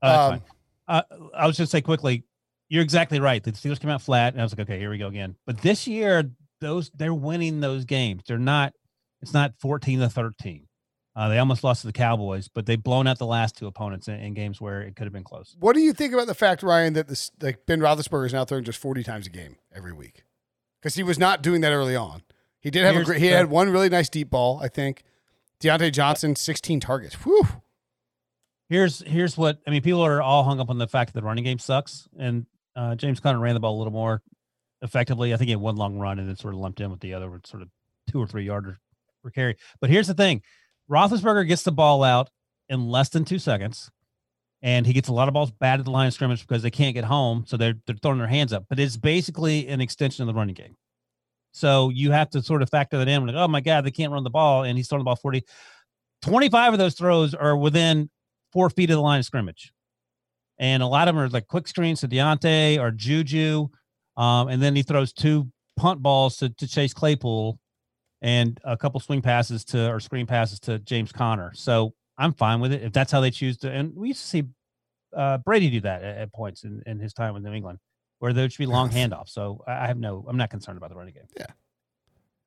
Uh, um, uh, I was just going to say quickly, you're exactly right. The Steelers came out flat, and I was like, okay, here we go again. But this year, those they're winning those games. They're not. It's not fourteen to thirteen. Uh, they almost lost to the Cowboys, but they've blown out the last two opponents in, in games where it could have been close. What do you think about the fact, Ryan, that this like Ben Roethlisberger is out there just forty times a game every week? Because he was not doing that early on. He did have Here's a great. He the, had one really nice deep ball, I think. Deontay Johnson, sixteen targets. Whew. Here's here's what I mean. People are all hung up on the fact that the running game sucks, and uh, James Conner ran the ball a little more effectively. I think he had one long run and then sort of lumped in with the other sort of two or three yarder per carry. But here's the thing: Roethlisberger gets the ball out in less than two seconds, and he gets a lot of balls bad at the line of scrimmage because they can't get home, so they're they're throwing their hands up. But it's basically an extension of the running game. So you have to sort of factor that in. Like, oh my God, they can't run the ball, and he's throwing the ball forty. twenty-five of those throws are within four feet of the line of scrimmage. And a lot of them are like quick screens to Deontay or Juju. Um, and then he throws two punt balls to, to Chase Claypool and a couple swing passes to, or screen passes to James Conner. So I'm fine with it if that's how they choose to. And we used to see uh, Brady do that at, at points in, in his time with New England, where there should be long handoffs. So I have no, I'm not concerned about the running game. Yeah.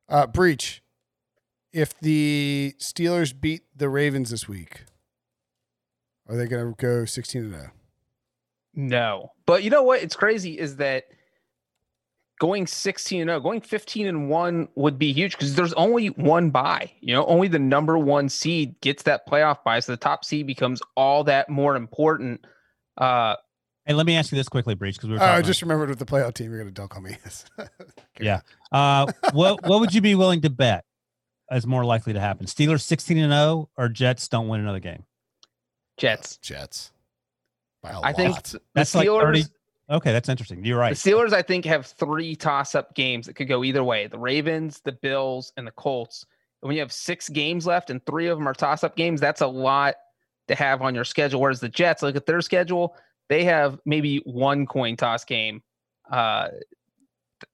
Uh, Breech, if the Steelers beat the Ravens this week, are they going to go sixteen and oh? No. But you know what? It's crazy is that going sixteen and oh, going fifteen and one would be huge because there's only one bye. You know, only the number one seed gets that playoff bye. So the top seed becomes all that more important. Uh, and let me ask you this quickly, Breech, because we were talking I just about- remembered with the playoff team, you're going to dunk on me. Yeah. Uh, what what would you be willing to bet is more likely to happen? Steelers sixteen and oh or Jets don't win another game? Jets. Uh, Jets. By a I lot. think that's Steelers, like thirty. Okay, that's interesting. You're right. The Steelers, I think, have three toss-up games that could go either way. The Ravens, the Bills, and the Colts. And when you have six games left and three of them are toss-up games, that's a lot to have on your schedule. Whereas the Jets, look at their schedule, they have maybe one coin toss game. Uh,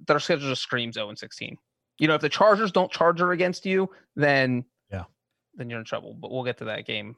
their schedule just screams oh and sixteen. You know, if the Chargers don't charger against you, then yeah, then you're in trouble. But we'll get to that game.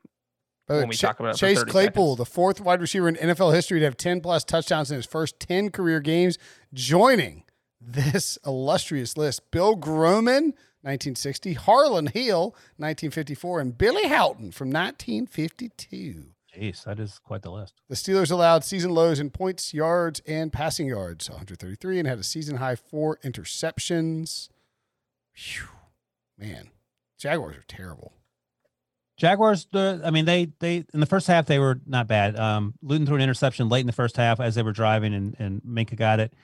But when we Ch- talk about Chase Claypool, seconds. The fourth wide receiver in N F L history to have ten plus touchdowns in his first ten career games, joining this illustrious list. Bill Groman, nineteen sixty, Harlan Hill, nineteen fifty-four, and Billy Houghton from nineteen fifty-two. Jeez, that is quite the list. The Steelers allowed season lows in points, yards, and passing yards, one hundred thirty-three, and had a season-high four interceptions. Whew, man, Jaguars are terrible. Jaguars, I mean, they they in the first half, they were not bad. Um, Luton threw an interception late in the first half as they were driving, and, and Minka got it.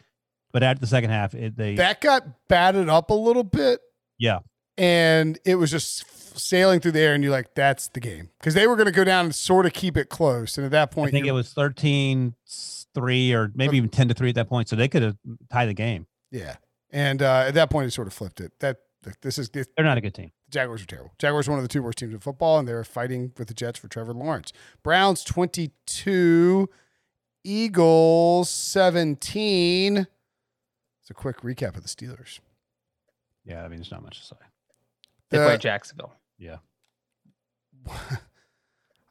But after the second half, it, they... That got batted up a little bit. Yeah. And it was just sailing through the air, and you're like, that's the game. Because they were going to go down and sort of keep it close. And at that point... I think it was thirteen three or maybe even ten to three at that point. So they could have tied the game. Yeah. And uh, at that point, it sort of flipped it. That this is this, They're not a good team. Jaguars are terrible. Jaguars are one of the two worst teams in football, and they're fighting with the Jets for Trevor Lawrence. Browns twenty-two, Eagles seventeen. It's a quick recap of the Steelers. Yeah, I mean, there's not much to say. They the, play Jacksonville. Yeah.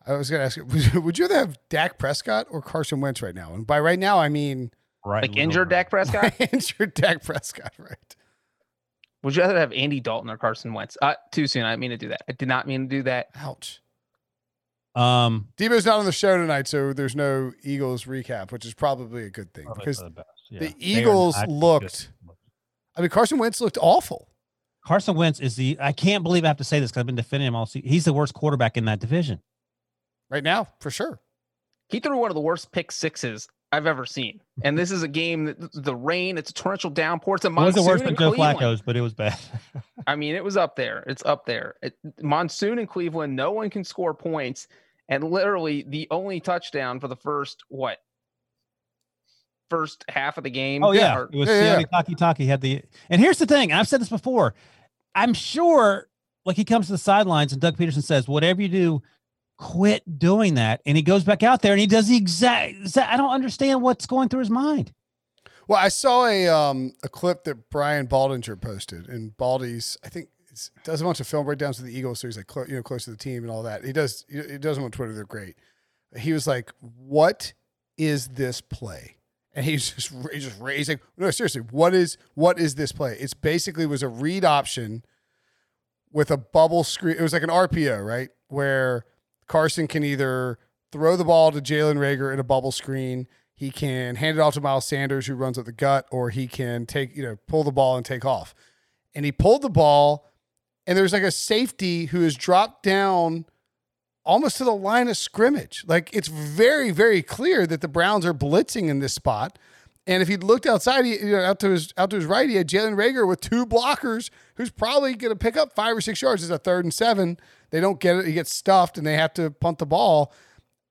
I was going to ask you, would, would you rather have Dak Prescott or Carson Wentz right now? And by right now, I mean... Right, like injured Dak Prescott? Injured Dak Prescott, right. Would you rather have Andy Dalton or Carson Wentz? Uh, too soon. I didn't mean to do that. I did not mean to do that. Ouch. Um, Debo's not on the show tonight, so there's no Eagles recap, which is probably a good thing because the, yeah. the Eagles not, looked – I mean, Carson Wentz looked awful. Carson Wentz is the – I can't believe I have to say this because I've been defending him all season. He's the worst quarterback in that division. Right now, for sure. He threw one of the worst pick sixes I've ever seen. And this is a game that the rain, it's a torrential downpour. It's a monsoon. It was worse than Joe Flacco's, but it was bad. I mean, it was up there. It's up there. It, monsoon in Cleveland. No one can score points. And literally the only touchdown for the first, what? First half of the game. Oh yeah. Or, it was yeah, yeah. Taki Taki had the, and here's the thing. I've said this before. I'm sure like he comes to the sidelines and Doug Peterson says, whatever you do, quit doing that, and he goes back out there and he does the exact, exact I don't understand what's going through his mind. Well, I saw a um a clip that Brian Baldinger posted, and Baldy's I think does a bunch of film breakdowns with the Eagles, so he's like clo- you know close to the team and all that. He does he does them on Twitter, they're great. He was like, what is this play? And he's just he's just raising no seriously, what is what is this play? It's basically was a read option with a bubble screen. It was like an R P O, right? Where Carson can either throw the ball to Jalen Reagor in a bubble screen, he can hand it off to Miles Sanders, who runs up the gut, or he can take, you know, pull the ball and take off. And he pulled the ball, and there's like a safety who is dropped down almost to the line of scrimmage. Like, it's very, very clear that the Browns are blitzing in this spot. And if he looked outside, he, you know, out to his out to his right, he had Jalen Reagor with two blockers, who's probably going to pick up five or six yards. It's a third and seven. They don't get it. He gets stuffed, and they have to punt the ball.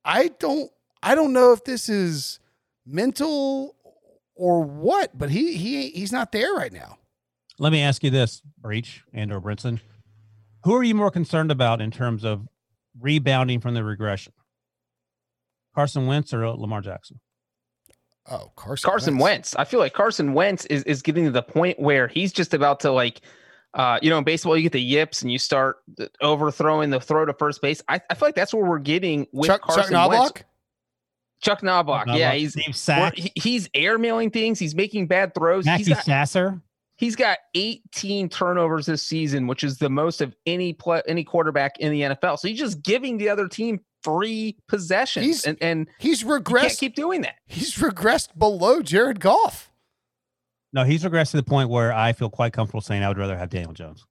I don't. I don't know if this is mental or what, but he he he's not there right now. Let me ask you this, Breech and or Brinson, who are you more concerned about in terms of rebounding from the regression? Carson Wentz or Lamar Jackson? Oh, Carson Carson Wentz. Wentz. I feel like Carson Wentz is, is getting to the point where he's just about to, like, uh, you know, in baseball, you get the yips and you start overthrowing the throw to first base. I, I feel like that's what we're getting with Chuck, Carson Chuck Wentz. Chuck Knobloch. Chuck Knobloch. Yeah, he's he, he's airmailing things. He's making bad throws. Matthew he's got, Sasser. He's got eighteen turnovers this season, which is the most of any play, any quarterback in the N F L. So he's just giving the other team free possessions, he's, and, and he's regressed. You can't keep doing that. He's regressed below Jared Goff. No, he's regressed to the point where I feel quite comfortable saying I would rather have Daniel Jones.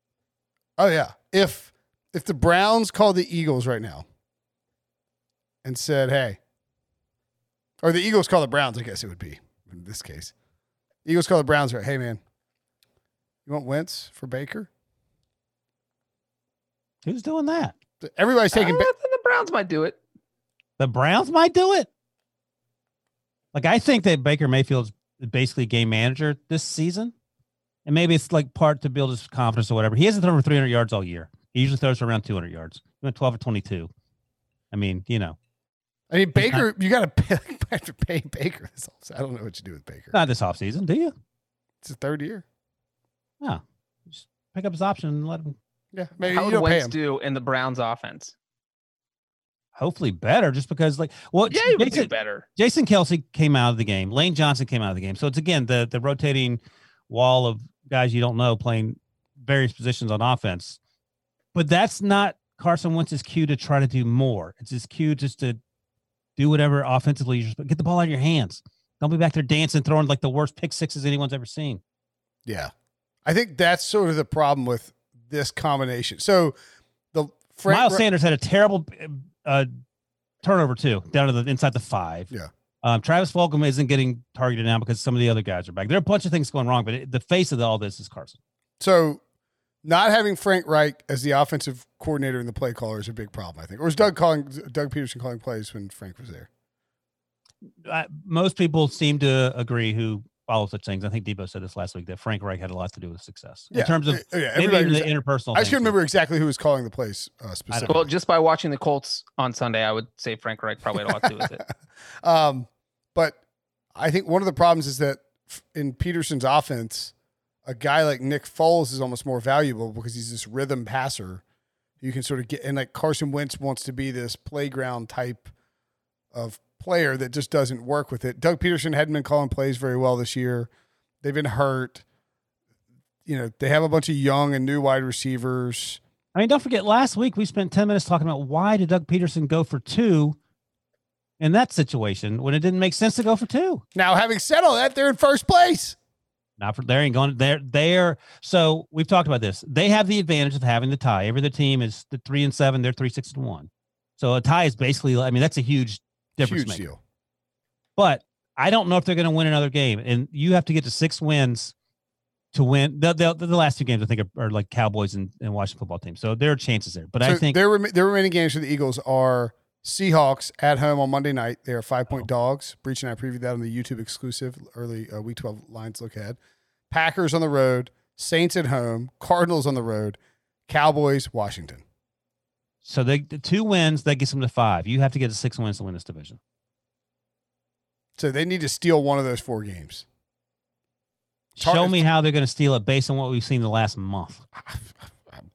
Oh yeah, if if the Browns called the Eagles right now and said, "Hey," or the Eagles call the Browns, I guess it would be in this case. Eagles call the Browns, right? Hey man, you want Wentz for Baker? Who's doing that? Everybody's taking. Ba- the Browns might do it. The Browns might do it. Like, I think that Baker Mayfield's basically game manager this season, and maybe it's like part to build his confidence or whatever. He hasn't thrown over three hundred yards all year. He usually throws around two hundred yards. He went twelve or twenty-two. I mean, you know. I mean, Baker, not, you got to pay, have to pay Baker this offseason. I don't know what you do with Baker. Not this offseason, do you? It's his third year. No, just pick up his option and let him. Yeah, maybe how would Wentz do in the Browns' offense? Hopefully better, just because, like, well, yeah, he would do better. Jason Kelce came out of the game. Lane Johnson came out of the game. So it's again the the rotating wall of guys you don't know playing various positions on offense. But that's not Carson Wentz's cue to try to do more. It's his cue just to do whatever offensively. You just get the ball out of your hands. Don't be back there dancing, throwing like the worst pick sixes anyone's ever seen. Yeah, I think that's sort of the problem with this combination. So the Frank Miles Ra- Sanders had a terrible uh, turnover too, down to the inside the five. Yeah. Um, Travis Fulgham isn't getting targeted now because some of the other guys are back. There are a bunch of things going wrong, but it, the face of all this is Carson. So not having Frank Reich as the offensive coordinator and the play caller is a big problem, I think. Or was Doug calling Doug Peterson calling plays when Frank was there? Uh, most people seem to agree who follow such things. I think Debo said this last week that Frank Reich had a lot to do with success yeah. in terms of yeah, maybe even the interpersonal. I should remember exactly who was calling the plays uh, specifically. Well, just by watching the Colts on Sunday, I would say Frank Reich probably had a lot to do with it. Um, but I think one of the problems is that in Peterson's offense, a guy like Nick Foles is almost more valuable because he's this rhythm passer. You can sort of get, and like Carson Wentz wants to be this playground type of player that just doesn't work with it. Doug Peterson hadn't been calling plays very well this year. They've been hurt. You know, they have a bunch of young and new wide receivers. I mean, don't forget last week we spent ten minutes talking about why did Doug Peterson go for two in that situation when it didn't make sense to go for two. Now, having said all that, they're in first place. Not for there ain't going there. There. So we've talked about this. They have the advantage of having the tie. Every other team is the three and seven. They're three, six and one. So a tie is basically, I mean, that's a huge Huge maker. Deal. But I don't know if they're going to win another game. And you have to get to six wins to win. The, the, the last two games, I think, are, are like Cowboys and, and Washington football team. So there are chances there. But so I think their, rem- their remaining games for the Eagles are Seahawks at home on Monday night. They are five-point oh. dogs. Breech and I previewed that on the YouTube exclusive early uh, Week twelve Lines Look Ahead. Packers on the road. Saints at home. Cardinals on the road. Cowboys, Washington. So they, the two wins, that gets them to five. You have to get to six wins to win this division. So they need to steal one of those four games. Tar- Show me how they're going to steal it based on what we've seen the last month.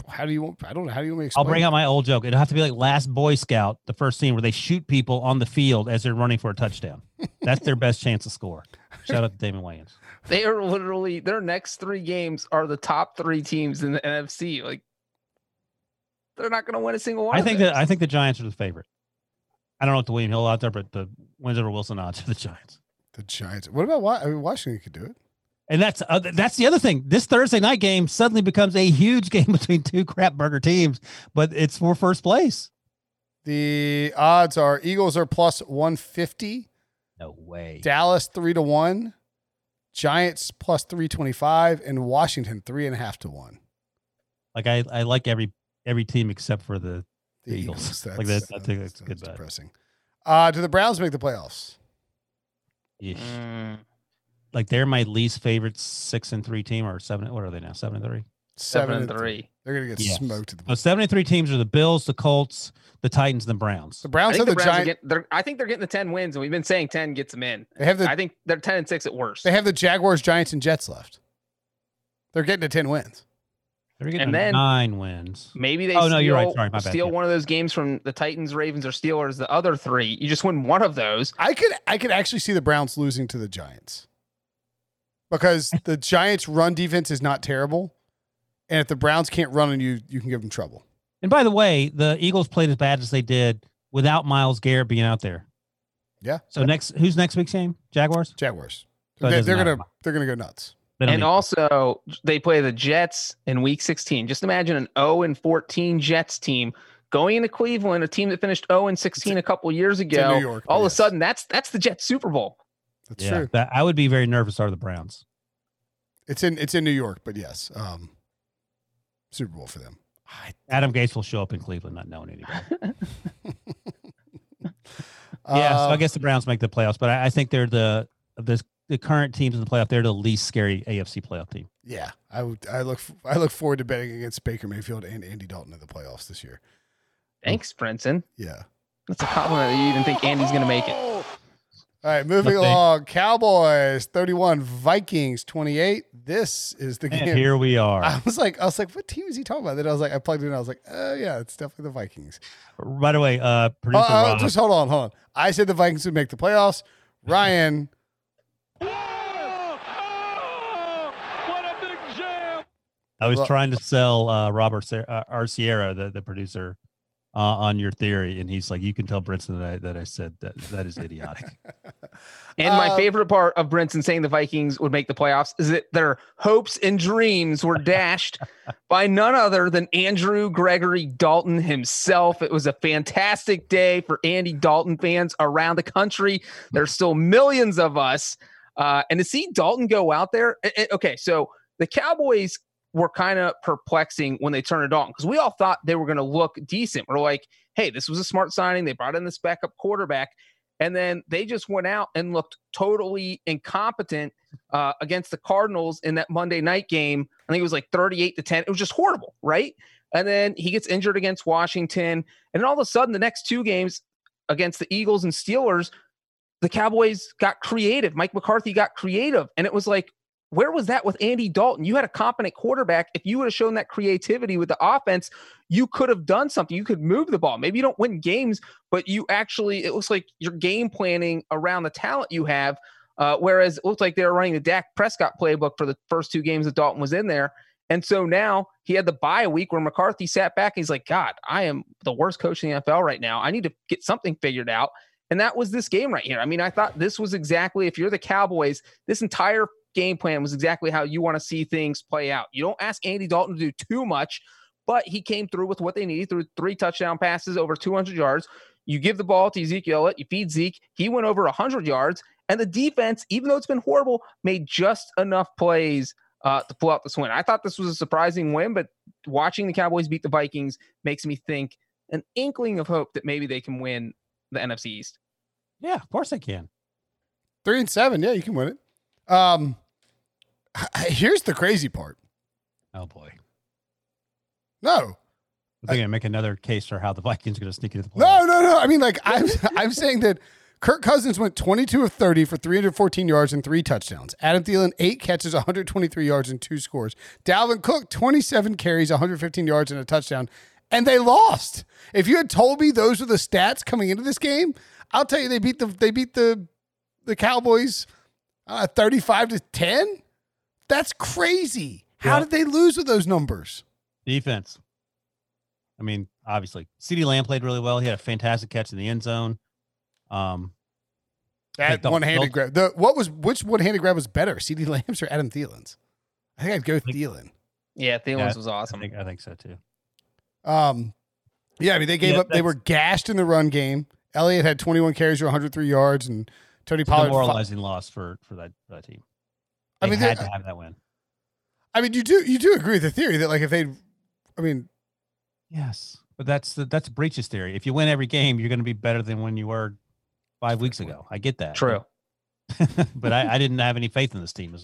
How do you – I don't know. How do you make – I'll bring out my old joke. It'll have to be like Last Boy Scout, the first scene where they shoot people on the field as they're running for a touchdown. That's their best chance to score. Shout out to Damon Wayans. They are literally – their next three games are the top three teams in the N F C. Like, they're not going to win a single one. I think that I think the Giants are the favorite. I don't know what the William Hill odds are, but the wins over Wilson odds are the Giants. The Giants. What about I mean, Washington could do it? And that's uh, that's the other thing. This Thursday night game suddenly becomes a huge game between two crap burger teams, but it's for first place. The odds are Eagles are plus one fifty. No way. Dallas three to one. Giants plus three twenty-five, and Washington three and a half to one. Like I, I like every every team except for the, the, the Eagles. Eagles. That's, like that, I think that's, that's good. That's depressing. Uh, do the Browns make the playoffs? Ish. Mm. Like they're my least favorite six and three team, or seven. What are they now? Seven and three. Seven, seven and three. three. They're gonna get yes. smoked. At the so seven and three teams are the Bills, the Colts, the Titans, and the Browns. The Browns are the, the Giants. I think they're getting the ten wins, and we've been saying ten gets them in. They have the, I think they're ten and six at worst. They have the Jaguars, Giants, and Jets left. They're getting to ten wins. They're getting and then nine wins. Maybe they. Oh steal, no, you're right. Sorry, my bad. Steal yeah. one of those games from the Titans, Ravens, or Steelers. The other three, you just win one of those. I could, I could actually see the Browns losing to the Giants. Because the Giants' run defense is not terrible, and if the Browns can't run on you, you can give them trouble. And by the way, the Eagles played as bad as they did without Myles Garrett being out there. Yeah. So yeah. next, who's next week's game? Jaguars. Jaguars. So they, they're gonna they're gonna go nuts. And also, they play the Jets in Week sixteen. Just imagine an oh and fourteen Jets team going into Cleveland, a team that finished oh and sixteen a couple years ago. New York, all yes. of a sudden, that's that's the Jets Super Bowl. That's yeah, true. That, I would be very nervous. Are the Browns? It's in it's in New York, but yes, um, Super Bowl for them. I, Adam Gase will show up in Cleveland, not knowing anybody. yeah, uh, so I guess the Browns make the playoffs, but I, I think they're the the the current teams in the playoff. They're the least scary A F C playoff team. Yeah, I would. I look. I look forward to betting against Baker Mayfield and Andy Dalton in the playoffs this year. Thanks, Brinson. Yeah, that's a compliment that you even think Andy's going to make it. All right, moving along. Cowboys thirty-one, Vikings twenty-eight. This is the game. And here we are. I was like, I was like, what team is he talking about? Then I was like, I plugged it in. I was like, oh yeah, it's definitely the Vikings. By the way, uh, producer oh, Rob, just hold on, hold on. I said the Vikings would make the playoffs. Ryan. Oh, oh, what a big jam! I was trying to sell uh, Robert uh, Arciero, the the producer. Uh, on your theory, and he's like, you can tell Brinson that I, that I said that that is idiotic. And my uh, favorite part of Brinson saying the Vikings would make the playoffs is that their hopes and dreams were dashed by none other than Andrew Gregory Dalton himself. It was a fantastic day for Andy Dalton fans around the country. There's still millions of us. Uh, and to see Dalton go out there. It, it, okay. So the Cowboys were kind of perplexing when they turned it on, because we all thought they were going to look decent. We're like, hey, this was a smart signing. They brought in this backup quarterback, and then they just went out and looked totally incompetent uh, against the Cardinals in that Monday night game. I think it was like thirty-eight to ten. It was just horrible, right? And then he gets injured against Washington, and then all of a sudden the next two games against the Eagles and Steelers, the Cowboys got creative. Mike McCarthy got creative, and it was like, where was that with Andy Dalton? You had a competent quarterback. If you would have shown that creativity with the offense, you could have done something. You could move the ball. Maybe you don't win games, but you actually, it looks like you're game planning around the talent you have. Uh, whereas it looked like they were running the Dak Prescott playbook for the first two games that Dalton was in there. And so now he had the bye week where McCarthy sat back. And he's like, God, I am the worst coach in the N F L right now. I need to get something figured out. And that was this game right here. I mean, I thought this was exactly, if you're the Cowboys, this entire game plan was exactly how you want to see things play out. You don't ask Andy Dalton to do too much, but he came through with what they needed through three touchdown passes over two hundred yards. You give the ball to Ezekiel, you feed Zeke. He went over one hundred yards, and the defense, even though it's been horrible, made just enough plays uh, to pull out this win. I thought this was a surprising win, but watching the Cowboys beat the Vikings makes me think an inkling of hope that maybe they can win the N F C East. Yeah, of course they can. Three and seven. Yeah, you can win it. Um, Here's the crazy part. Oh, boy. No. They're going to make another case for how the Vikings are going to sneak into the playoffs. No, no, no. I mean, like, I'm, I'm saying that Kirk Cousins went twenty-two of thirty for three hundred fourteen yards and three touchdowns. Adam Thielen, eight catches, one hundred twenty-three yards and two scores. Dalvin Cook, twenty-seven carries, one hundred fifteen yards and a touchdown. And they lost. If you had told me those were the stats coming into this game, I'll tell you they beat the they beat the, the Cowboys uh, thirty-five to ten. That's crazy. How yeah. did they lose with those numbers? Defense. I mean, obviously, CeeDee Lamb played really well. He had a fantastic catch in the end zone. Um, that like one-handed grab. The what was which one-handed grab was better, CeeDee Lamb's or Adam Thielen's? I think I'd go I think, Thielen. Yeah, Thielen's yeah, was awesome. I think, I think so too. Um, Yeah, I mean, they gave yeah, up. They were gashed in the run game. Elliott had twenty-one carries for one hundred three yards, and Tony Pollard. Demoralizing loss for for that, for that team. They I mean, had they, to have that win. I mean, you do you do agree with the theory that like if they, I mean, yes, but that's the, that's Breech's theory. If you win every game, you're going to be better than when you were five weeks ago. I get that. True, but I, I didn't have any faith in this team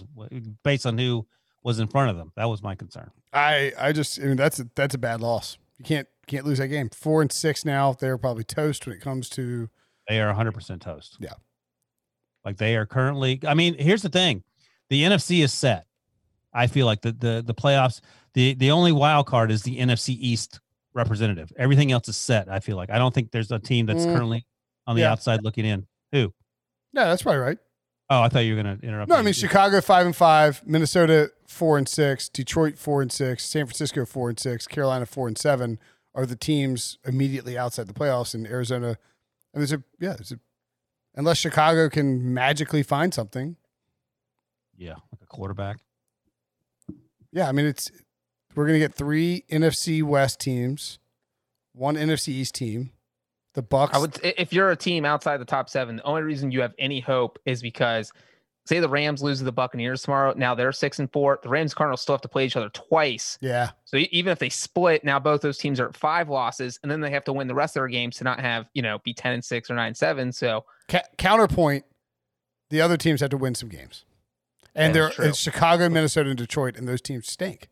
based on who was in front of them. That was my concern. I I just I mean that's a, that's a bad loss. You can't. Can't lose that game. Four and six now. They're probably toast when it comes to. They are one hundred percent toast. Yeah. Like they are currently. I mean, here's the thing. The N F C is set. I feel like the the the playoffs, the, the only wild card is the N F C East representative. Everything else is set, I feel like. I don't think there's a team that's mm. currently on the yeah. outside looking in. Who? No, that's probably right. Oh, I thought you were going to interrupt. No, me. I mean, Chicago five and five, Minnesota four and six, Detroit four and six, San Francisco four and six, Carolina four and seven. Are the teams immediately outside the playoffs in Arizona? I mean, it's a, yeah, it's a, unless Chicago can magically find something. Yeah, like a quarterback. Yeah, I mean, it's we're going to get three N F C West teams, one N F C East team, the Bucs. I would, if you're a team outside the top seven, the only reason you have any hope is because, say the Rams lose to the Buccaneers tomorrow. Now they're six and four. The Rams Cardinals still have to play each other twice. Yeah. So even if they split, now both those teams are at five losses, and then they have to win the rest of their games to not have, you know, be ten and six or nine and seven. So Ca- counterpoint, the other teams have to win some games, and they're it's Chicago, Minnesota, and Detroit, and those teams stink.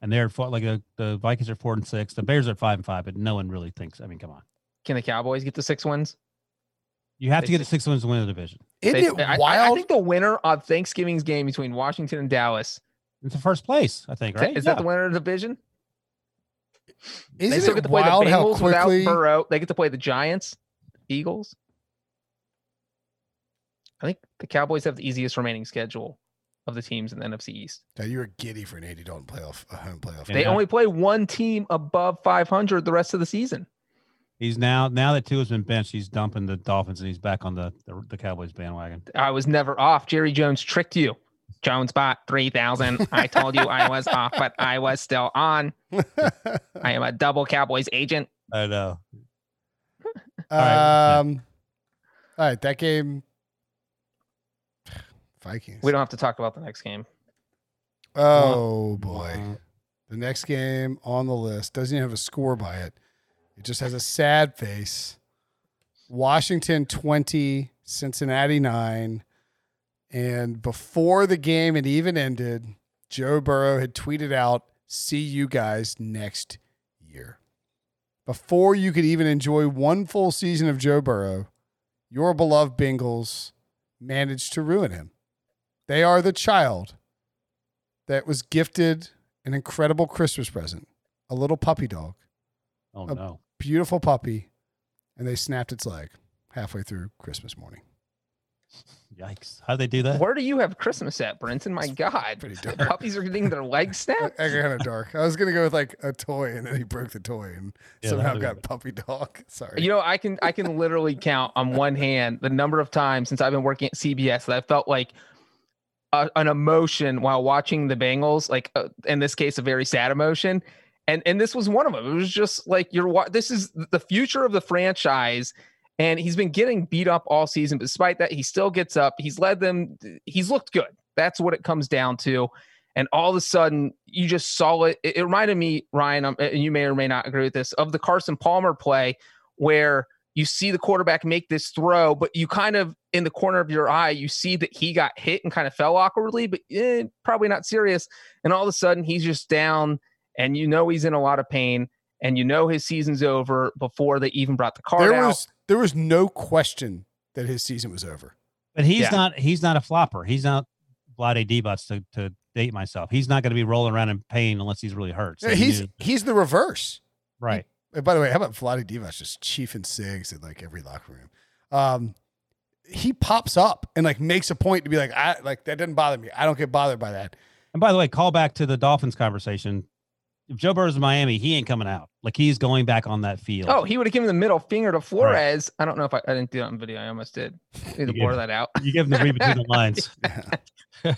And they're like a, the Vikings are four and six. The Bears are five and five, but no one really thinks. I mean, come on. Can the Cowboys get the six wins? You have to get six wins to win the division. Isn't it wild? I, I think the winner of Thanksgiving's game between Washington and Dallas. It's the first place, I think, right? Is yeah. that the winner of the division? Isn't they still get to play the Bengals without Burrow. They get to play the Giants, Eagles. I think the Cowboys have the easiest remaining schedule of the teams in the N F C East. Now you were giddy for an eighty dollar playoff, a home playoff. They yeah. only play one team above five hundred the rest of the season. He's now, now that Tua's been benched, he's dumping the Dolphins and he's back on the, the, the Cowboys bandwagon. I was never off. Jerry Jones tricked you. Jones bought three thousand. I told you I was off, but I was still on. I am a double Cowboys agent. I know. um, all right. all right. That game. Vikings. We don't have to talk about the next game. Oh, boy. The next game on the list doesn't even have a score by it. It just has a sad face. Washington twenty, Cincinnati nine. And before the game had even ended, Joe Burrow had tweeted out, "See you guys next year." Before you could even enjoy one full season of Joe Burrow, your beloved Bengals managed to ruin him. They are the child that was gifted an incredible Christmas present, a little puppy dog. Oh, a no. Beautiful puppy, and they snapped its leg halfway through Christmas morning. Yikes! How'd they do that? Where do you have Christmas at, Brinson? My God, pretty dark. Puppies are getting their legs snapped. Kind of dark. I was gonna go with like a toy, and then he broke the toy, and yeah, somehow got puppy dog. Sorry. You know, I can I can literally count on one hand the number of times since I've been working at C B S that I felt like a, an emotion while watching the Bengals, like uh, in this case, a very sad emotion. And and this was one of them. It was just like, you're. This is the future of the franchise, and he's been getting beat up all season. But despite that, he still gets up. He's led them. He's looked good. That's what it comes down to. And all of a sudden, you just saw it. It, it reminded me, Ryan, um, and you may or may not agree with this, of the Carson Palmer play where you see the quarterback make this throw, but you kind of, in the corner of your eye, you see that he got hit and kind of fell awkwardly, but eh, probably not serious. And all of a sudden, he's just down. And you know he's in a lot of pain, and you know his season's over before they even brought the card there out. Was, there was no question that his season was over. But he's yeah. not he's not a flopper. He's not Vlade Divac, to, to date myself. He's not going to be rolling around in pain unless he's really hurt. So yeah, he's he he's the reverse. Right. He, by the way, how about Vlade Divac just chiefing cigs in like every locker room? Um, he pops up and like makes a point to be like, I like that doesn't bother me. I don't get bothered by that. And by the way, call back to the Dolphins conversation. If Joe Burrow's in Miami, he ain't coming out. Like, he's going back on that field. Oh, he would have given the middle finger to Flores. Right. I don't know if I, I didn't do that on video. I almost did. I need to blur that out. You give him the read between the lines. yeah,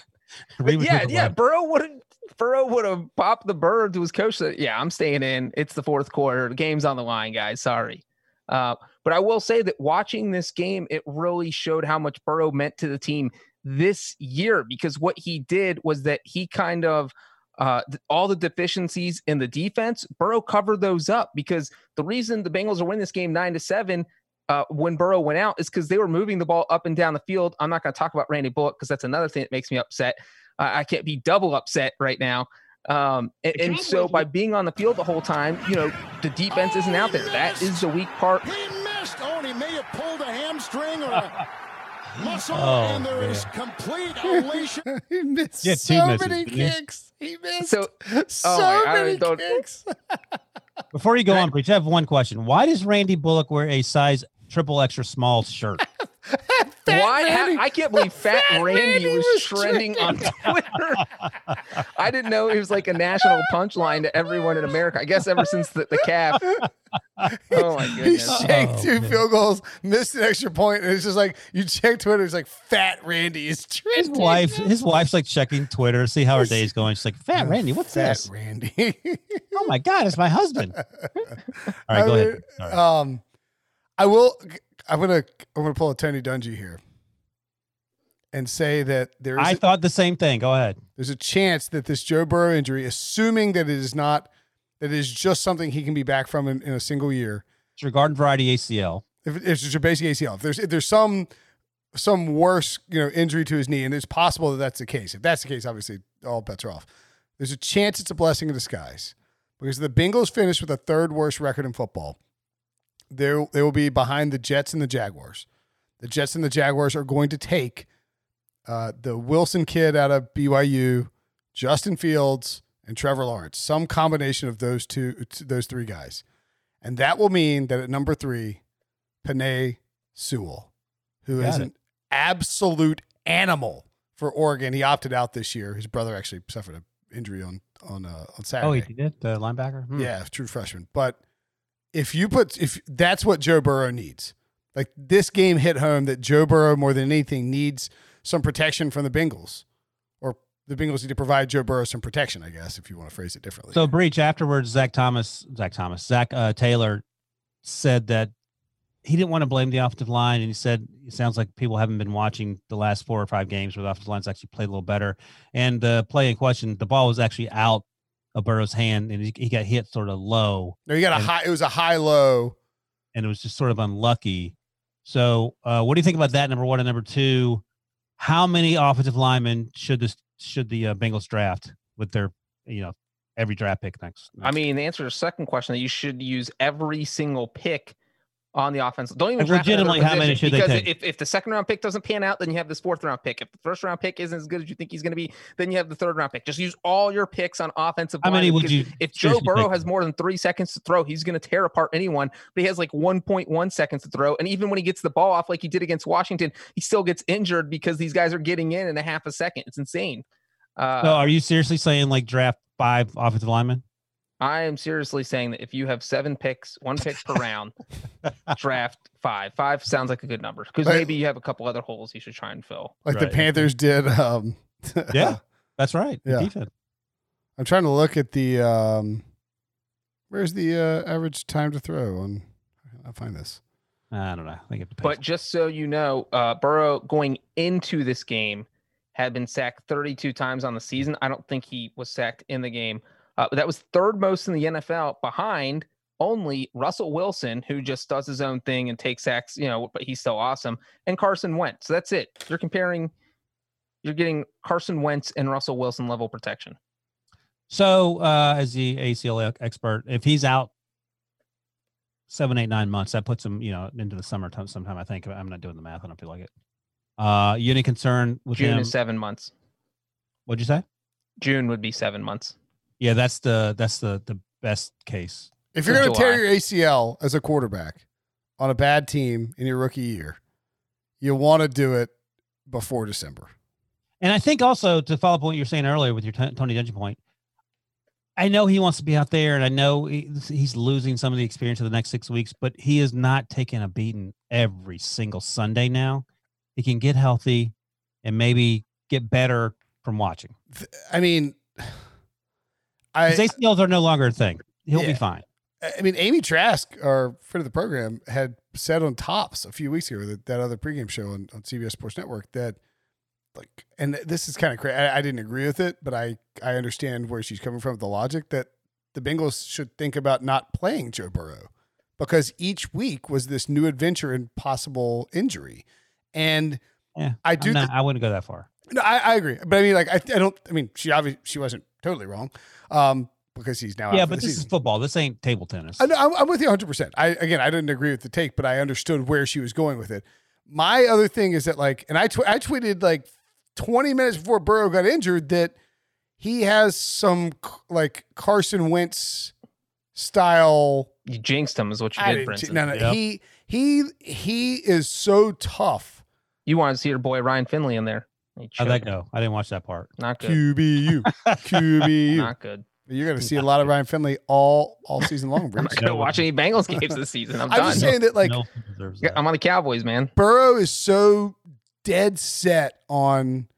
yeah. yeah. Burrow would have Burrow would have popped the bird to his coach that, yeah, I'm staying in. It's the fourth quarter. The game's on the line, guys. Sorry. Uh, but I will say that watching this game, it really showed how much Burrow meant to the team this year, because what he did was that he kind of uh, all the deficiencies in the defense, Burrow covered those up, because the reason the Bengals are winning this game nine to seven uh, when Burrow went out is because they were moving the ball up and down the field. I'm not going to talk about Randy Bullock because that's another thing that makes me upset. Uh, I can't be double upset right now. Um, and, and so by being on the field the whole time, you know, the defense oh, isn't out there. That is the weak part. He missed. Oh, and he may have pulled a hamstring or a muscle, oh, and there man. is complete elation. He missed yeah, so misses, many kicks. He missed so, so oh my, many I kicks. Before you go on, Breech, I have one question. Why does Randy Bullock wear a size triple extra small shirt? Why? Randy, I can't believe Fat, Fat Randy, Randy was, was trending, trending on Twitter. I didn't know it was like a national punchline to everyone in America. I guess ever since the, the calf. Oh my goodness! He shanked oh, two man. field goals, missed an extra point, and it's just like you check Twitter. It's like Fat Randy is trending. His wife, his wife's like checking Twitter, see how her day is going. She's like, Fat Randy, what's Fat this? Fat Randy. Oh my God, it's my husband. All right, go I mean, ahead. Right. Um, I will. I'm gonna I'm gonna pull a Tony Dungy here and say that there is I a, thought the same thing. Go ahead. There's a chance that this Joe Burrow injury, assuming that it is not that it is just something he can be back from in, in a single year. It's your garden variety A C L. If it's your basic A C L. If there's if there's some some worse, you know, injury to his knee, and it's possible that that's the case. If that's the case, obviously all bets are off. There's a chance it's a blessing in disguise, because the Bengals finished with the third worst record in football. They they will be behind the Jets and the Jaguars. The Jets and the Jaguars are going to take uh, the Wilson kid out of B Y U, Justin Fields, and Trevor Lawrence. Some combination of those two, those three guys, and that will mean that at number three, Penei Sewell, who Got is it. an absolute animal for Oregon. He opted out this year. His brother actually suffered an injury on on uh, on Saturday. Oh, he did, the linebacker. Hmm. Yeah, true freshman, but. If you put, if that's what Joe Burrow needs, like this game hit home that Joe Burrow more than anything needs some protection from the Bengals, or the Bengals need to provide Joe Burrow some protection, I guess, if you want to phrase it differently. So Breech afterwards, Zach Thomas, Zach Thomas, Zach uh, Taylor said that he didn't want to blame the offensive line. And he said, it sounds like people haven't been watching the last four or five games where the offensive line's actually played a little better. And the play in question, the ball was actually out of Burrow's hand, and he, he got hit sort of low. No, he got and, a high. It was a high low, and it was just sort of unlucky. So, uh, what do you think about that? Number one and number two, how many offensive linemen should this should the uh, Bengals draft with their you know every draft pick next? next I mean, the answer to the second question that you should use every single pick on the offense. Don't even legitimately how many should they take? Because if, if the second round pick doesn't pan out, then you have this fourth round pick. If the first round pick isn't as good as you think he's going to be, then you have the third round pick. Just use all your picks on offensive line. How many would you? If Joe Burrow has more than three seconds to throw, he's going to tear apart anyone. But he has like one point one seconds to throw, and even when he gets the ball off, like he did against Washington, he still gets injured because these guys are getting in in a half a second. It's insane. Uh, so, are you seriously saying like draft five offensive linemen? I am seriously saying that if you have seven picks, one pick per round, draft five. Five sounds like a good number, because like, maybe you have a couple other holes you should try and fill. Like right. the Panthers did. Um, yeah, that's right. Yeah. Defense. I'm trying to look at the um, – where's the uh, average time to throw on – I'll find this. I don't know. I think it depends. But just so you know, uh, Burrow going into this game had been sacked thirty-two times on the season. I don't think he was sacked in the game. Uh, that was third most in the N F L, behind only Russell Wilson, who just does his own thing and takes sacks, you know, but he's still awesome, and Carson Wentz. So that's it. You're comparing, you're getting Carson Wentz and Russell Wilson level protection. So uh, as the A C L expert, if he's out seven, eight, nine months, that puts him, you know, into the summertime sometime, I think. I'm not doing the math. I don't feel like it. Uh, you any concern with June him? Is seven months. What'd you say? June would be seven months. Yeah, that's the that's the, the best case. If you're going to tear your A C L as a quarterback on a bad team in your rookie year, you want to do it before December. And I think also, to follow up on what you were saying earlier with your t- Tony Dungy point, I know he wants to be out there, and I know he, he's losing some of the experience of the next six weeks, but he is not taking a beating every single Sunday now. He can get healthy and maybe get better from watching. I mean – I, A C Ls are no longer a thing. He'll yeah. be fine. I mean, Amy Trask, our friend of the program, had said on Tops a few weeks ago, that, that other pregame show on, on C B S Sports Network, that like, and this is kind of crazy. I, I didn't agree with it, but I, I understand where she's coming from with the logic that the Bengals should think about not playing Joe Burrow because each week was this new adventure and possible injury. And yeah, I do, not, th- I wouldn't go that far. No, I, I agree. But I mean, like, I, I don't, I mean, she obviously, she wasn't totally wrong. Um, Because he's now, yeah, out but for the this season. Is football. This ain't table tennis. I, I'm, I'm with you one hundred percent. I again, I didn't agree with the take, but I understood where she was going with it. My other thing is that, like, and I tw- I tweeted like twenty minutes before Burrow got injured that he has some like Carson Wentz style. You jinxed him, is what you did, Brinson. No, no, yep. he he he is so tough. You wanted to see your boy Ryan Finley in there. How'd that go? I didn't watch that part. Not good. Q B U, Q B U, not good. You're going to see a lot of Ryan Finley all all season long. I'm not going to watch any Bengals games this season. I'm, I'm done. Just saying that, like, no, no that. I'm on the Cowboys, man. Burrow is so dead set on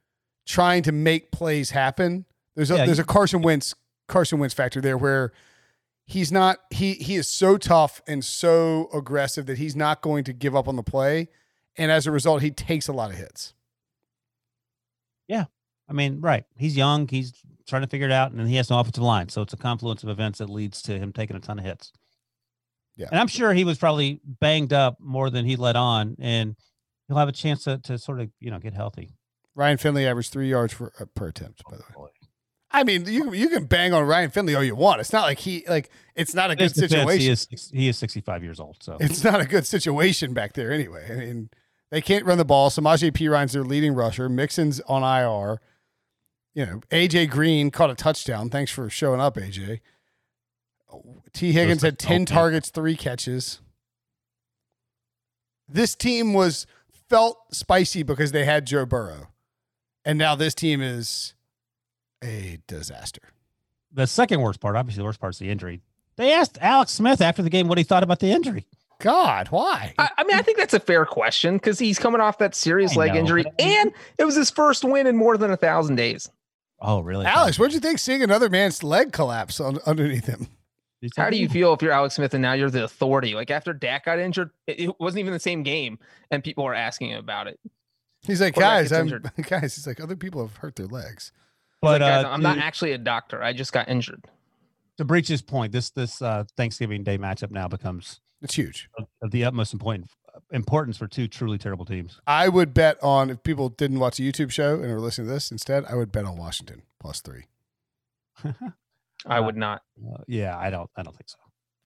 trying to make plays happen. There's a, yeah, there's a Carson Wentz Carson Wentz factor there where he's not he he is so tough and so aggressive that he's not going to give up on the play, and as a result, he takes a lot of hits. Yeah. I mean, right. He's young. He's trying to figure it out, and then he has no offensive line. So it's a confluence of events that leads to him taking a ton of hits. Yeah. And I'm sure he was probably banged up more than he let on, and he'll have a chance to, to sort of, you know, get healthy. Ryan Finley averaged three yards for, uh, per attempt, by the way. Oh, I mean, you you can bang on Ryan Finley all you want. It's not like he, like, it's not a good situation. He is, he is sixty-five years old, so. It's not a good situation back there anyway. I mean, they can't run the ball. Samaje Perine's their leading rusher. Mixon's on I R. You know, A J Green caught a touchdown. Thanks for showing up, A J. T. Higgins had ten okay. targets, three catches. This team was felt spicy because they had Joe Burrow. And now this team is a disaster. The second worst part, obviously the worst part is the injury. They asked Alex Smith after the game what he thought about the injury. God, why? I, I mean, I think that's a fair question because he's coming off that serious leg injury, and it was his first win in more than a thousand days. Oh, really? Alex, what'd you think seeing another man's leg collapse on, underneath him? How do you feel if you're Alex Smith and now you're the authority? Like after Dak got injured, it, it wasn't even the same game, and people are asking him about it. He's like, guys, I'm injured. guys. He's like, other people have hurt their legs, but like, guys, uh, I'm not actually a doctor. I just got injured. To Breech's point, this this uh, Thanksgiving Day matchup now becomes. It's huge. Of the utmost important importance for two truly terrible teams. I would bet on, if people didn't watch a YouTube show and are listening to this instead, I would bet on Washington plus three. I uh, would not. Uh, yeah, I don't. I don't think so.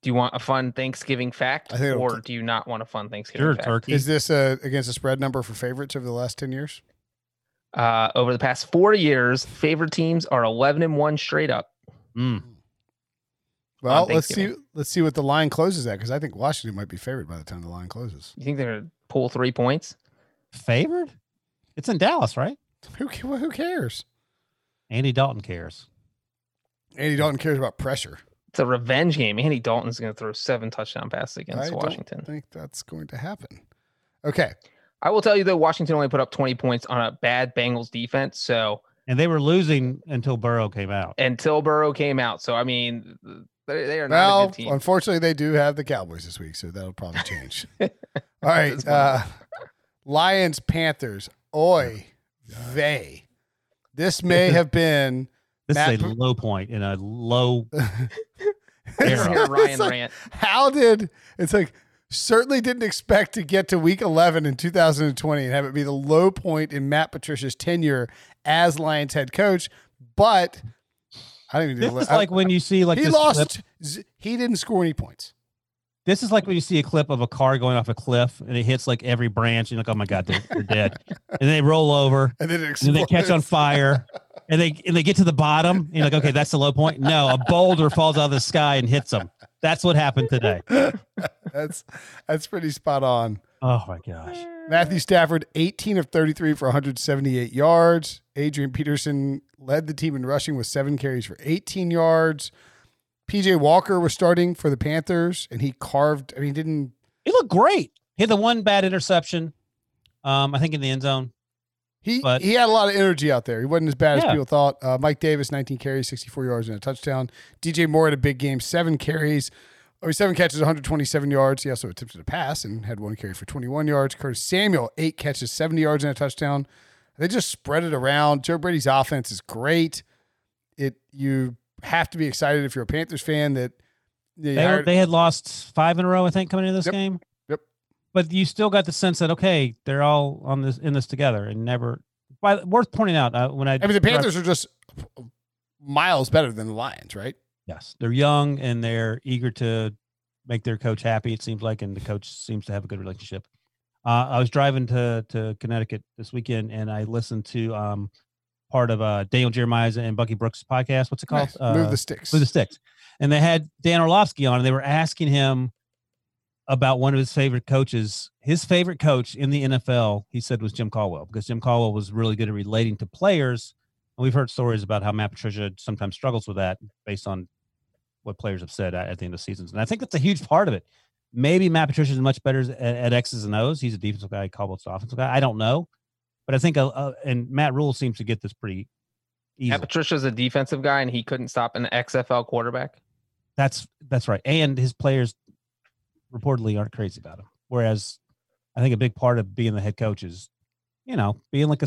Do you want a fun Thanksgiving fact, or do you not want a fun Thanksgiving sure, fact? Turkey. Is this a, against a spread number for favorites over the last ten years? Uh, over the past four years, favorite teams are eleven and one straight up. Mm. Well, let's see. Let's see what the line closes at, because I think Washington might be favored by the time the line closes. You think they're going to pull three points? Favored? It's in Dallas, right? Who who cares? Andy Dalton cares. Andy Dalton cares about pressure. It's a revenge game. Andy Dalton's going to throw seven touchdown passes against I Washington. I don't think that's going to happen. Okay. I will tell you though, Washington only put up twenty points on a bad Bengals defense, so and they were losing until Burrow came out. Until Burrow came out, so I mean. They, they are not well, a good team. Unfortunately, they do have the Cowboys this week, so that'll probably change. All right. Uh, Lions, Panthers. Oy vey. This may have been. This Matt is a P- low point in a low era. Ryan like, rant. How did. It's like, certainly didn't expect to get to week eleven in two thousand twenty and have it be the low point in Matt Patricia's tenure as Lions head coach, but. I didn't even this is like I, when you see like he this lost. Clip. He didn't score any points. This is like when you see a clip of a car going off a cliff and it hits like every branch. And you're like, oh my God, they're, they're dead. And they roll over and then, it and then they catch on fire and they and they get to the bottom. And you're like, okay, that's the low point. No, a boulder falls out of the sky and hits them. That's what happened today. that's that's pretty spot on. Oh my gosh. Matthew Stafford, eighteen of thirty-three for one hundred seventy-eight yards. Adrian Peterson led the team in rushing with seven carries for eighteen yards. P J Walker was starting for the Panthers, and he carved. I mean, he didn't. He looked great. He had the one bad interception, um, I think, in the end zone. He but, he had a lot of energy out there. He wasn't as bad yeah. as people thought. Uh, Mike Davis, nineteen carries, sixty-four yards, and a touchdown. D J Moore had a big game, seven carries. Oh, seven catches, one hundred twenty-seven yards. He also attempted a pass and had one carry for twenty-one yards. Curtis Samuel, eight catches, seventy yards and a touchdown. They just spread it around. Joe Brady's offense is great. It you have to be excited if you're a Panthers fan that they, they, hired- they had lost five in a row, I think, coming into this yep. game. Yep. But you still got the sense that okay, they're all on this in this together and never. By, worth pointing out uh, when I. I mean, the Panthers I, are just miles better than the Lions, right? Yes, they're young and they're eager to make their coach happy, it seems like, and the coach seems to have a good relationship. Uh, I was driving to to Connecticut this weekend, and I listened to um, part of uh, Daniel Jeremiah's and Bucky Brooks' podcast. What's it called? Nice. Uh, Move the Sticks. Move the Sticks. And they had Dan Orlovsky on, and they were asking him about one of his favorite coaches. His favorite coach in the N F L, he said, was Jim Caldwell, because Jim Caldwell was really good at relating to players. And we've heard stories about how Matt Patricia sometimes struggles with that based on what players have said at the end of seasons. And I think that's a huge part of it. Maybe Matt Patricia is much better at, at X's and O's. He's a defensive guy. Caldwell's an offensive guy. I don't know. But I think, a, a, and Matt Rule seems to get this pretty easy. Matt Patricia's a defensive guy, and he couldn't stop an X F L quarterback. That's that's right. And his players reportedly aren't crazy about him. Whereas I think a big part of being the head coach is, you know, being like a,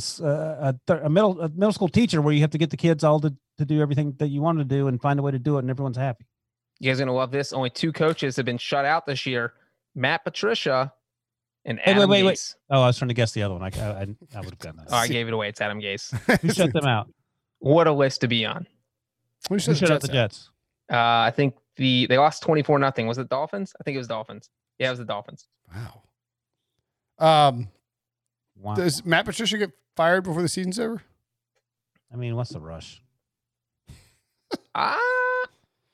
a, a middle a middle school teacher where you have to get the kids all to, to do everything that you want them to do and find a way to do it, and everyone's happy. You guys are going to love this. Only two coaches have been shut out this year. Matt Patricia and Adam Gase. Wait, wait, wait, wait. Oh, I was trying to guess the other one. I I, I would have done that. Oh, I gave it away. It's Adam Gase. Who shut them out? What a list to be on. Who shut, Who shut the out the Jets? Uh, I think the they lost twenty-four nothing. Was it Dolphins? I think it was Dolphins. Yeah, it was the Dolphins. Wow. Um. Wow. Does Matt Patricia get fired before the season's over? I mean, what's the rush? Ah,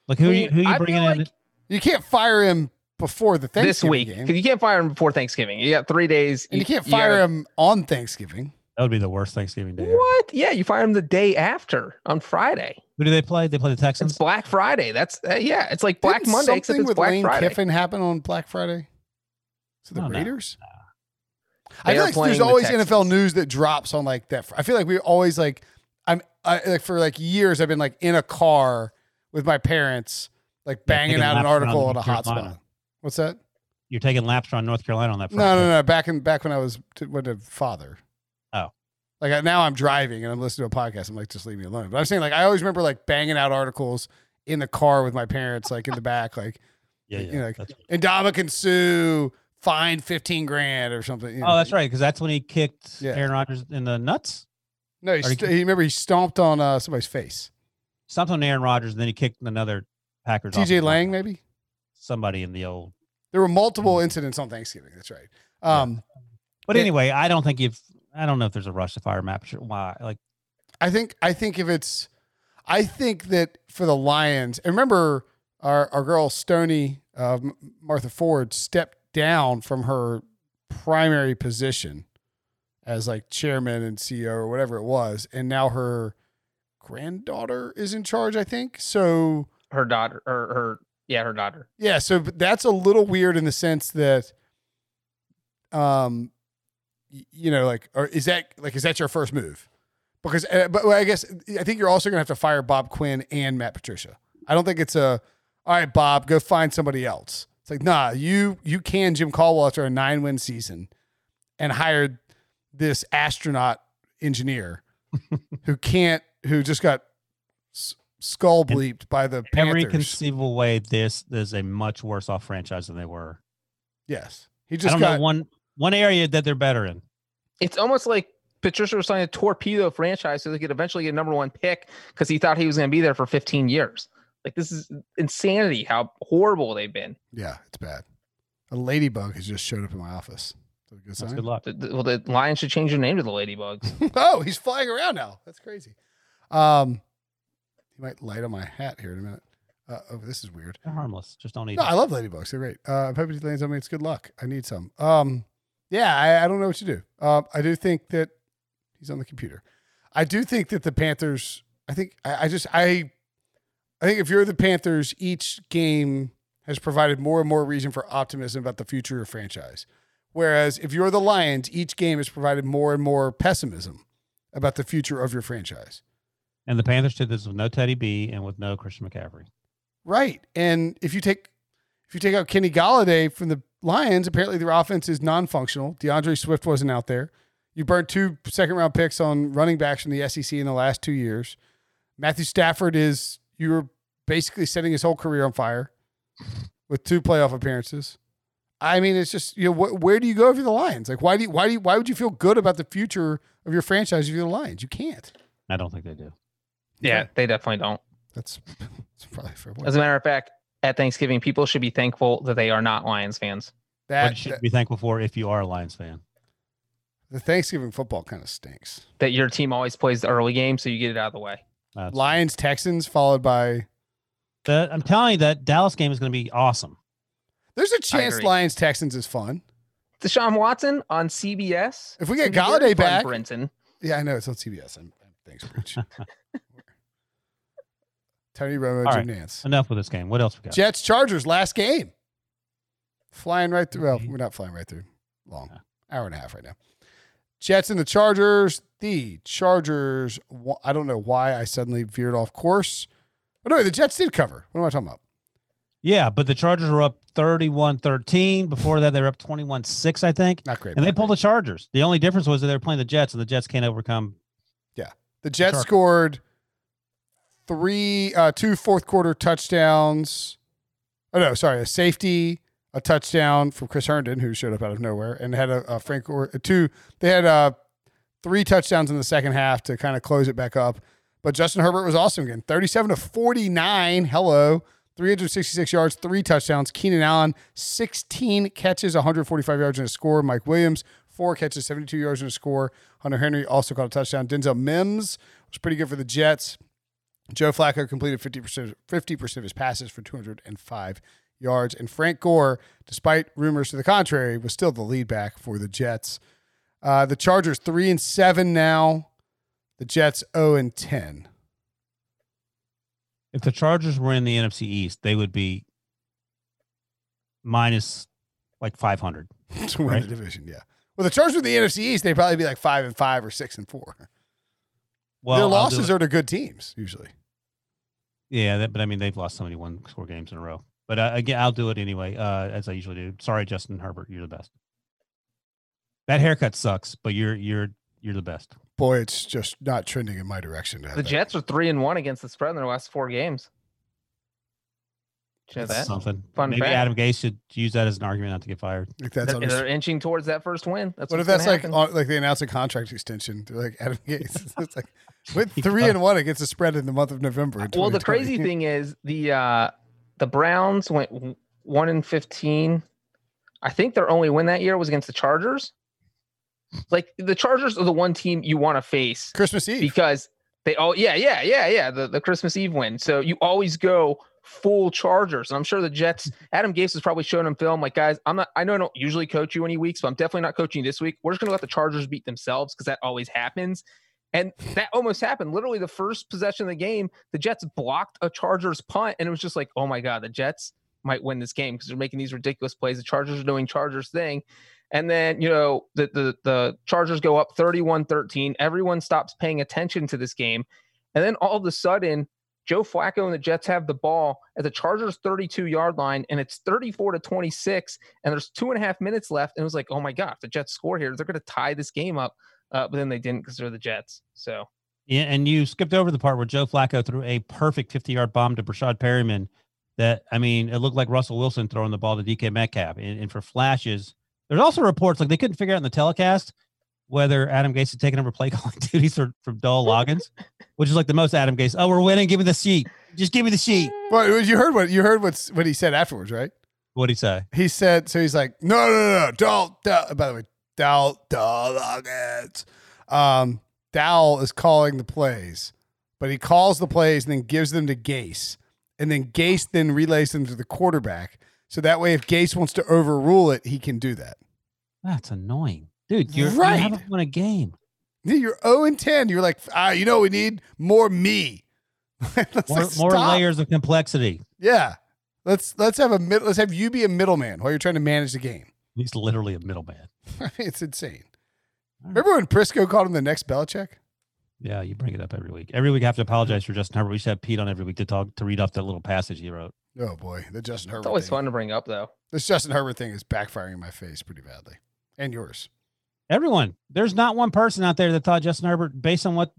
like who I mean, are you, who are you I bringing like in? You can't fire him before the Thanksgiving this week because you can't fire him before Thanksgiving. You got three days, and you, you can't fire you gotta, him on Thanksgiving. That would be the worst Thanksgiving day. What? Ever. Yeah, you fire him the day after on Friday. Who do they play? They play the Texans. It's Black Friday. That's uh, yeah. It's like Black Didn't Monday. Something it's with Black Lane Friday. Kiffin happened on Black Friday. So the no, Raiders. No. They I feel like there's always the N F L news that drops on like that. I feel like we always like I'm I, like for like years I've been like in a car with my parents like banging out an article on a hotspot. What's that? You're taking laps around North Carolina on that. No, no, no. Back in back when I was to, when a father. Oh, like I, now I'm driving and I'm listening to a podcast. I'm like, just leave me alone. But I'm saying like I always remember like banging out articles in the car with my parents, like in the back, like yeah, yeah. You know, like, Ndamukong and Sue. Fine fifteen grand or something. You know. Oh, that's right, because that's when he kicked yeah. Aaron Rodgers in the nuts. No, he, st- he remember he stomped on uh, somebody's face. Stomped on Aaron Rodgers, and then he kicked another Packers. T J Lang, maybe somebody in the old. There were multiple incidents on Thanksgiving. That's right. Um, yeah. But anyway, it, I don't think you've. I don't know if there's a rush to fire Matt Patricia. Why? Like, I think I think if it's, I think that for the Lions, and remember our our girl Stoney uh, Martha Ford stepped down from her primary position as like chairman and C E O or whatever it was. And now her granddaughter is in charge, I think. So her daughter or her, yeah, her daughter. Yeah. So that's a little weird in the sense that, um, you know, like, or is that like, is that your first move? Because, but I guess, I think you're also going to have to fire Bob Quinn and Matt Patricia. I don't think it's a, all right, Bob, go find somebody else. It's like, nah, you you can Jim Caldwell after a nine-win season and hired this astronaut engineer who can't, who just got s- skull bleeped and by the Panthers. Every conceivable way, this, this is a much worse off franchise than they were. Yes. He just I don't got, know one, one area that they're better in. It's almost like Patricia was trying to torpedo franchise so they could eventually get a number one pick because he thought he was going to be there for fifteen years. Like, this is insanity how horrible they've been. Yeah, it's bad. A ladybug has just showed up in my office. Is that a good sign? That's good luck. The, the, well, the Lions should change their name to the Ladybugs. Oh, he's flying around now. That's crazy. Um, he might light on my hat here in a minute. Uh, oh, this is weird. They're harmless. Just don't eat no, them. I love ladybugs. They're great. Uh, I'm hoping he lands on me. It's good luck. I need some. Um, yeah, I, I don't know what to do. Um, I do think that he's on the computer. I do think that the Panthers, I think, I, I just, I... I think if you're the Panthers, each game has provided more and more reason for optimism about the future of your franchise. Whereas if you're the Lions, each game has provided more and more pessimism about the future of your franchise. And the Panthers did this with no Teddy B and with no Christian McCaffrey. Right. And if you take if you take out Kenny Golladay from the Lions, apparently their offense is non-functional. DeAndre Swift wasn't out there. You burned two second-round picks on running backs from the S E C in the last two years. Matthew Stafford is, you were basically setting his whole career on fire with two playoff appearances. I mean, it's just, you know, wh- where do you go if you're the Lions? Like, why do you, why do you, why would you feel good about the future of your franchise if you're the Lions? You can't. I don't think they do. Yeah, they definitely don't. That's, that's probably a fair point. As a matter of fact, at Thanksgiving, people should be thankful that they are not Lions fans. That what you should that, be thankful for if you are a Lions fan. The Thanksgiving football kind of stinks. That your team always plays the early game, so you get it out of the way. That's Lions, Texans, followed by... The, I'm telling you, that Dallas game is going to be awesome. There's a chance Lions, Texans is fun. Deshaun Watson on C B S. If we get Golladay back... Brinson. Yeah, I know. It's on C B S. I'm, thanks, Breech. Tony Romo, Jim right. Nance. Enough with this game. What else we got? Jets, Chargers, last game. Flying right through. Well, we're not flying right through. Long. Yeah. Hour and a half right now. Jets and the Chargers. The Chargers. I don't know why I suddenly veered off course. But no, anyway, the Jets did cover. What am I talking about? Yeah, but the Chargers were up thirty-one thirteen. Before that, they were up twenty-one six, I think. Not great. And they pulled the Chargers. The only difference was that they were playing the Jets, and the Jets can't overcome. Yeah. The Jets the scored... Three, uh, two fourth quarter touchdowns. Oh, no, sorry. A safety, a touchdown from Chris Herndon, who showed up out of nowhere, and had a, a Frank or a two. They had uh, three touchdowns in the second half to kind of close it back up. But Justin Herbert was awesome again. thirty-seven to forty-nine. Hello. three hundred sixty-six yards, three touchdowns. Keenan Allen, sixteen catches, one hundred forty-five yards and a score. Mike Williams, four catches, seventy-two yards and a score. Hunter Henry also caught a touchdown. Denzel Mims was pretty good for the Jets. Joe Flacco completed fifty percent, fifty percent of his passes for two hundred five yards. And Frank Gore, despite rumors to the contrary, was still the lead back for the Jets. Uh, the Chargers three and seven now. The Jets oh and ten. If the Chargers were in the N F C East, they would be minus like five hundred. To win right? the division, yeah. Well, the Chargers were in the N F C East, they'd probably be like five and five or six and four. Well, their losses are to good teams usually. Yeah, that, but I mean they've lost so many one-score games in a row. But uh, again, I'll do it anyway, uh, as I usually do. Sorry, Justin Herbert, you're the best. That haircut sucks, but you're you're you're the best. Boy, it's just not trending in my direction. To have the that. Jets are three and one against the spread in their last four games. Did you know that's that? Something. Fun Maybe fact. Adam Gase should use that as an argument not to get fired. Like that's they're, they're inching towards that first win. That's what if that's like on, like they announced a contract extension? They're like Adam Gase. It's like with three and one against the spread in the month of November. Well, the crazy thing is the uh, the Browns went one and fifteen. I think their only win that year was against the Chargers. Like the Chargers are the one team you want to face Christmas Eve because they all yeah yeah yeah yeah the the Christmas Eve win. So you always go full Chargers, and I'm sure the Jets. Adam Gase has probably shown him film. Like, guys, I'm not. I know I don't usually coach you any weeks, but I'm definitely not coaching you this week. We're just gonna let the Chargers beat themselves because that always happens, and that almost happened. Literally, the first possession of the game, the Jets blocked a Chargers punt, and it was just like, oh my god, the Jets might win this game because they're making these ridiculous plays. The Chargers are doing Chargers thing, and then you know the the, the Chargers go up thirty-one thirteen. Everyone stops paying attention to this game, and then all of a sudden, Joe Flacco and the Jets have the ball at the Chargers' thirty-two-yard line, and it's thirty-four to twenty-six, and there's two and a half minutes left. And it was like, oh, my God, if the Jets score here, they're going to tie this game up. Uh, but then they didn't because they're the Jets. So, yeah, and you skipped over the part where Joe Flacco threw a perfect fifty-yard bomb to Brashad Perryman that, I mean, it looked like Russell Wilson throwing the ball to D K Metcalf. And, and for flashes, there's also reports, like they couldn't figure out in the telecast whether Adam Gase had taken over play calling duties from Dole Loggins, which is like the most Adam Gase. Oh, we're winning. Give me the sheet. Just give me the sheet. Well, you heard what you heard what's what he said afterwards, right? What'd he say? He said, so he's like, no, no, no, Dole, Dole. By the way, Dole, Dole Loggins. Um, Dowell is calling the plays, but he calls the plays and then gives them to Gase. And then Gase then relays them to the quarterback. So that way, if Gase wants to overrule it, he can do that. That's annoying. Dude, you're right. You haven't won a game. You're oh and ten. You're like, ah, you know, we need more me. Let's more like, more layers of complexity. Yeah. Let's let's have a mid, let's have you be a middleman while you're trying to manage the game. He's literally a middleman. It's insane. Right. Remember when Prisco called him the next Belichick? Yeah, you bring it up every week. Every week I have to apologize for Justin Herbert. We should have Pete on every week to talk to read off that little passage he wrote. Oh, boy. The Justin Herbert It's always thing. Fun to bring up, though. This Justin Herbert thing is backfiring in my face pretty badly. And yours. Everyone. There's not one person out there that thought Justin Herbert, based on what...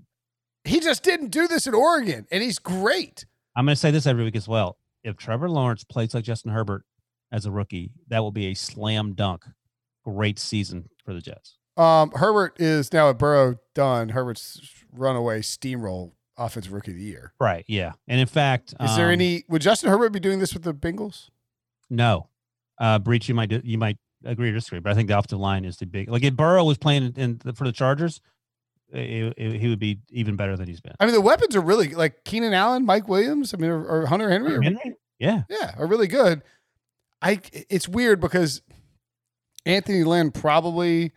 He just didn't do this in Oregon, and he's great. I'm going to say this every week as well. If Trevor Lawrence plays like Justin Herbert as a rookie, that will be a slam dunk. Great season for the Jets. Um, Herbert is now at Burrow done. Herbert's runaway steamroll offensive rookie of the year. Right. Yeah. And in fact, is um, there any, would Justin Herbert be doing this with the Bengals? No. Uh, Breach, you might, do, you might agree or disagree, but I think the offensive line is the big, like if Burrow was playing in the, for the Chargers, it, it, he would be even better than he's been. I mean, the weapons are really like Keenan Allen, Mike Williams. I mean, or, or Hunter Henry. Or, Henry? Yeah. Yeah. Are really good. I, it's weird because Anthony Lynn probably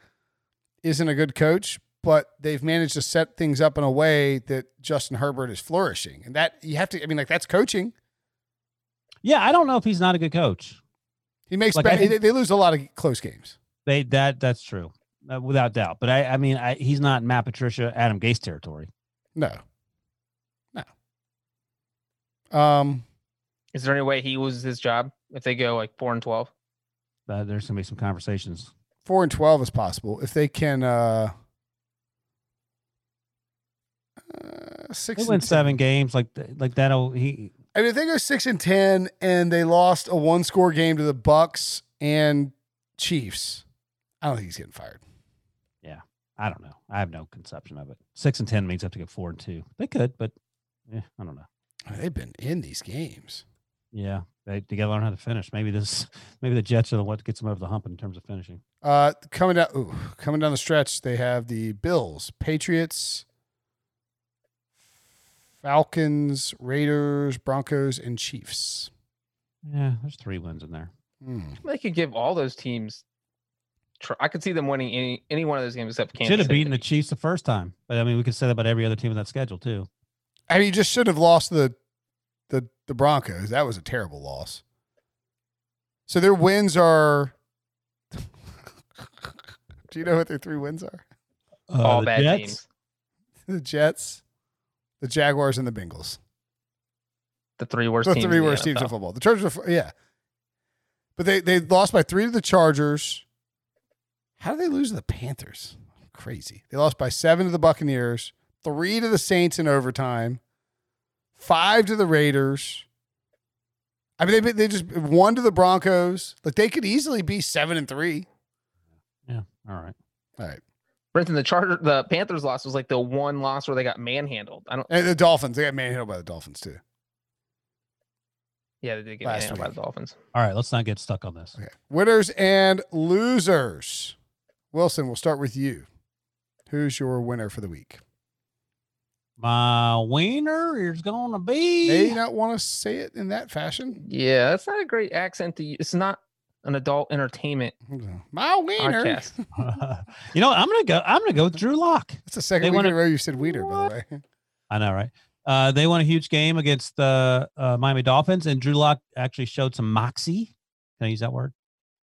isn't a good coach, but they've managed to set things up in a way that Justin Herbert is flourishing. And that you have to, I mean, like that's coaching. Yeah. I don't know if he's not a good coach. He makes, like, bad, think, they lose a lot of close games. They, that that's true uh, without doubt. But I, I mean, I, he's not Matt Patricia, Adam Gase territory. No, no. Um, Is there any way he loses his job if they go like four and twelve? Uh, there's gonna be some conversations. Four and twelve is possible if they can. Uh, uh, six. They win seven games like like that'll he. I mean, if they go six and ten and they lost a one score game to the Bucks and Chiefs, I don't think he's getting fired. Yeah, I don't know. I have no conception of it. Six and ten means they have to get four and two. They could, but yeah, I don't know. I mean, they've been in these games. Yeah, they, they gotta learn how to finish. Maybe this, maybe the Jets are the one that gets them over the hump in terms of finishing. Uh, coming down, ooh, coming down the stretch, they have the Bills, Patriots, Falcons, Raiders, Broncos, and Chiefs. Yeah, there's three wins in there. Mm. They could give all those teams. Tr- I could see them winning any any one of those games except Kansas City. Should have beaten the Chiefs the first time, but I mean, we could say that about every other team in that schedule too. I mean, you just should have lost the. The the Broncos, that was a terrible loss. So their wins are... Do you know what their three wins are? Uh, All bad Jets, teams. The Jets, the Jaguars, and the Bengals. The three worst the teams. The three worst in the teams in football. The Chargers are... Yeah. But they, they lost by three to the Chargers. How did they lose to the Panthers? Crazy. They lost by seven to the Buccaneers, three to the Saints in overtime, five to the Raiders. I mean, they they just one to the Broncos. Like they could easily be seven and three. Yeah. All right. All right. Brenton, the Charger, the Panthers loss was like the one loss where they got manhandled. I don't. And the Dolphins, they got manhandled by the Dolphins too. Yeah, they did get Last manhandled week. by the Dolphins. All right, let's not get stuck on this. Okay. Winners and losers. Wilson, we'll start with you. Who's your winner for the week? My wiener is going to be... They not want to say it in that fashion. Yeah, that's not a great accent to use. It's not an adult entertainment. My wiener. uh, you know what? I'm going to go I'm gonna go with Drew Lock. That's the second they week wanna, in a row you said wiener, what? By the way. I know, right? Uh, they won a huge game against the uh, Miami Dolphins, and Drew Lock actually showed some moxie. Can I use that word?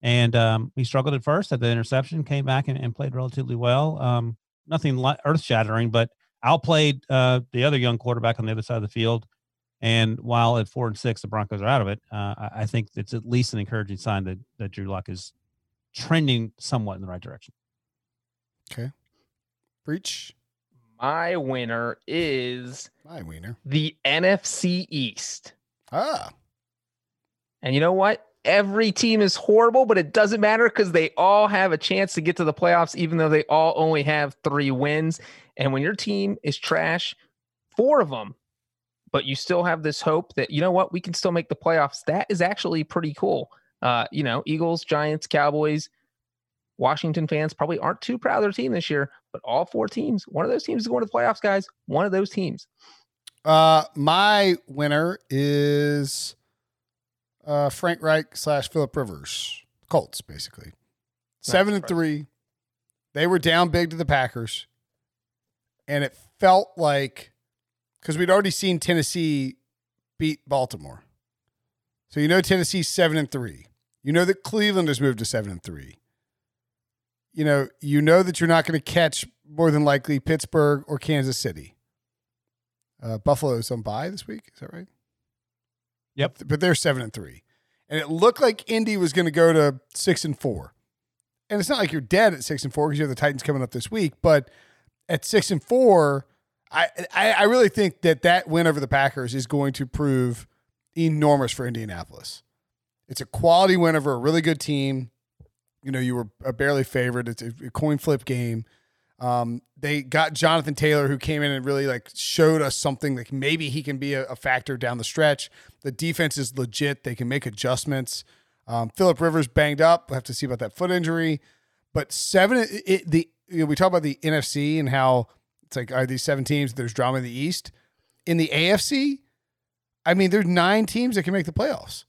And um, he struggled at first at the interception, came back and, and played relatively well. Um, nothing li- earth-shattering, but outplayed uh, the other young quarterback on the other side of the field. And while at four and six, the Broncos are out of it. Uh, I, I think it's at least an encouraging sign that, that Drew Lock is trending somewhat in the right direction. Okay. Breach. My winner is my winner. The N F C East. Ah. And you know what? Every team is horrible, but it doesn't matter because they all have a chance to get to the playoffs, even though they all only have three wins. And when your team is trash, four of them, but you still have this hope that, you know what, we can still make the playoffs. That is actually pretty cool. Uh, you know, Eagles, Giants, Cowboys, Washington fans probably aren't too proud of their team this year, but all four teams, one of those teams is going to the playoffs, guys. One of those teams. Uh, my winner is... Uh, Frank Reich slash Philip Rivers, Colts, basically. Not Seven and three. They were down big to the Packers. And it felt like, because we'd already seen Tennessee beat Baltimore. So, you know, Tennessee's seven and three. You know that Cleveland has moved to seven and three. you know, you know that you're not going to catch more than likely Pittsburgh or Kansas City. Uh, Buffalo's on bye this week. Is that right? Yep. But they're seven and three. And it looked like Indy was going to go to six and four. And it's not like you're dead at six and four because you have the Titans coming up this week. But at six and four, I, I, I really think that that win over the Packers is going to prove enormous for Indianapolis. It's a quality win over a really good team. You know, you were barely favored. It's a coin flip game. Um, they got Jonathan Taylor, who came in and really like showed us something like maybe he can be a, a factor down the stretch. The defense is legit. They can make adjustments. Um, Philip Rivers banged up. We'll have to see about that foot injury, but seven, it, it, the, you know, we talk about the N F C and how it's like, are these seven teams? There's drama in the East. In the A F C. I mean, there's nine teams that can make the playoffs.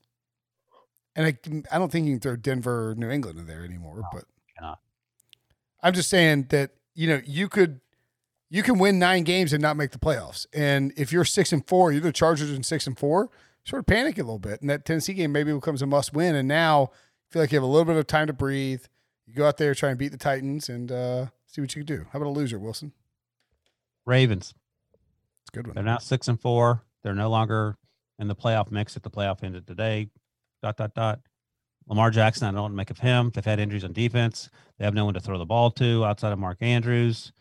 And I, I don't think you can throw Denver or New England in there anymore, no, but cannot. I'm just saying that, you know, you could, you can win nine games and not make the playoffs. And if you're six and four, you're the Chargers in six and four, sort of panic a little bit. And that Tennessee game maybe becomes a must win. And now I feel like you have a little bit of time to breathe. You go out there, try and beat the Titans and uh, see what you can do. How about a loser, Wilson? Ravens. It's a good one. They're now six and four. They're no longer in the playoff mix at the playoff ended today. Dot, dot, dot. Lamar Jackson, I don't want to make of him. They've had injuries on defense. They have no one to throw the ball to outside of Mark Andrews.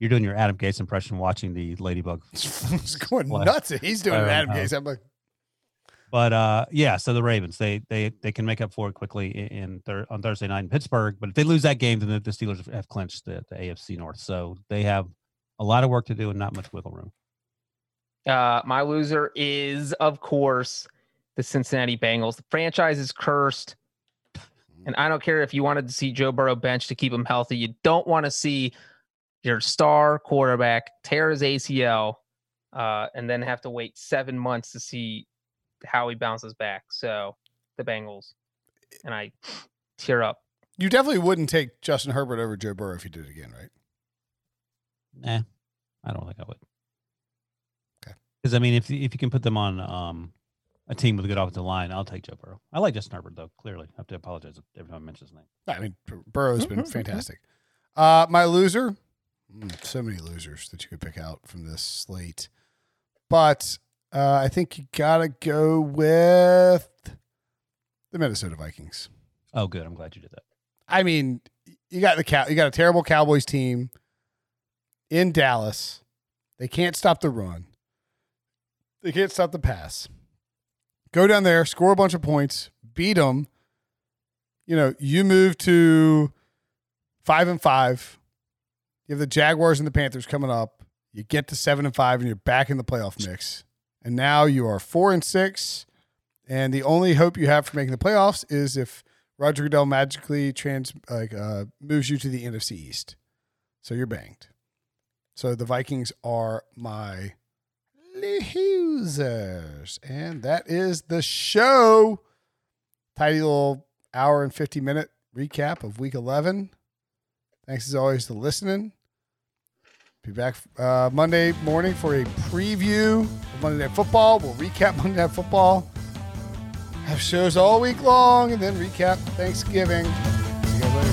You're doing your Adam Gase impression watching the Ladybug. It's going play. Nuts. He's doing uh, Adam uh, Gase. I'm like, but uh, yeah, so the Ravens, they they they can make up for it quickly in thir- on Thursday night in Pittsburgh. But if they lose that game, then the, the Steelers have clinched the, the A F C North. So they have a lot of work to do and not much wiggle room. Uh, my loser is, of course, the Cincinnati Bengals. The franchise is cursed. And I don't care if you wanted to see Joe Burrow bench to keep him healthy. You don't want to see your star quarterback tear his A C L uh, and then have to wait seven months to see how he bounces back. So the Bengals. And I tear up. You definitely wouldn't take Justin Herbert over Joe Burrow if you did it again, right? Nah, I don't think I would. Okay. Because, I mean, if, if you can put them on um, – a team with a good offensive line, I'll take Joe Burrow. I like Justin Herbert, though, clearly. I have to apologize every time I mention his name. I mean, Burrow's been fantastic. Uh, my loser, so many losers that you could pick out from this slate. But uh, I think you got to go with the Minnesota Vikings. Oh, good. I'm glad you did that. I mean, you got the cow- you got a terrible Cowboys team in Dallas. They can't stop the run. They can't stop the pass. Go down there, score a bunch of points, beat them. You know, you move to five and five. You have the Jaguars and the Panthers coming up. You get to seven and five, and you're back in the playoff mix. And now you are four and six, and the only hope you have for making the playoffs is if Roger Goodell magically trans like uh, moves you to the N F C East. So you're banged. So the Vikings are my losers, and that is the show. Tidy little hour and fifty minute recap of week eleven. Thanks as always for listening. Be back uh, Monday morning for a preview of Monday Night Football. We'll recap Monday Night Football. Have shows all week long, and then recap Thanksgiving. See you later.